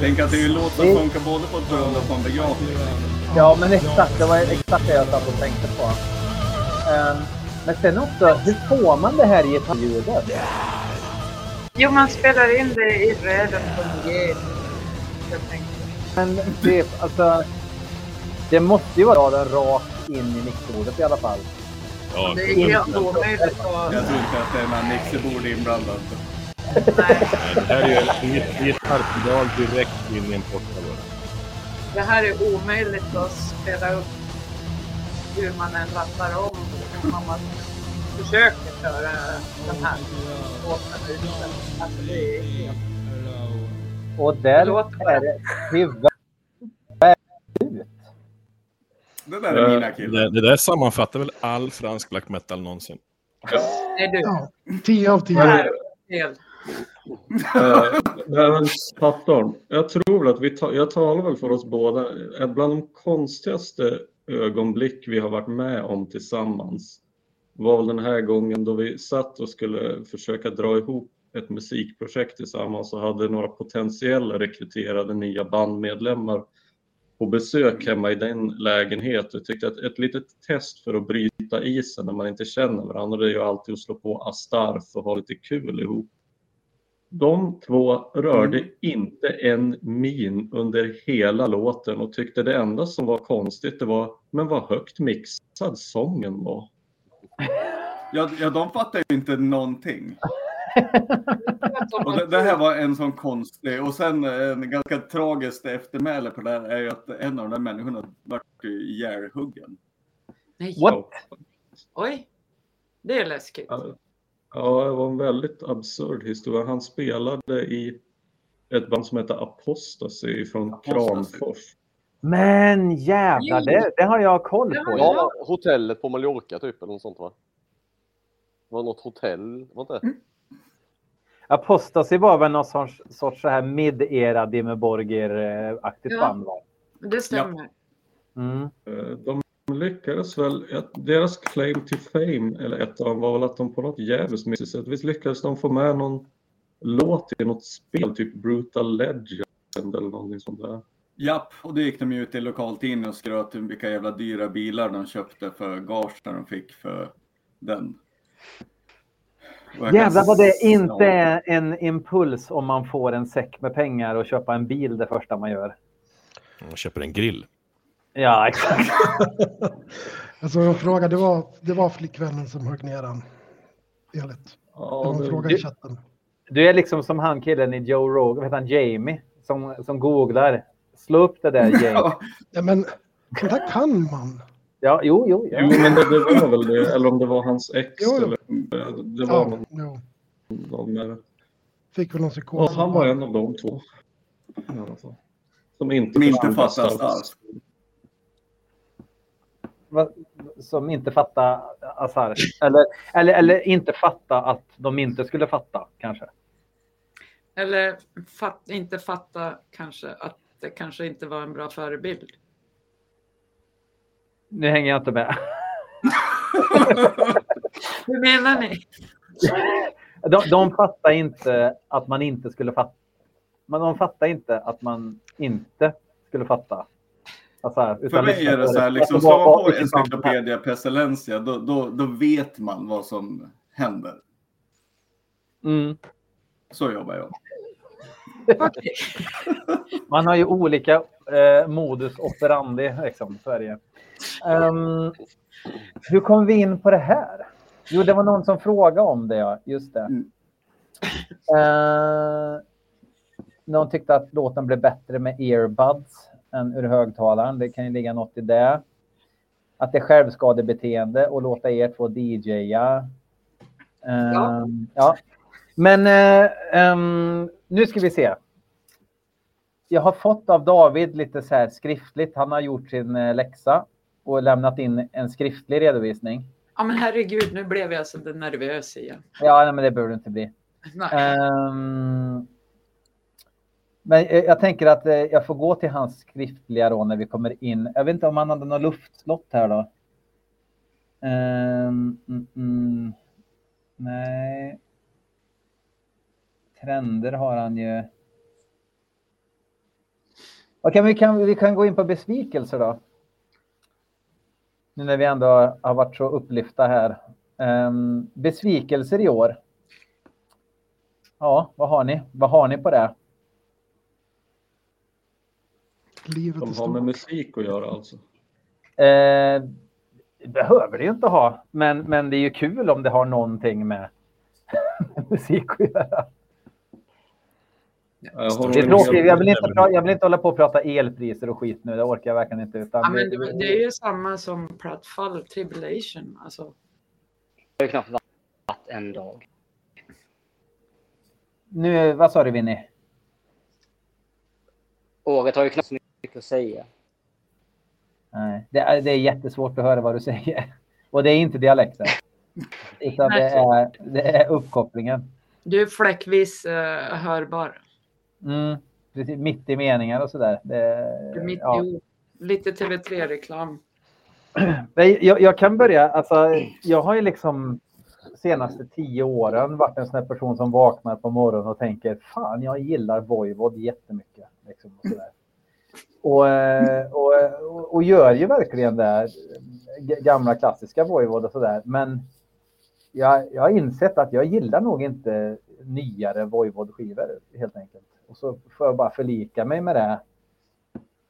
Tänk att det är ju låtar som funkar både på drömmen och på en begravning. Ja, men exakt. Det var exakt det jag satt och tänkte på. Um, men sen också, hur får man det här gitarrljudet? Jo, man spelar in det i röden på G. Men typ, alltså... Det måste ju vara den rakt in i mixerbordet i alla fall. Ja, det är helt omöjligt. Jag tror inte att det är någon mixerbord inblandad. Nej. Det här är ju ett gitarrpedal direkt in i en portavör. Det här är omöjligt att spela upp hur man än rattar om om man försöker köra den här låten ut. Alltså det är helt... Och där är det tyvärr ut. Det där är mina killar. Det där sammanfattar väl all fransk black metal någonsin. Nej du. tio av tio. Helt. Men Hatpastorn, jag tror att vi ta- jag talar väl för oss båda, att bland de konstigaste ögonblick vi har varit med om tillsammans var den här gången då vi satt och skulle försöka dra ihop ett musikprojekt tillsammans och hade några potentiella rekryterade nya bandmedlemmar på besök hemma i den lägenheten. Jag tyckte att ett litet test för att bryta isen när man inte känner varandra, det är ju alltid att slå på Astarf och ha lite kul ihop. De två rörde mm. inte en min under hela låten och tyckte det enda som var konstigt det var, men vad högt mixad sången var. Ja, ja, de fattade ju inte någonting. Och det, det här var en sån konstig, och sen en ganska tragisk eftermäle på det här är ju att en av de människorna var järhuggen. Nej. What? Oj, det är läskigt. Ja. Ja, det var en väldigt absurd historia. Han spelade i ett band som heter Apostasy från Kramfors. Men jävlar, det, det har jag koll på. Ja, hotellet på Mallorca typ eller något sånt va? Det var något hotell, var det? Mm. Apostasy var väl någon sorts, sorts så här mid-era Dimmerborger-aktigt band va? Ja, det stämmer. Ja. Mm. De lyckades väl, deras claim to fame eller ett av dem var väl att de på något jävligt mysigt sätt visst lyckades de få med någon låt i något spel, typ Brutal Legend eller någonting sånt där. Japp, och då gick de ut i lokalt in och skröt om vilka jävla dyra bilar de köpte för gage när de fick för den. Jävlar vad det är inte är en impuls om man får en säck med pengar och köpa en bil det första man gör. Man köper en grill. Ja, exakt. Alltså jag frågade, det var, det var flickvännen som högg ner den. Enligt. Ja, det var en fråga i chatten. Du är liksom som han killen i Joe Rogan, vad heter han, Jamie, som, som googlar. Slå upp det där, Jamie. Ja, men det där kan man. Ja, jo, jo. Ja. Jo, men det, det var väl det, eller om det var hans ex. Jo, jo. Eller, det var ja, någon, någon med... Fick väl någon psykos. Ja, han var en av de två. Alltså. Som inte fattas alls. Som inte fattar Azar. Eller, eller, eller inte fatta att de inte skulle fatta, kanske. Eller fat, inte fatta kanske att det kanske inte var en bra förebild. Nu hänger jag inte med. Hur menar ni? De, de fattar inte att man inte skulle fatta. Men de fattar inte att man inte skulle fatta. Alltså här, utan för mig är det så här, liksom, ska man få encyclopedia pestilentia, då, då, då vet man vad som händer. Mm. Så jobbar jag. Man har ju olika eh, modus operandi liksom, i Sverige. Um, hur kom vi in på det här? Jo, det var någon som frågade om det, ja. Just det. Mm. Uh, någon tyckte att låten blev bättre med earbuds än ur högtalaren. Det kan ju ligga något i det. Att det är självskadebeteende och låta er två D J:a. Uh, ja. ja. Men uh, um, nu ska vi se. Jag har fått av David lite så här skriftligt. Han har gjort sin läxa och lämnat in en skriftlig redovisning. Ja, men herregud, nu blev jag så nervös igen. Ja, nej, men det behöver du inte bli. Nej. Um, men jag tänker att jag får gå till hans skriftliga då när vi kommer in. Jag vet inte om han hade något luftslott här då. Um, mm, mm. Nej. Trender har han ju. Okej, vi kan, vi kan gå in på besvikelser då. Nu när vi ändå har varit så upplyfta här. Um, besvikelser i år. Ja, vad har ni? Vad har ni på det? Livet de har med musik att göra alltså. Eh, behöver det ju inte ha. Men, men det är ju kul om det har någonting med musik att göra. Jag, det är jag, vill inte, jag vill inte hålla på och prata elpriser och skit nu. Det orkar jag verkligen inte. Utan ja, men det, det är ju samma som pratfall och tribulation. Alltså. Det har knappt varit en dag. Nu, vad sa du, Winnie? Året har ju knappt mycket att säga. Nej, det är, det är jättesvårt att höra vad du säger. Och det är inte dialekten. Utan det är, det är uppkopplingen. Du är fläckvis uh, hörbar. Mm, precis, mitt i meningar och sådär. Mitt i ja. Lite T V tre reklam. Jag, jag kan börja. Alltså, jag har ju liksom senaste tio åren varit en sån här person som vaknar på morgonen och tänker fan, jag gillar Voivod jättemycket. Liksom, och, sådär. Och, och, och gör ju verkligen det gamla klassiska Voivod och sådär. Men jag, jag har insett att jag gillar nog inte nyare Voivod-skivor helt enkelt. Och så får jag bara förlika mig med det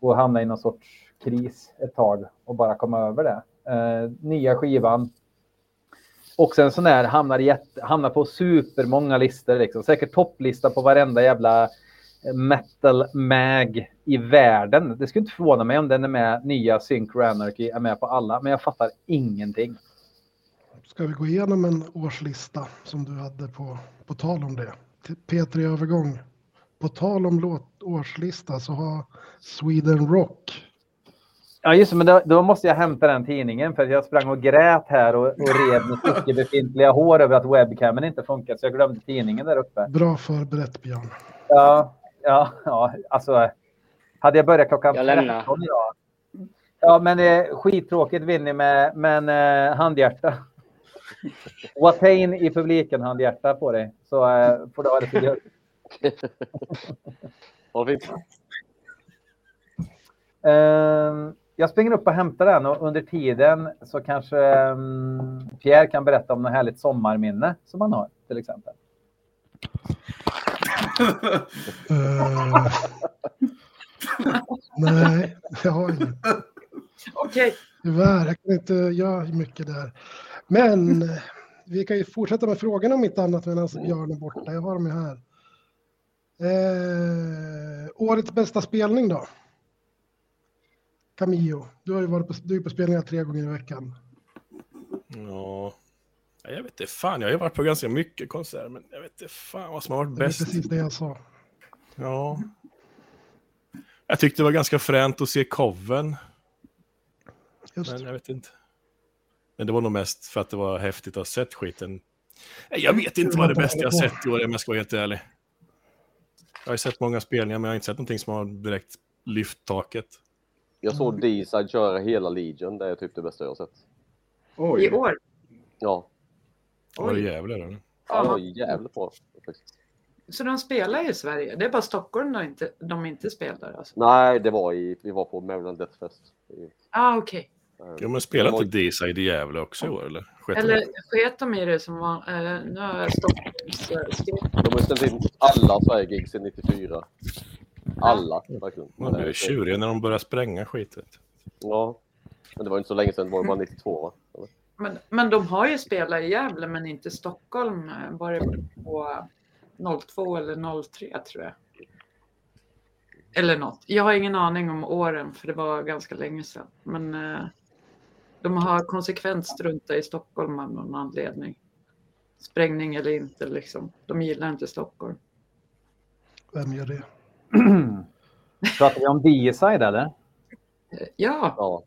och hamna i någon sorts kris ett tag och bara komma över det. Eh, nya skivan. Och sen sån här hamnar, jätte, hamnar på supermånga listor. Liksom. Säkert topplista på varenda jävla metal mag i världen. Det skulle inte förvåna mig om den är med. Nya Sync Anarchy är med på alla. Men jag fattar ingenting. Ska vi gå igenom en årslista som du hade på, på tal om det? P tre övergång. På tal om låt, årslista så har Sweden Rock. Ja just det, men då, då måste jag hämta den tidningen för jag sprang och grät här och, och red med icke befintliga hår över att webcamen inte funkar så jag glömde tidningen där uppe. Bra förberett, Björn. Ja, ja, ja alltså hade jag börjat klockan tretton idag. Ja men det är skittråkigt Winnie med, men eh, handhjärta. Watain i publiken handhjärta på dig så eh, får du ha det för dig. Um, jag springer upp och hämtar den, och under tiden så kanske um, Pierre kan berätta om något härligt sommarminne som han har, till exempel. uh, nej, jag har inget. Okej. Okay. Tyvärr, jag kan inte göra mycket där. Men vi kan ju fortsätta med frågorna om inte annat medan Björn är borta. Jag har dem ju här. Eh, årets bästa spelning då? Camillo, du har ju varit på, du är på spelningar tre gånger i veckan. Ja, jag vet inte fan. Jag har ju varit på ganska mycket konserter, men jag vet inte fan vad som har varit bäst. Det är precis det jag sa. Ja. Jag tyckte det var ganska fränt att se Koven. Just. Men jag vet inte. Men det var nog mest för att det var häftigt att ha sett skiten. Jag vet inte vad det bästa jag har sett i år är, om jag ska vara helt ärlig. Jag har ju sett många spelningar, men jag har inte sett någonting som har direkt lyft taket. Jag såg Deeside köra hela Legion, det är typ det bästa jag har sett. Oj. I år? Ja. Oj, Oj jävlar. Det. Ja, det var jävligt bra. Så de spelar i Sverige? Det är bara Stockholm de inte, de inte spelar? Alltså. Nej, det var i, vi var på Maryland Death Fest. Ah, okej. Okay. Ja, men spelar inte D-side i Gävle också i år, eller? Sket eller sket de i det som var... Eh, nu har jag Stockholms... De har ställt in alla Sverige-gigs sedan nittiofyra. Alla, verkligen. Man blir tjuriga när de börjar spränga skitet. Ja, men det var inte så länge sedan. Var det bara nittiotvå, va? Eller? Men, men de har ju spelat i Gävle, men inte Stockholm. Var det på noll två eller noll tre, tror jag. Eller något. Jag har ingen aning om åren, för det var ganska länge sedan. Men... Eh, de har konsekvent struntat i Stockholm av någon anledning. Sprängning eller inte, liksom. De gillar inte Stockholm. Vem gör det? Pratar vi om D-side, eller? Ja. ja.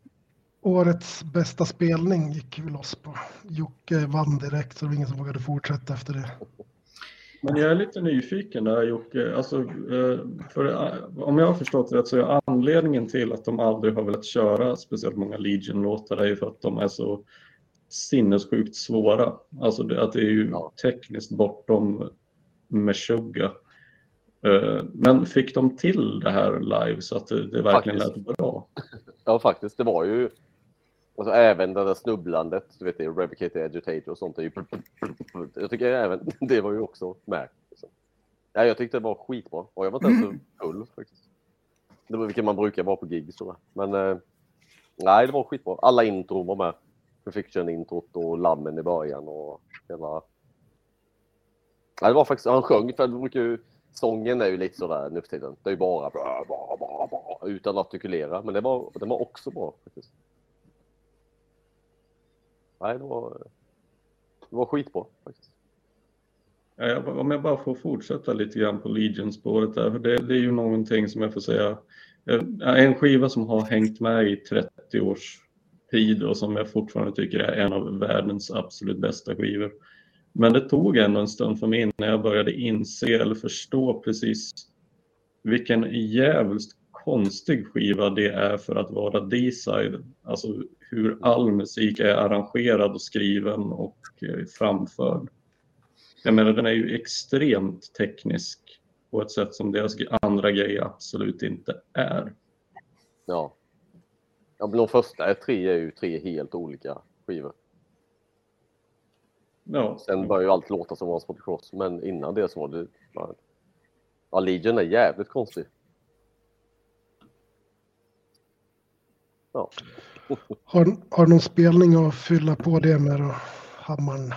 Årets bästa spelning gick vi loss på. Jocke vann direkt, så det var ingen som vågade fortsätta efter det. Men jag är lite nyfiken där, Jocke. Alltså, för om jag har förstått rätt så är anledningen till att de aldrig har velat köra speciellt många Legion-låtar är ju för att de är så sinnessjukt svåra. Alltså att det är ju tekniskt bortom Meshuggah. Men fick de till det här live så att det verkligen faktiskt lät bra? Ja, faktiskt. Det var ju... Alltså även det där snubblandet, du vet det, Revocated Agitator och sånt. Det är ju... Jag tycker även, det var ju också med. Ja, jag tyckte det var skitbra. Och jag var inte ens så full faktiskt. Det var vilket man brukar vara på gig, tror jag. Men eh, nej, det var skitbra. Alla intron var med. Perfection-introt och lammen i början och hela... Ja, det var faktiskt, han sjöng, för det brukar ju... Sången är ju lite sådär nu för tiden. Det är ju bara bra, bra, bra, bra, utan att artikulera. Men det var, det var också bra faktiskt. Nej, det var, det var skitbra faktiskt. Ja, om jag bara får fortsätta lite grann på Legion-spåret där. För det, det är ju någonting som jag får säga. En skiva som har hängt med i trettio års tid och som jag fortfarande tycker är en av världens absolut bästa skivor. Men det tog ändå en stund för mig innan jag började inse eller förstå precis vilken jävligt konstig skiva det är för att vara D-side. Alltså hur all musik är arrangerad och skriven och framförd. Jag menar, den är ju extremt teknisk på ett sätt som deras andra grejer absolut inte är. Ja. Ja, men de första tre är ju tre helt olika skivor. Ja. Sen börjar ju allt låta som var Spot Cross, men innan det så var det... Ja, Legion är jävligt konstig. Ja. Har, har du någon spelning att fylla på det med då, Hammaren?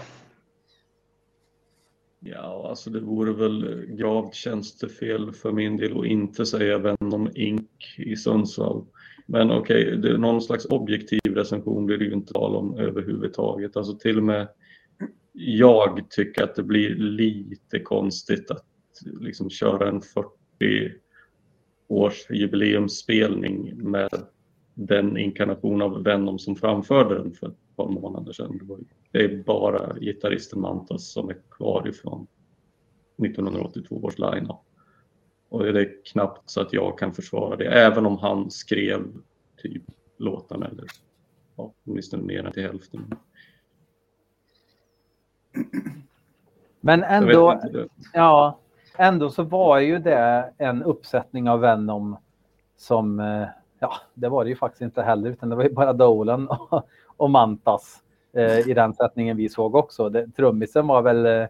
Ja, alltså det vore väl gravt tjänstefel för min del att inte säga Venom Incorporated i Sundsvall. Men okej, okay, någon slags objektiv recension blir det ju inte tal om överhuvudtaget. Alltså till och med jag tycker att det blir lite konstigt att liksom köra en fyrtio års jubileumsspelning med den inkarnation av Venom som framförde den för ett par månader sedan. Det är bara gitarristen Mantas som är kvar ifrån nittonhundraåttiotvå års line-up. Och det är knappt så att jag kan försvara det. Även om han skrev typ låtarna eller ja, åtminstone mer än till hälften. Men ändå, ja, ändå så var ju det en uppsättning av Venom som... ja, det var det ju faktiskt inte heller, utan det var ju bara Dolan och, och Mantas eh, i den sättningen vi såg också. Det, trummisen var väl,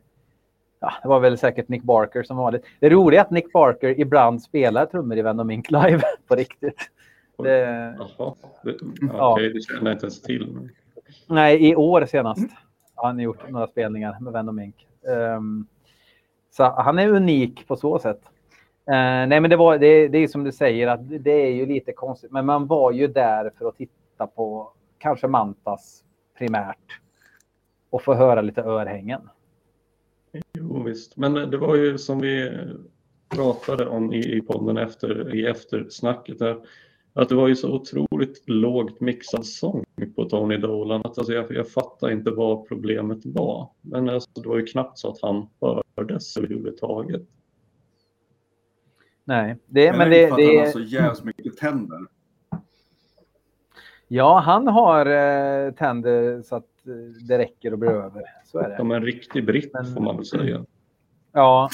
ja, det var väl säkert Nick Barker som vanligt. Det är roligt att Nick Barker ibland spelar trummor i Venom Inc live på riktigt. Det, Jaha, det, ja, okay, det känner jag inte ens till. Men... Nej, i år senast har han gjort några spelningar med Venom Inc. Um, så han är unik på så sätt. Uh, nej, men det, var, det, det är som du säger, att det är ju lite konstigt. Men man var ju där för att titta på kanske Mantas primärt och få höra lite örhängen. Jo, visst. Men det var ju som vi pratade om i, i podden efter, i eftersnacket där. Att det var ju så otroligt lågt mixad sång på Tony Dolan. Att alltså jag, jag fattar inte vad problemet var. Men alltså det var ju knappt så att han hördes överhuvudtaget. Nej, det, men, men det... Men det är att han har så jävligt mycket tänder. Ja, han har eh, tänder så att eh, det räcker och blir över. Så är det. Som en riktig britt, men, får man väl säga. Ja.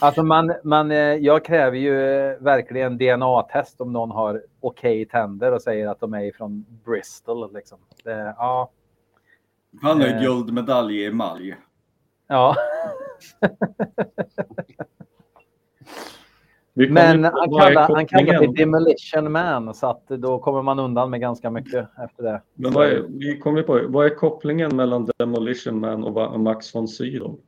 Alltså man, man, jag kräver ju verkligen D N A-test om någon har okej tänder och säger att de är från Bristol. Liksom. Det, ja. Han har ju eh. guldmedalj i emalj. Ja. Men han kallar, han kallar det Demolition Man, så att då kommer man undan med ganska mycket efter det. Men vad är, vi kommer på, vad är kopplingen mellan Demolition Man och Max von Sydow?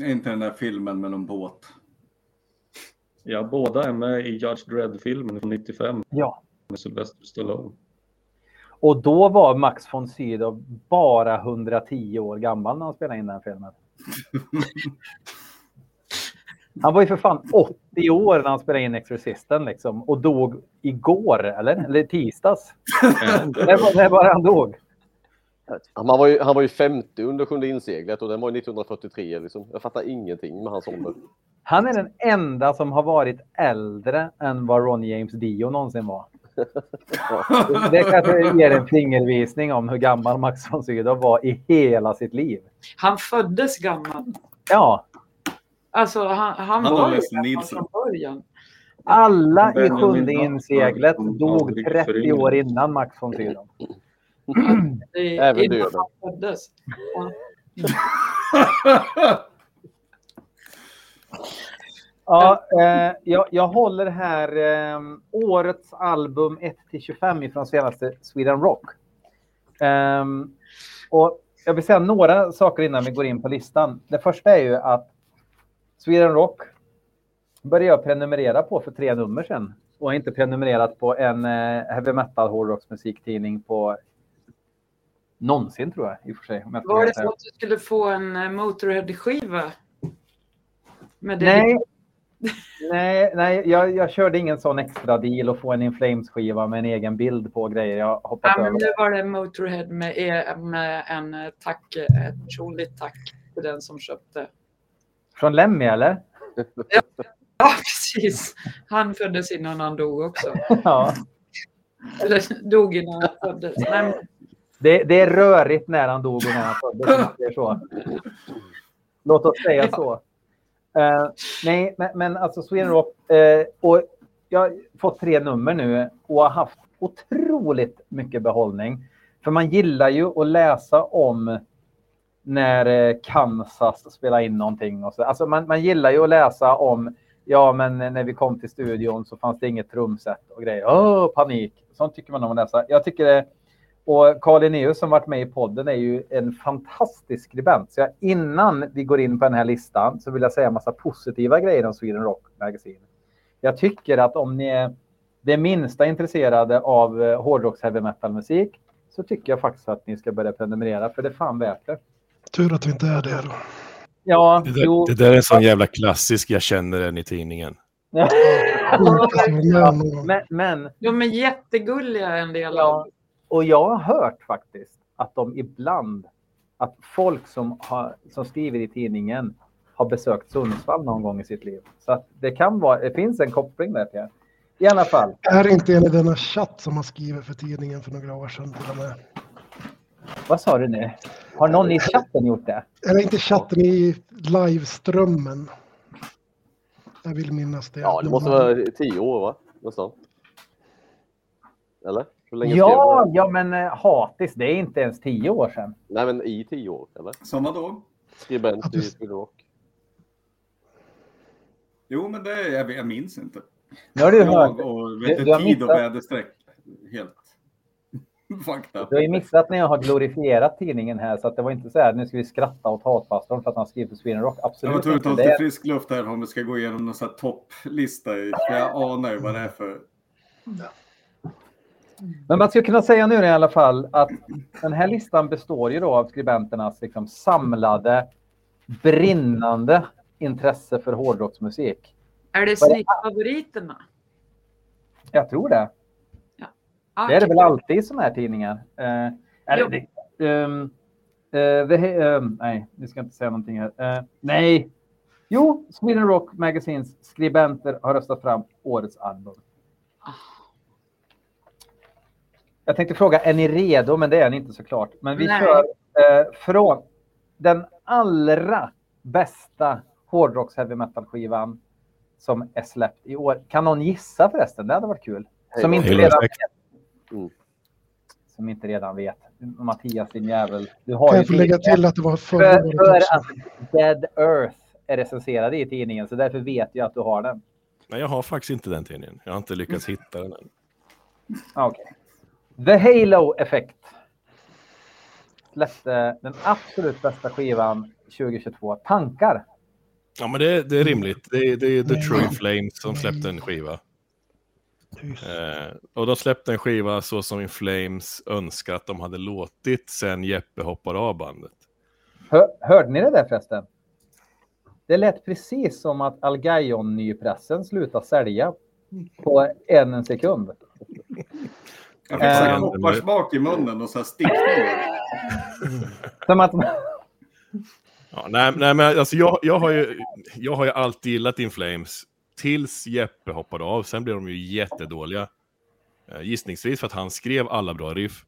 Inte den där filmen med någon båt. Ja, båda är med i Judge Dredd-filmen från nittiofem. Ja. Med Sylvester Stallone. Och då var Max von Sydow bara hundratio år gammal när han spelade in den filmen. Han var ju för fan åttio år när han spelade in Exorcisten liksom. Och dog igår, eller? Eller tisdags. Det var, det var bara han dog. Han var, ju, han var ju femtio under sjunde inseglet och den var ju nittonhundrafyrtiotre liksom. Jag fattar ingenting med hans ålder. Han är den enda som har varit äldre än vad Ron James Dio någonsin var. Ja. Det kanske ger en fingervisning om hur gammal Max von Sydow var i hela sitt liv. Han föddes gammal. Ja. Alltså han, han, han var ju gammal från början. Alla i sjunde inseglet dog trettio år innan Max von Sydow. Även du. Ja, eh, jag, jag håller här eh, årets album ett till tjugofem från senaste Sweden Rock. Eh, och jag vill säga några saker innan vi går in på listan. Det första är ju att Sweden Rock började jag prenumerera på för tre nummer sedan. Och inte prenumererat på en eh, heavy metal hårdrocks musiktidning på någonsin, tror jag, i och för sig. Var det så att du skulle få en Motorhead-skiva? Med nej, nej, nej jag, jag körde ingen sån extra deal och få en In Flames-skiva med en egen bild på grejer. Jag hoppas ja, men nu var det Motorhead med, med en tack, ett personligt tack till den som köpte. Från Lemmy, eller? Ja, ja, precis. Han föddes innan han dog också. Ja. Eller dog innan han föddes. Nej, men... Det, det är rörigt när han dog och när han föddes. Det är så. Låt oss säga så. Uh, nej, men, men alltså Sweden Rock. Uh, och jag har fått tre nummer nu och har haft otroligt mycket behållning. För man gillar ju att läsa om när Kansas spelar in någonting. Och så. Alltså man, man gillar ju att läsa om, ja men när vi kom till studion så fanns det inget trumset och grejer. Åh, oh, panik. Sånt tycker man om att läsa. Jag tycker det. Och Carl Linnaeus som varit med i podden är ju en fantastisk skribent. Så jag, innan vi går in på den här listan så vill jag säga en massa positiva grejer om Sweden Rock Magazine. Jag tycker att om ni är det minsta intresserade av hårdrocks heavy metal musik så tycker jag faktiskt att ni ska börja prenumerera, för det är fan värt det. Tur att vi inte är där då. Ja, det, där, jo, det där är en sån jävla klassisk, jag känner den i tidningen. men, men, de är jättegulliga en del av ja. Och jag har hört faktiskt att de ibland, att folk som, har, som skriver i tidningen har besökt Sundsvall någon gång i sitt liv. Så att det kan vara, det finns en koppling där till. I alla fall. Är det inte en i denna chatt som har skrivit för tidningen för några år sedan? Vad sa du nu? Har någon i chatten gjort det? Är det inte chatten i liveströmmen? Jag vill minnas det. Ja, det måste vara tio år, va? Någonstans. Eller? Ja, ja, men Hatis, det är inte ens tio år sedan. Nej, men i tio år, eller? Såna då? Skribent i språk. Jo, men det är, jag, jag minns inte. Ja, du jag och vet du, du har tid missat... och väderstreck. Helt fakta. Du har ju missat när jag har glorifierat tidningen här, så att det var inte så här, nu ska vi skratta åt Hatpastorn för att han skrev på Sweden Rock. Absolut. Jag tror att det är frisk luft här om vi ska gå igenom någon sån här topplista. Jag anar ju vad det är för... Ja. Men man ska kunna säga nu i alla fall att den här listan består ju då av skribenternas liksom samlade, brinnande intresse för hårdrocksmusik. Är det snittfavoriterna? Jag tror det. Ja. Ah, det är det väl alltid i sådana här tidningar. Uh, är det, um, uh, the, um, nej, vi ska inte säga någonting här. Uh, nej. Jo, Sweden Rock Magazines skribenter har röstat fram årets album. Ah. Jag tänkte fråga, är ni redo? Men det är ni inte såklart. Men vi Nej. kör eh, från den allra bästa hårdrocks heavy metal skivan som är släppt i år. Kan någon gissa förresten? Det hade varit kul. Som inte redan vet. Som inte redan vet. Mattias, din jävel. Du har kan ju jag få lägga till att det var förra året också. För att Dead Earth är recenserad i tidningen. Så därför vet jag att du har den. Nej, jag har faktiskt inte den tidningen. Jag har inte lyckats hitta den än. Okej. Okay. The Halo Effect släppte den absolut bästa skivan tjugohundratjugotvå. Tankar? Ja, men det, det är rimligt. Det, det är The True Flames som släppte en skiva. Eh, och de släppte en skiva så som In Flames önskade att de hade låtit sen Jeppe hoppade av bandet. Hör, hörde ni det där förresten? Det lät precis som att Algaion nypressen slutade sälja på en, en sekund. Jag fick såhär kopparsmak i munnen och såhär stickning. Som att... ja, nej, nej, men alltså jag, jag, har ju, jag har ju alltid gillat In Flames tills Jeppe hoppade av. Sen blev de ju jättedåliga. Gissningsvis för att han skrev alla bra riff.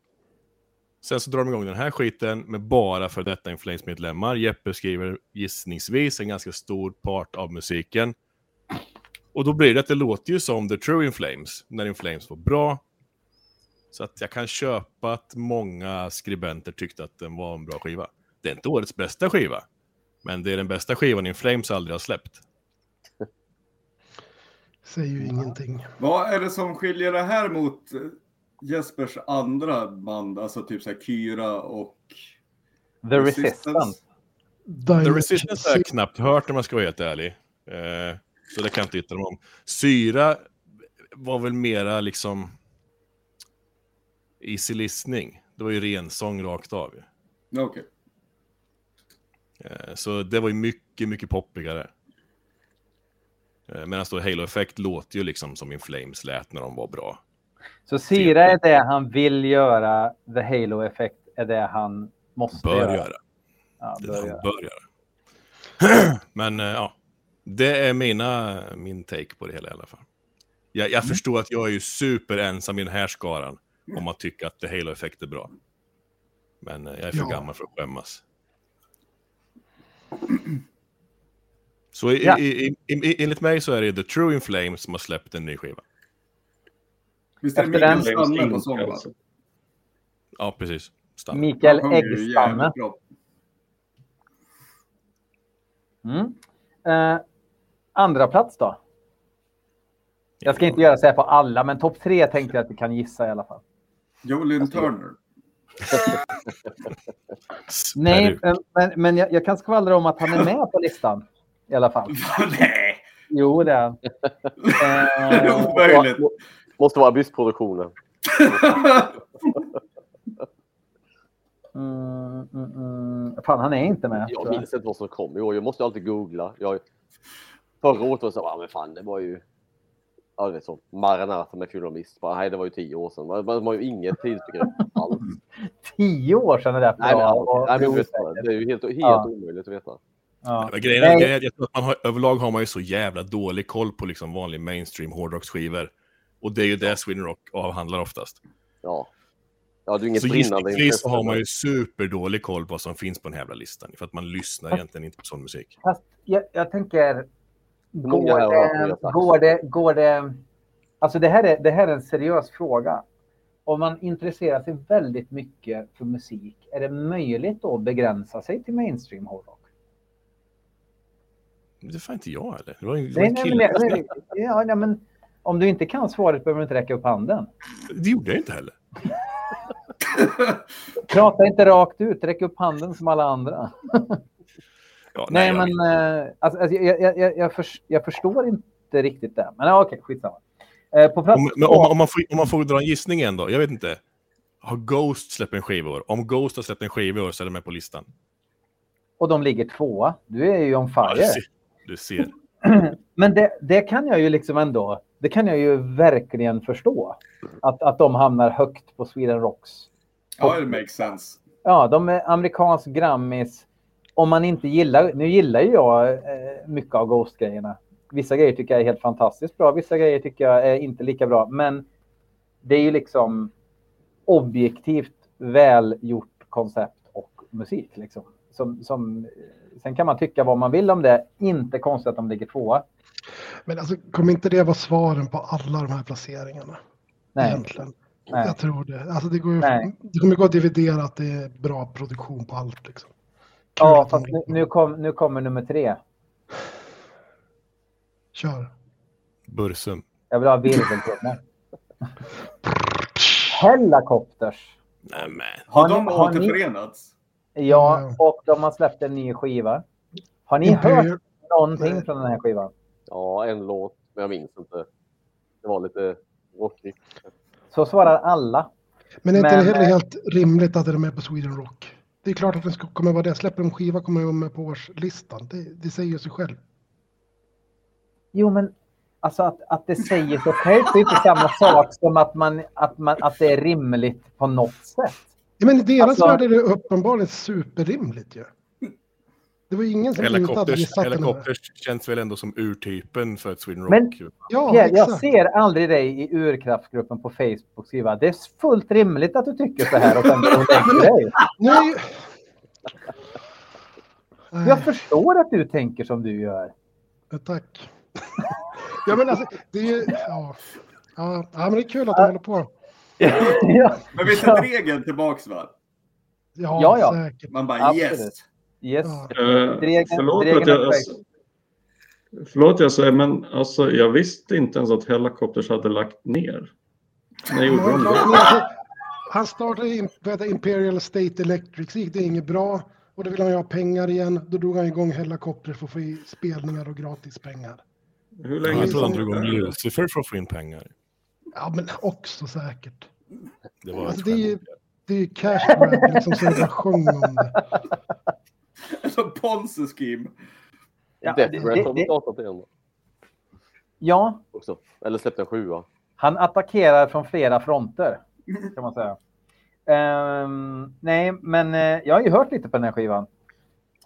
Sen så drar de igång den här skiten med bara för detta In Flames-medlemmar. Jeppe skriver gissningsvis en ganska stor part av musiken. Och då blir det att det låter ju som The True In Flames. När In Flames var bra. Så att jag kan köpa att många skribenter tyckte att den var en bra skiva. Det är inte årets bästa skiva. Men det är den bästa skivan In Flames aldrig har släppt. Säger ju ingenting. Vad är det som skiljer det här mot Jespers andra band? Alltså typ så här Kyra och... The Resistance. The Resistance har jag knappt hört om man ska vara helt ärlig. Eh, så det kan jag inte hitta dem om. Syra var väl mera liksom... easy listening. Det var ju ren sång rakt av. Okej. Okay. Så det var ju mycket, mycket poppigare. Medan då Halo Effect låter ju liksom som In Flames lät när de var bra. Så Syra är det han vill göra. The Halo Effect är det han måste bör göra. göra. Ja, bör det är det han bör göra. Men ja, det är mina, min take på det hela i alla fall. Jag, jag mm. förstår att jag är ju superensam i den här skaran. Om man tycker att The Halo Effect är bra. Men jag är för ja. gammal för att skämmas. Så i, ja. i, i, i, enligt mig så är det The True In Flames som har släppt en ny skiva. Visst är Mikael Eggstammen på sång? Ja, precis. Stammen. Mikael Eggstammen. Mm. Eh, andra plats då? Jag ska inte göra så här på alla, men topp tre tänkte jag att vi kan gissa i alla fall. Jolin Turner. Nej, men, men jag, jag kan skvallra om att han är med på listan. I alla fall. Nej. Jo, det är han. eh, omöjligt. Måste vara bysproduktionen. mm, mm, mm. Fan, han är inte med. Jag minns inte vad som kom. Jo, jag måste alltid googla. Jag, förra året var så, ah, men fan, det var ju... Ja, det är så. Maranata med Funomist. Bara, hej, det var ju tio år sedan. Det var, det var ju inget tidsbegrepp alls. tio år sedan är det. Nej, men, och, nej, men det är ju helt, helt ja. omöjligt att veta. Ja. Men grejen är, jag, jag tror att man har, överlag har man ju så jävla dålig koll på liksom vanlig mainstream hårdrocksskivor. Och det är ju det Sweden Rock avhandlar oftast. Ja. Ja, det är inget så gissningsvis så har man ju superdålig koll på vad som finns på den här jävla listan. För att man lyssnar egentligen inte på sån musik. Fast jag, jag tänker... Går det, går det, går det, alltså det här, är, det här är en seriös fråga. Om man intresserar sig väldigt mycket för musik, är det möjligt att begränsa sig till mainstream hårdrock? Det var inte jag eller? Det var en, nej, nej, nej, nej, ja, nej, men om du inte kan svaret behöver du inte räcka upp handen. Det gjorde jag inte heller. Prata inte rakt ut, räck upp handen som alla andra. Ja, nej, nej, men jag... Alltså, alltså, jag, jag, jag, jag, förstår, jag förstår inte riktigt det. Men ja, okej, skitsamma. Eh, på plats om, men om, om, man får, om man får dra en gissning ändå, jag vet inte. Har Ghost släppt en skiva i år? Om Ghost har släppt en skiva i år så är de med på listan. Och de ligger tvåa. Du är ju on fire. Ja, du ser. Du ser. Men det, det kan jag ju liksom ändå, det kan jag ju verkligen förstå. Att, att de hamnar högt på Sweden Rocks. Ja, det makes sense. Ja, de är amerikansk Grammys. Om man inte gillar, nu gillar ju jag mycket av Ghost-grejerna. Vissa grejer tycker jag är helt fantastiskt bra. Vissa grejer tycker jag är inte lika bra. Men det är ju liksom objektivt välgjort koncept och musik. Liksom. Som, som, sen kan man tycka vad man vill om det. Inte konstigt att de ligger tvåa. Men alltså, kommer inte det vara svaren på alla de här placeringarna? Nej. Egentligen. Nej. Jag tror det. Alltså, det, går ju, det kommer gå att dividera att det är bra produktion på allt. Liksom. Kul ja, fast nu, nu, kom, nu kommer nummer tre. Kör. Bursum. Jag vill ha virveltrumma. Helikopters. Nej, men. Har, har de ni, återförenats? Har ni... Ja, och de har släppt en ny skiva. Har ni Imperial... hört någonting Nej. Från den här skivan? Ja, en låt, men jag minns inte. Det var lite rockigt. Så svarar alla. Men är inte men... det heller helt rimligt att de är med på Sweden Rock? Det är klart att den ska, kommer vara det. Släpper de skiva kommer de med på årslistan. Det, det säger sig själv. Jo, men alltså att, att det säger sig själv det är inte samma sak som att, man, att, man, att det är rimligt på något sätt. Ja, men i deras alltså, värld är det uppenbarligen superrimligt ju. Det var ingen som utade. Helikopters känns väl ändå som urtypen för ett Sweden Rock. Men, ja, ja, jag ser aldrig dig i urkraftgruppen på Facebook skriva det är fullt rimligt att du tycker så här och sen tänker dig. Nej. Jag förstår att du tänker som du gör. Ja, tack. Ja, men alltså, det är ju... Ja, ja men det är kul att du håller på. Ja, ja. Men vi sätter regeln tillbaks, va? Ja, ja, ja. Säkert. Man bara, absolut. Yes. Yes. Ja. Uh, Dregen, förlåt, Dregen att jag, alltså, förlåt jag säger, men alltså, jag visste inte ens att Helikopters hade lagt ner. Nej, gjorde han, alltså, han startade in, Imperial State Electric, det är inget bra. Och då ville han ha pengar igen. Då drog han igång Helikopters för att få i spelningar och gratis pengar. Hur länge tror han drog igång Lucifer för att få in pengar? Ja, men också säkert. Det var alltså, det är ju det är Cashman liksom, som jag sjöng om det. Alltså Ponzi-scheme. Ja, det, det, det. Ja. Också. Eller släppte en sjua. Han attackerar från flera fronter, kan man säga. Um, nej, men uh, jag har ju hört lite på den här skivan.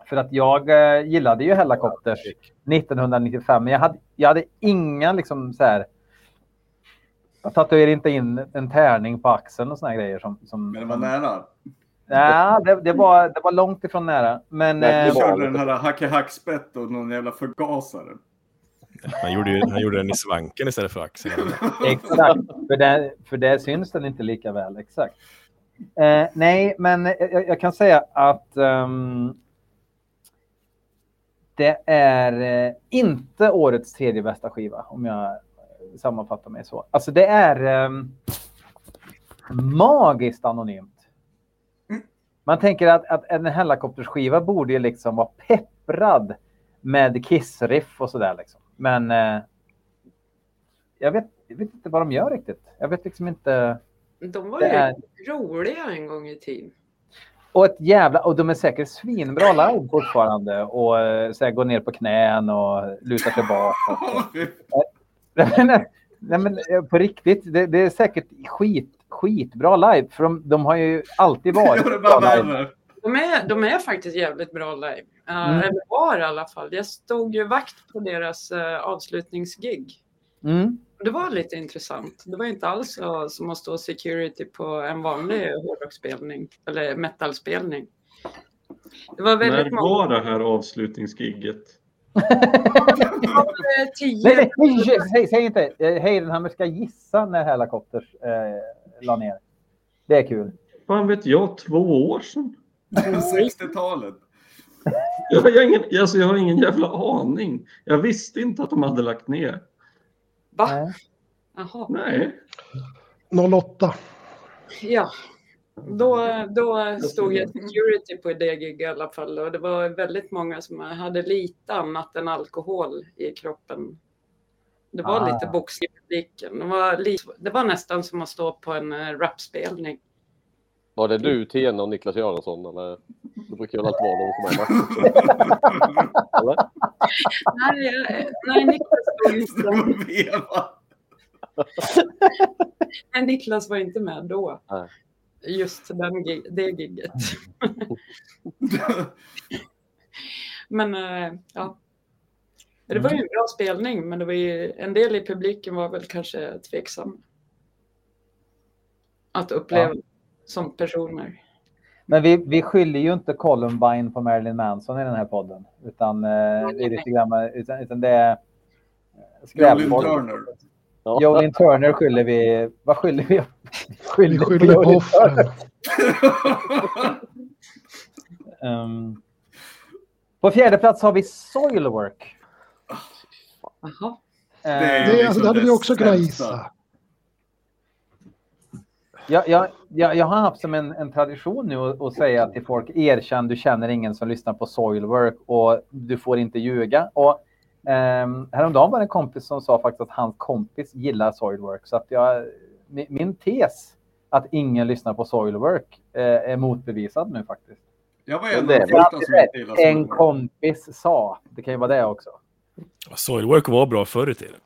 För att jag uh, gillade ju Helikopters nittonhundranittiofem. Men jag hade, jag hade inga liksom så här. Jag tatuerade inte in en tärning på axeln och såna här grejer som, som. Men det var nära. Ja, det, det, var, det var långt ifrån nära. Men nej, du körde den här hacke-hackspett och någon jävla förgasare. Han gjorde, han gjorde den i svanken istället för axeln. Exakt, för det, för det syns den inte lika väl. Exakt. Eh, nej, men jag, jag kan säga att um, det är eh, inte årets tredje bästa skiva, om jag sammanfattar mig så. Alltså det är eh, magiskt anonymt. Man tänker att, att en Helikoptersskiva borde ju liksom vara pepprad med kissriff och sådär liksom. Men eh, jag, vet, jag vet inte vad de gör riktigt. Jag vet liksom inte... De var ju är... roliga en gång i tiden. Och ett jävla... Och de är säkert svinbra live fortfarande. Och så här, går ner på knän och lutar tillbaka. Nej, men, nej, men på riktigt. Det, det är säkert skit, skitbra live. För de, de har ju alltid varit bra live. De är, de är faktiskt jävligt bra live. Uh, mm. Eller var i alla fall. Jag stod ju vakt på deras uh, avslutningsgig. Mm. Det var lite intressant. Det var inte alls så, som att stå security på en vanlig hårdrockspelning eller metalspelning. Det var väldigt. När var många... det här avslutningsgigget? Nej, nej, nej, säg inte. Heidenhammer ska gissa när Helicopters eh, la ner. Det är kul. Fan vet jag, två år sedan. sextiotalet. jag, har ingen, alltså, jag har ingen jävla aning. Jag visste inte att de hade lagt ner. Va? Nej. Jaha. Nej. noll åtta. Ja. Då, då stod jag security på det gig i alla fall, och det var väldigt många som hade lite annat än alkohol i kroppen. Det var ah. lite box i publiken. Det var, lite, det var nästan som att stå på en rapspelning. Var det du, Tena och Niklas Göransson? Eller? Det brukar väl alltid vara någon som har nej, nej, Niklas var inte med. Nej, Niklas var inte med då. Nej. Just den, det gigget. Men ja, det var ju en bra spelning, men det var ju, en del i publiken var väl kanske tveksam att uppleva ja. som personer. Men vi, vi skyller ju inte Columbine på Marilyn Manson i den här podden, utan det är lite grann, utan, utan det är skräpmål. Ja. Jolin Turner skyller vi... Vad skyller vi? Skyller vi skyller på offren. um, på fjärde plats har vi Soilwork. Jaha. Det, är liksom det, alltså, det hade det vi också kunnat gissa. Jag, jag, jag, jag har haft som en, en tradition nu att, att säga till folk: erkänn, du känner ingen som lyssnar på Soilwork, och du får inte ljuga. Och Um, häromdagen var det en kompis som sa faktiskt att hans kompis gillar Soilwork, så att jag, min, min tes att ingen lyssnar på Soilwork eh, är motbevisad nu faktiskt. Jag var en, det, som en kompis sa, det kan ju vara det också. Soilwork var bra förr i tiden.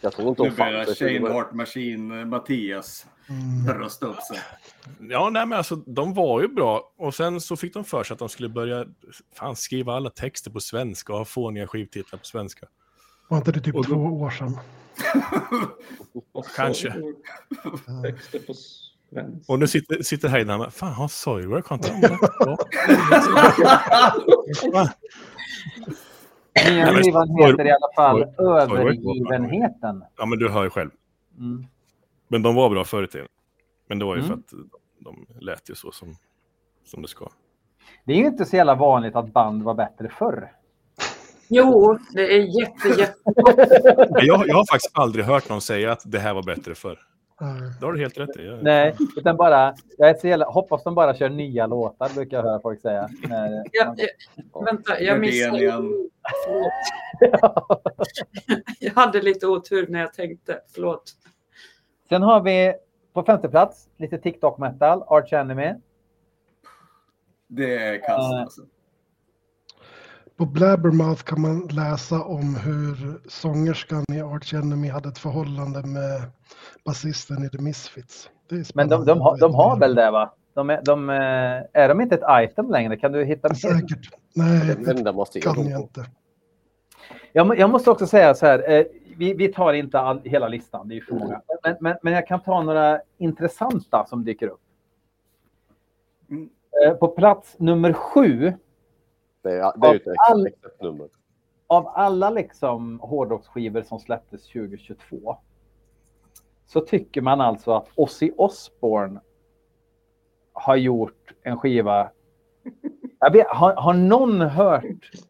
Jag tror inte om fan Shane Hart Machine Mattias mm. rösta upp sig. Ja, nej, men alltså de var ju bra, och sen så fick de för sig att de skulle börja fan skriva alla texter på svenska och ha fåniga skivtitlar på svenska. Var inte det typ och då... två år sedan? Och kanske. Texter på svenska. Och nu sitter, sitter här innan, fan har Soilwork kontaktat. Nya skivan heter i alla fall Övergivenheten. Ja, men du hör ju själv. Mm. Men de var bra förr i tiden. Men det var ju mm. för att de lät ju så som, som det ska. Det är ju inte så jävla vanligt att band var bättre förr. Jo, det är jätte, jätte. jag, jag har faktiskt aldrig hört någon säga att det här var bättre förr. Det har du helt rätt i. Jag... Nej, utan bara, jag är så jävla, hoppas de bara kör nya låtar, brukar jag höra folk säga. Nej, jag, jag, vänta, jag missade. Ja. Jag hade lite otur när jag tänkte, förlåt. Sen har vi på femte plats lite TikTok-metal, Arch Enemy. Det är kast alltså. På Blabbermouth kan man läsa om hur sångerskan i Arch Enemy hade ett förhållande med basisten i The Misfits. Men de, de, ha, de har väl det, va? De är, de, är de inte ett item längre? Kan du hitta... Säkert. Nej, det måste kan jag inte. Jag, jag måste också säga så här. Eh, vi, vi tar inte all, hela listan, det är ju fråga. Mm. Men, men, men jag kan ta några intressanta som dyker upp. Mm. Eh, på plats nummer sju... Det är, det är av, all, av alla liksom hårdrocksskivor som släpptes tjugo tjugotvå så tycker man alltså att Ozzy Osbourne har gjort en skiva. Jag vet, har, har någon hört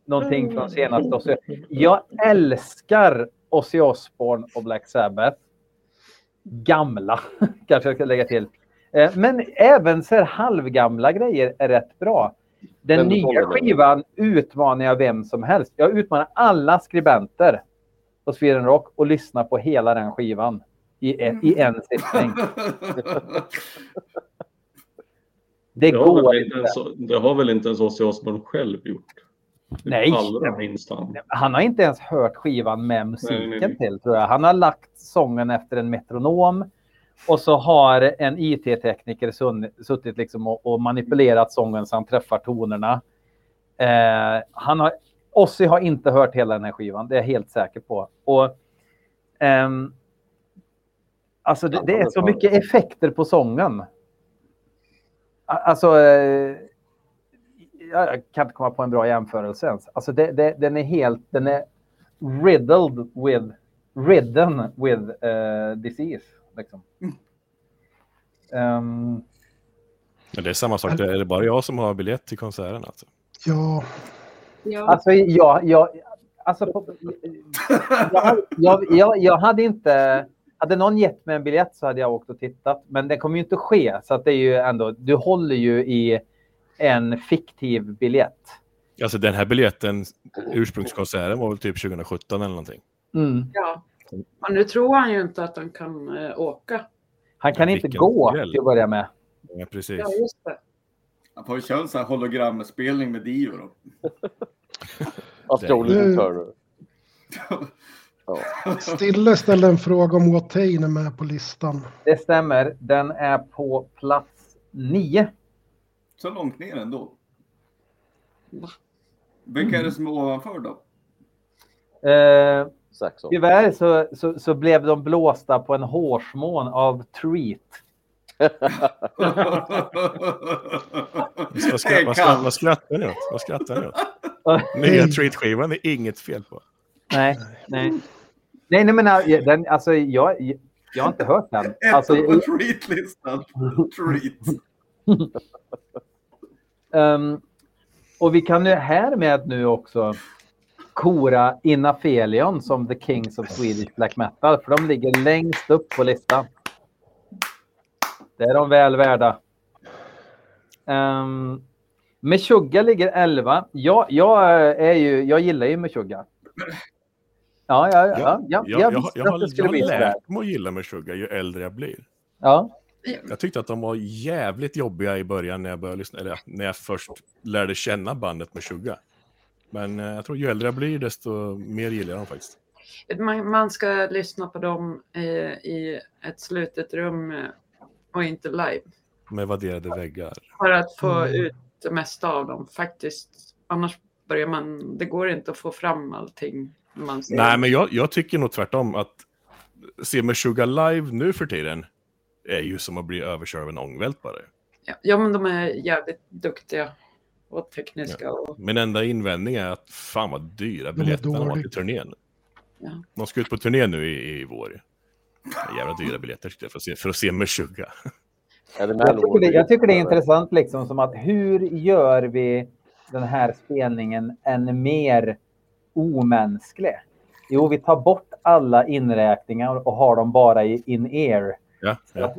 någonting från senaste Ozzy? Jag älskar Ozzy Osbourne och Black Sabbath. Gamla, kanske jag ska lägga till. Men även så här halvgamla grejer är rätt bra. Den, Den nya skivan utmanar jag vem som helst. Jag utmanar alla skribenter på Sweden Rock och lyssnar på hela den skivan i en, i en sittning. Det, det går har inte. Ens, det har väl inte ens Ozzy Osbourne själv gjort? Nej, han har inte ens hört skivan med musiken nej, nej, nej. till, tror jag. Han har lagt sången efter en metronom. Och så har en I T-tekniker suttit liksom och, och manipulerat sången så han träffar tonerna. Eh, han har, Ozzy har inte hört hela den här skivan, det är jag helt säker på. Och, ehm, alltså det, det är så mycket effekter på sången. Alltså, eh, jag kan inte komma på en bra jämförelse ens. Alltså det, det, den är helt, den är riddled with, ridden with uh, disease. Liksom. Mm. Um, Men det är samma sak, det är det bara jag som har biljett till konserten alltså? Ja. Ja. Alltså jag, jag, alltså, jag, jag, jag, jag hade inte, hade någon gett mig en biljett så hade jag åkt och tittat. Men det kommer ju inte ske, så att det är ju ändå, du håller ju i en fiktiv biljett. Alltså den här biljetten, ursprungskonserten var väl typ tjugosjutton eller någonting. Mm. Ja, men nu tror han ju inte att han kan eh, åka. Han kan ja, inte gå hjälp. Till att börja med. Ja, precis. Ja, just det. Han får ju köra en sån här hologramspelning med Dio då. Astrologintör. Stille ställde en fråga om Watain är med på listan. Det stämmer, den är på plats nio. Så långt ner ändå. Vilka mm. är det som är ovanför då? Eh, tyvärr så, så, så blev de blåsta på en hårsmån av Treat. Vad skrattar, skrattar ni åt? Vad skrattar ni åt? Nya Treat-skivan är inget fel på. Nej, nej. Nej, nej men den, alltså, jag, jag har inte hört den. Alltså, på Treat-listan. Treat. um, och vi kan ju härmed nu också kora Inafelion som The Kings of Swedish Black Metal, för de ligger längst upp på listan. Det är de väl värda. um, Meshuggah ligger elva. jag, jag, är ju, jag gillar ju Meshuggah. Ja, ja, ja, ja, ja, jag, jag, jag, jag har, jag har lärt mig att gilla Meshuggah ju äldre jag blir. Ja. Jag tyckte att de var jävligt jobbiga i början när jag började lyssna, eller när jag först lärde känna bandet Meshuggah. Men jag tror ju äldre jag blir desto mer gillar jag dem faktiskt. Man, man ska lyssna på dem eh, i ett slutet rum eh, och inte live. Med vadderade väggar. För att få mm. ut det mesta av dem faktiskt. Annars börjar man, det går inte att få fram allting. Man ser. Nej, men jag, jag tycker nog tvärtom att se Meshuggah live nu för tiden är ju som att bli överkörd av en ångvält bara. Ja, ja, men de är jävligt duktiga och tekniska. Ja. Och... Min enda invändning är att fan vad dyra biljetterna var till turnén. Ja. De ska ut på turné nu i, i vår. Jävla dyra biljetter tyckte jag för att se, för att se Meshuggah. Jag tycker, det, jag tycker det är intressant liksom, som att hur gör vi den här spelningen än mer omänsklig? Jo, vi tar bort alla inräkningar och har dem bara i in-ear. Ja, ja.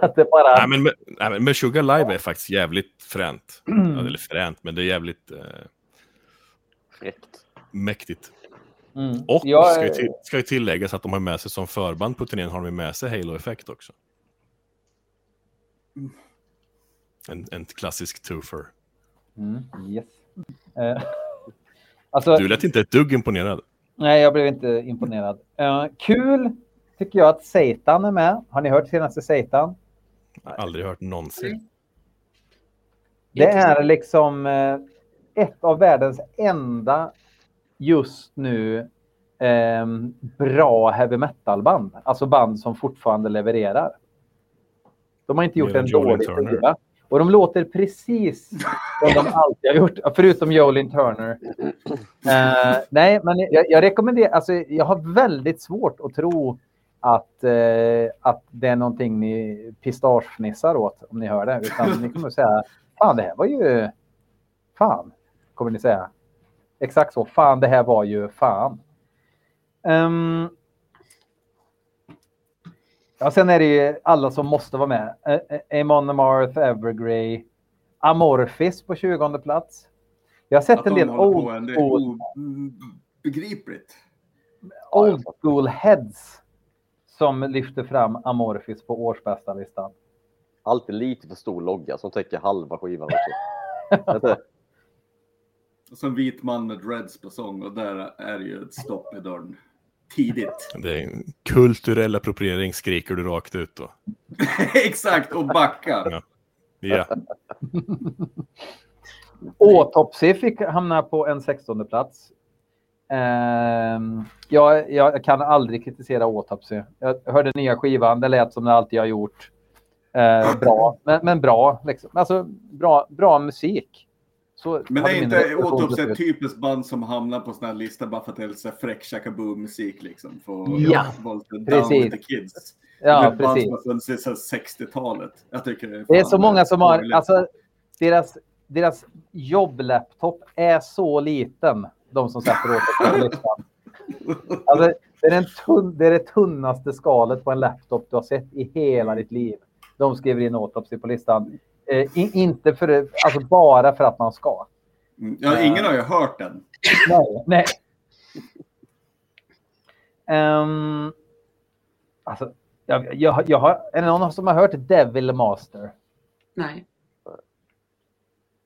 Att det bara... Nej, men, nej, men Meshuggah live är faktiskt jävligt fränt. Mm. Eller fränt, men det är jävligt eh... fräckt. Mäktigt. Mm. Och jag... ska, ju till, ska ju tilläggas att de har med sig som förband på turnén, har de med sig Halo Effect också. Mm. En, en klassisk twofer. Mm. Yes. Uh, alltså... Du lät inte ett dugg imponerad. Nej, jag blev inte imponerad. Uh, kul tycker jag att Satan är med. Har ni hört senaste Satan? Jag har aldrig hört någonsin. Det är liksom ett av världens enda just nu eh, bra heavy metal band. Alltså band som fortfarande levererar. De har inte gjort en dålig skiva. Och de låter precis som de alltid har gjort. Förutom Jolin Turner. Eh, nej, men jag, jag rekommenderar... Alltså, jag har väldigt svårt att tro... Att, eh, att det är någonting ni pistagefnissar åt om ni hör det, utan ni kommer att säga fan det här var ju fan, kommer ni säga exakt så, fan det här var ju fan. um... Ja, sen är det ju alla som måste vara med. Amon Amarth, Evergrey, Amorphis på tjugonde plats. Jag har sett att en del old begripligt old school heads som lyfter fram Amorphis på årsbästa listan. Alltid lite för stor logga som täcker halva skivan också. Och så en vit man med dreads på sång, och där är ju ett stopp i dörren. Tidigt. Det är en kulturell appropriering, skriker du rakt ut då. Exakt, och backar. Ja. Ja. Autopsy fick hamna på en sextonde plats. Um, jag, jag kan aldrig kritisera Autopsy. Jag hörde nya skivan, det lät som det alltid har gjort. Uh, bra, men, men bra liksom. Alltså bra, bra musik. Så men det är inte återuppsett typiskt band som hamnar på såna här listor bara för att det är så fräck chakaboom-musik liksom. För ja, Down with the Kids. Ja, det är precis. Band som har sextiotalet. Jag tycker det är, det är så många som har, alltså, deras, deras jobblaptop är så liten, de som sätter återuppsett listan. Alltså, det är, tunn, det är det tunnaste skalet på en laptop du har sett i hela ditt liv. De skriver in autopsy på listan. Eh, inte för, alltså bara för att man ska. Ja, ingen har ju hört den. Nej, nej. Um, alltså, jag, jag, jag har, är det någon som har hört Devil Master? Nej.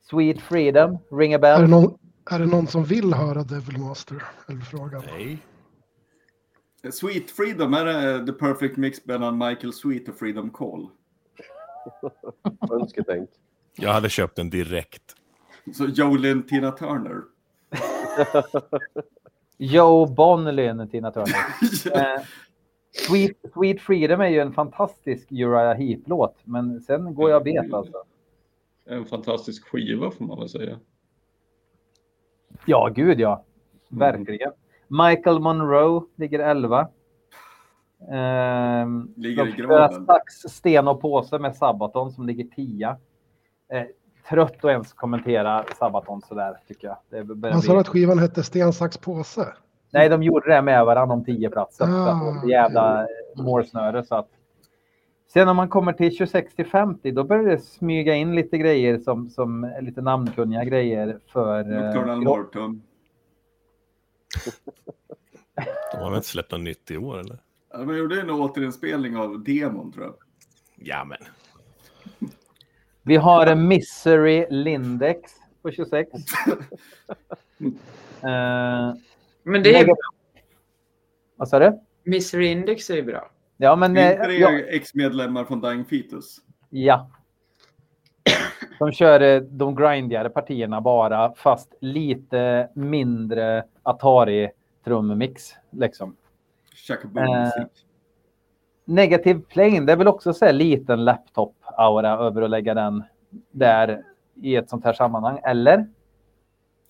Sweet Freedom, Ring a Bell. Är det någon, är det någon som vill höra Devil Master? Eller frågan? Nej. Sweet Freedom är det, The Perfect Mix mellan Michael Sweet och Freedom Call. Önsketänkt. Jag hade köpt den direkt. Så Jolin Tina Turner. Joe Bonlin Tina Turner. eh, Sweet, Sweet Freedom är ju en fantastisk Uriah Heep-låt. Men sen går jag bet alltså. En fantastisk skiva får man väl säga. Ja, gud ja. Verkligen. Mm. Michael Monroe ligger elva. Eh, ligger i graven. Sax, sten och påse med Sabaton som ligger tia. Eh, trött att ens kommentera Sabaton sådär tycker jag. Det börjar man sa bli... att skivan hette Sten, sax, påse. Nej, de gjorde det med varandra om tio platser. Ah, så jävla målsnöre. Så att... Sen när man kommer till tjugosex till femtio då börjar det smyga in lite grejer som, som lite namnkunniga grejer för... Nocturnal eh, Mortum. De har väl inte släppt något nytt i år eller? Man gjorde en återinspelning av demon, tror jag. Jamen. Vi har en Misery Lindex på tjugosex. uh, men det är bra. Vad sa du? Misery Index är bra. Ja, men... Det är ja. Ex-medlemmar från Dying Fetus. Ja. De kör de grindigare partierna bara, fast lite mindre Atari-trummix, liksom. Eh, negativ plane, det är väl också så här liten laptop-aura över att lägga den där i ett sånt här sammanhang, eller?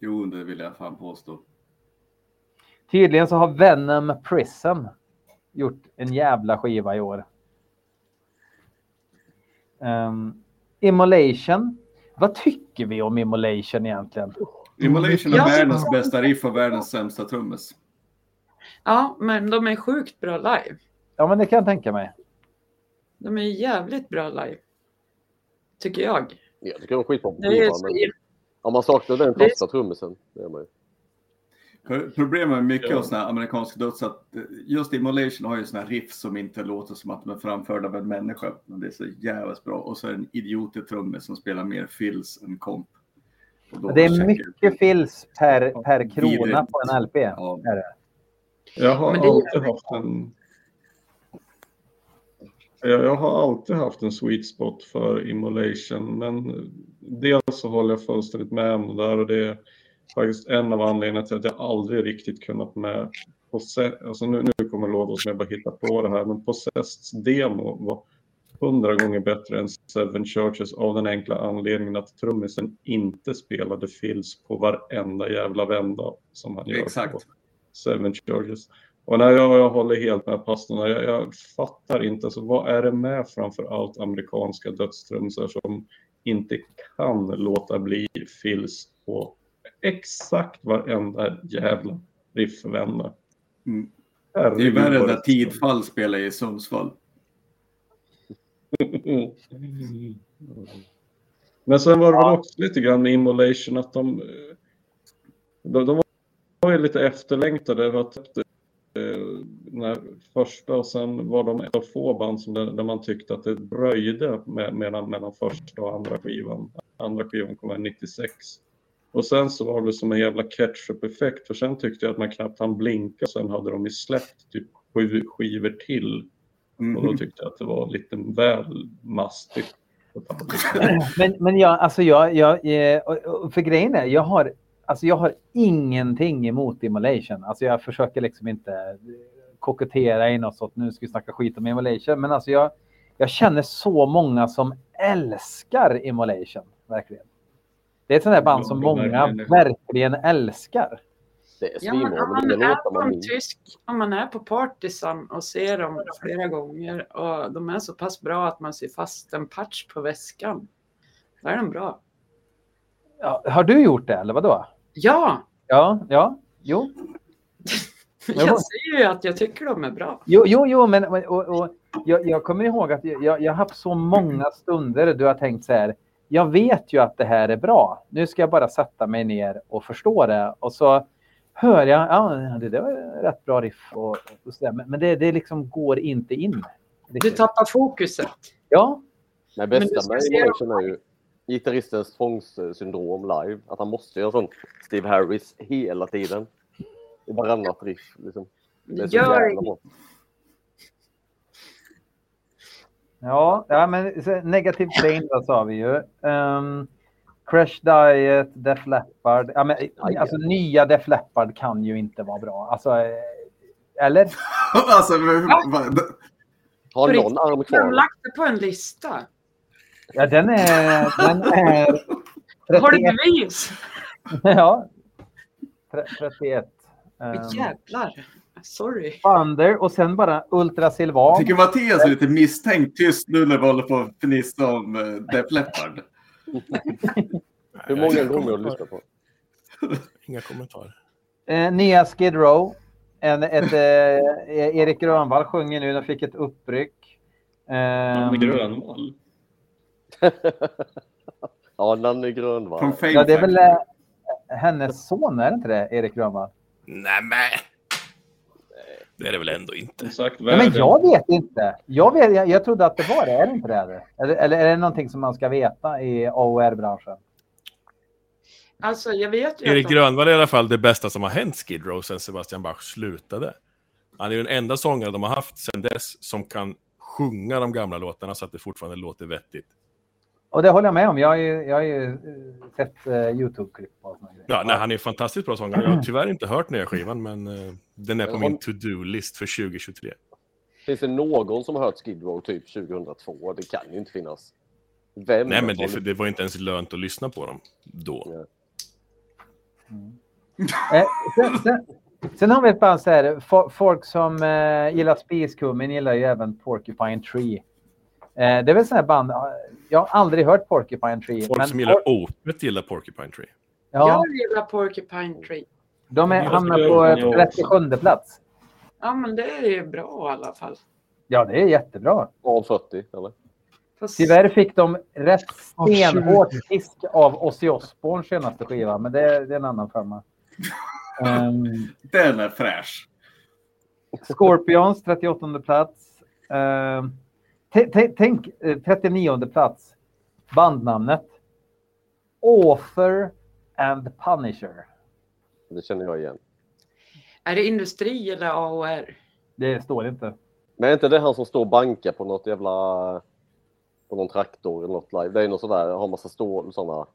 Jo, det vill jag fan påstå. Tydligen så har Venom Prison gjort en jävla skiva i år. Um, Immolation. Vad tycker vi om Immolation egentligen? Immolation är världens ja. bästa riff och världens sämsta trummes. Ja, men de är sjukt bra live. Ja, men det kan jag tänka mig. De är jävligt bra live. Tycker jag. Ja, det kan vara skitbra på skivan. Om man saknar den första trummisen. Problemet är mycket ja. av sådana här amerikanska döds att just Immolation har ju sådana här riff som inte låter som att de är framförda av en människa. Men det är så jävligt bra. Och så är det en idiotig trumme som spelar mer fills än komp. Det är mycket fills per, per krona på en L P. Ja. Är det? Jag har, men det alltid haft en, jag, jag har alltid haft en sweet spot för Immolation, men dels så håller jag fullständigt med om det där och det är faktiskt en av anledningarna till att jag aldrig riktigt kunnat med Possessed, alltså nu, nu kommer lådor som jag bara hittar på det här, men Possesseds demo var hundra gånger bättre än Seven Churches av den enkla anledningen att trummisen inte spelade fills på varenda jävla vända som han gör. Exakt. På Seven Churches. Och när jag, jag håller helt med pastorna, jag, jag fattar inte, alltså, vad är det med framförallt amerikanska dödstrumsar som inte kan låta bli fills på exakt varenda jävla riffvända. Mm. Det är värre där Tidfall spelar i Sundsvall. Men sen var det väl också lite grann med Immolation att de, de, de var är lite efterlängtade. Var typ, eh, när första och sen var de ett av få band som där, där man tyckte att det dröjde med, mellan, mellan första och andra skivan. Andra skivan kom i nittiosex. Och sen så var det som en jävla ketchup-effekt. För sen tyckte jag att man knappt hann blinka. Sen hade de ju släppt typ sju skivor till. Mm-hmm. Och då tyckte jag att det var lite väl mastigt. men, men jag, alltså jag, jag, för grejen är, jag har Alltså jag har ingenting emot Immolation. Alltså jag försöker liksom inte kokettera in och så att nu ska vi snacka skit om Immolation. Men alltså jag, jag känner så många som älskar Immolation. Verkligen. Det är ett sånt där band som många verkligen älskar. Det är ja, men om man är, är på en tysk, om man är på Partisan och ser dem flera gånger och de är så pass bra att man ser fast en patch på väskan, då är de bra. Ja, har du gjort det eller vadå? Ja. Ja, ja, jo. Jag säger ju att jag tycker de är bra. Jo, jo, jo men och, och, jag, jag kommer ihåg att jag, jag har haft så många stunder du har tänkt så här, jag vet ju att det här är bra. Nu ska jag bara sätta mig ner och förstå det. Och så hör jag, ja, det där var rätt bra riff och, och sådär. Men, men det, det liksom går inte in. Du tappar fokuset. Ja. Nej, bästa med Emotion är ju gitarristens tvångssyndrom live. Att han måste göra sånt Steve Harris hela tiden. I varannat riff. Liksom. Det är så jävla bra. Ja, ja, men Negative Pain då sa vi ju. Um, Crash Diet, Def Leppard. Ja, men, alltså nya Def Leppard kan ju inte vara bra. Alltså, eller? alltså, ja. Har någon arm kvar? De lagt det på en lista. Ja, den är... Den är har du bevis? ja. trettioett Um, jävlar. Sorry. Under och sen bara Ultra Silvan. Tycker Mattias är lite misstänkt tyst nu när vi håller på att fnissa om Def Leppard. Hur många gånger har du lyssnat på? Inga kommentarer. Eh, nya Skid Row. En, ett, eh, Erik Grönvall sjunger nu. De fick ett uppryck. Eh, Nanne Grönvall? ja, Nanne Grönvall. Ja, det är väl eh, hennes son, är det inte det? Erik Grönvall. Nej, men... Det är det väl ändå inte. Exakt, ja, men jag vet inte. Jag, vet, jag, jag trodde att det var det. Är det inte det? Eller, eller är det någonting som man ska veta i A O R-branschen? Alltså, jag vet ju Erik de... Grönvall är i alla fall det bästa som har hänt Skid Row sen Sebastian Bach slutade. Han är ju den enda sångare de har haft sen dess som kan sjunga de gamla låtarna så att det fortfarande låter vettigt. Och det håller jag med om. Jag har ju, jag har ju sett uh, YouTube-klipp på såna grejer. Ja, nej, han är fantastiskt bra sångare. Jag har tyvärr inte hört nya skivan, men uh, den är på min to-do-list för tjugo tjugotre. Finns det någon som har hört Skid Row typ tjugohundratvå? Det kan ju inte finnas. Vem nej, men det, det, det var inte ens lönt att lyssna på dem då. Ja. Mm. eh, sen, sen, sen har vi ett band så här. For, folk som eh, gillar Spiskummin gillar ju även Porcupine Tree. Eh, det är väl sån här band... Jag har aldrig hört Porcupine Tree. Folk men som gillar Opet gillar Porcupine Tree. Ja. Jag gillar Porcupine Tree. De är, hamnar på trettiosjunde plats. Ja, men det är ju bra i alla fall. Ja, det är jättebra. Av fyrtio, eller? Fast... Tyvärr fick de rätt stenhårt fisk av Ozzy Osbournes senaste skiva. Men det är, det är en annan femma. um... Den är fräsch. Scorpions, trettioåttonde plats. Um... T- t- tänk eh, trettionionde plats. Bandnamnet Author and Punisher. Det känner jag igen. Är det industri eller A O R? Det står inte. Men är inte det han som står och bankar på något jävla på någon traktor eller något live? Det är ju något sådär, har massa stål och sådana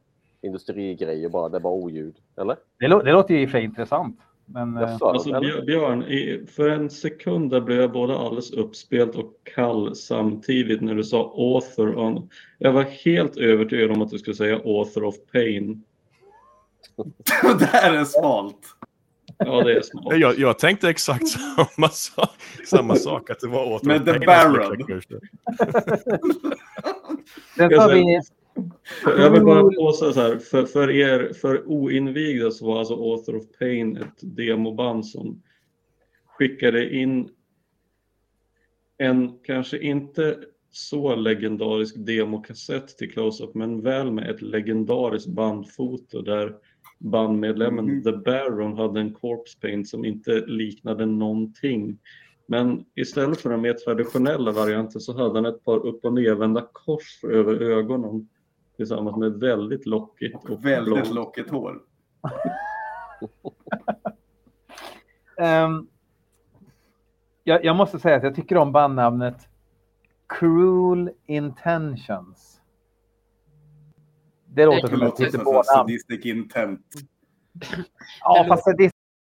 industrigrejer bara, det är bara oljud, eller? Det, lo- det låter ju för intressant. Men, alltså, Björn, i, för en sekund där blev jag både alldeles uppspelt och kall samtidigt när du sa author on. Jag var helt övertygad om att du skulle säga author of pain. Det här är smalt. Ja, det är smalt. Jag, jag tänkte exakt samma sak, samma sak att det var author men of pain. Men The Baron. Den tar vi... Jag vill bara påstå så här, för, för er, för oinvigda så var alltså Author of Pain ett demoband som skickade in en kanske inte så legendarisk demokassett till Close-Up, men väl med ett legendariskt bandfoto där bandmedlemmen mm. The Baron hade en corpse paint som inte liknade någonting. Men istället för den mer traditionella varianten så hade han ett par upp- och nedvända kors över ögonen. Tillsammans med väldigt lockigt och väldigt blått. Lockigt hår. um, jag, jag måste säga att jag tycker om bandnamnet Cruel Intentions. Det låter som ett lite båda. Sadistic Intent. Ja, fast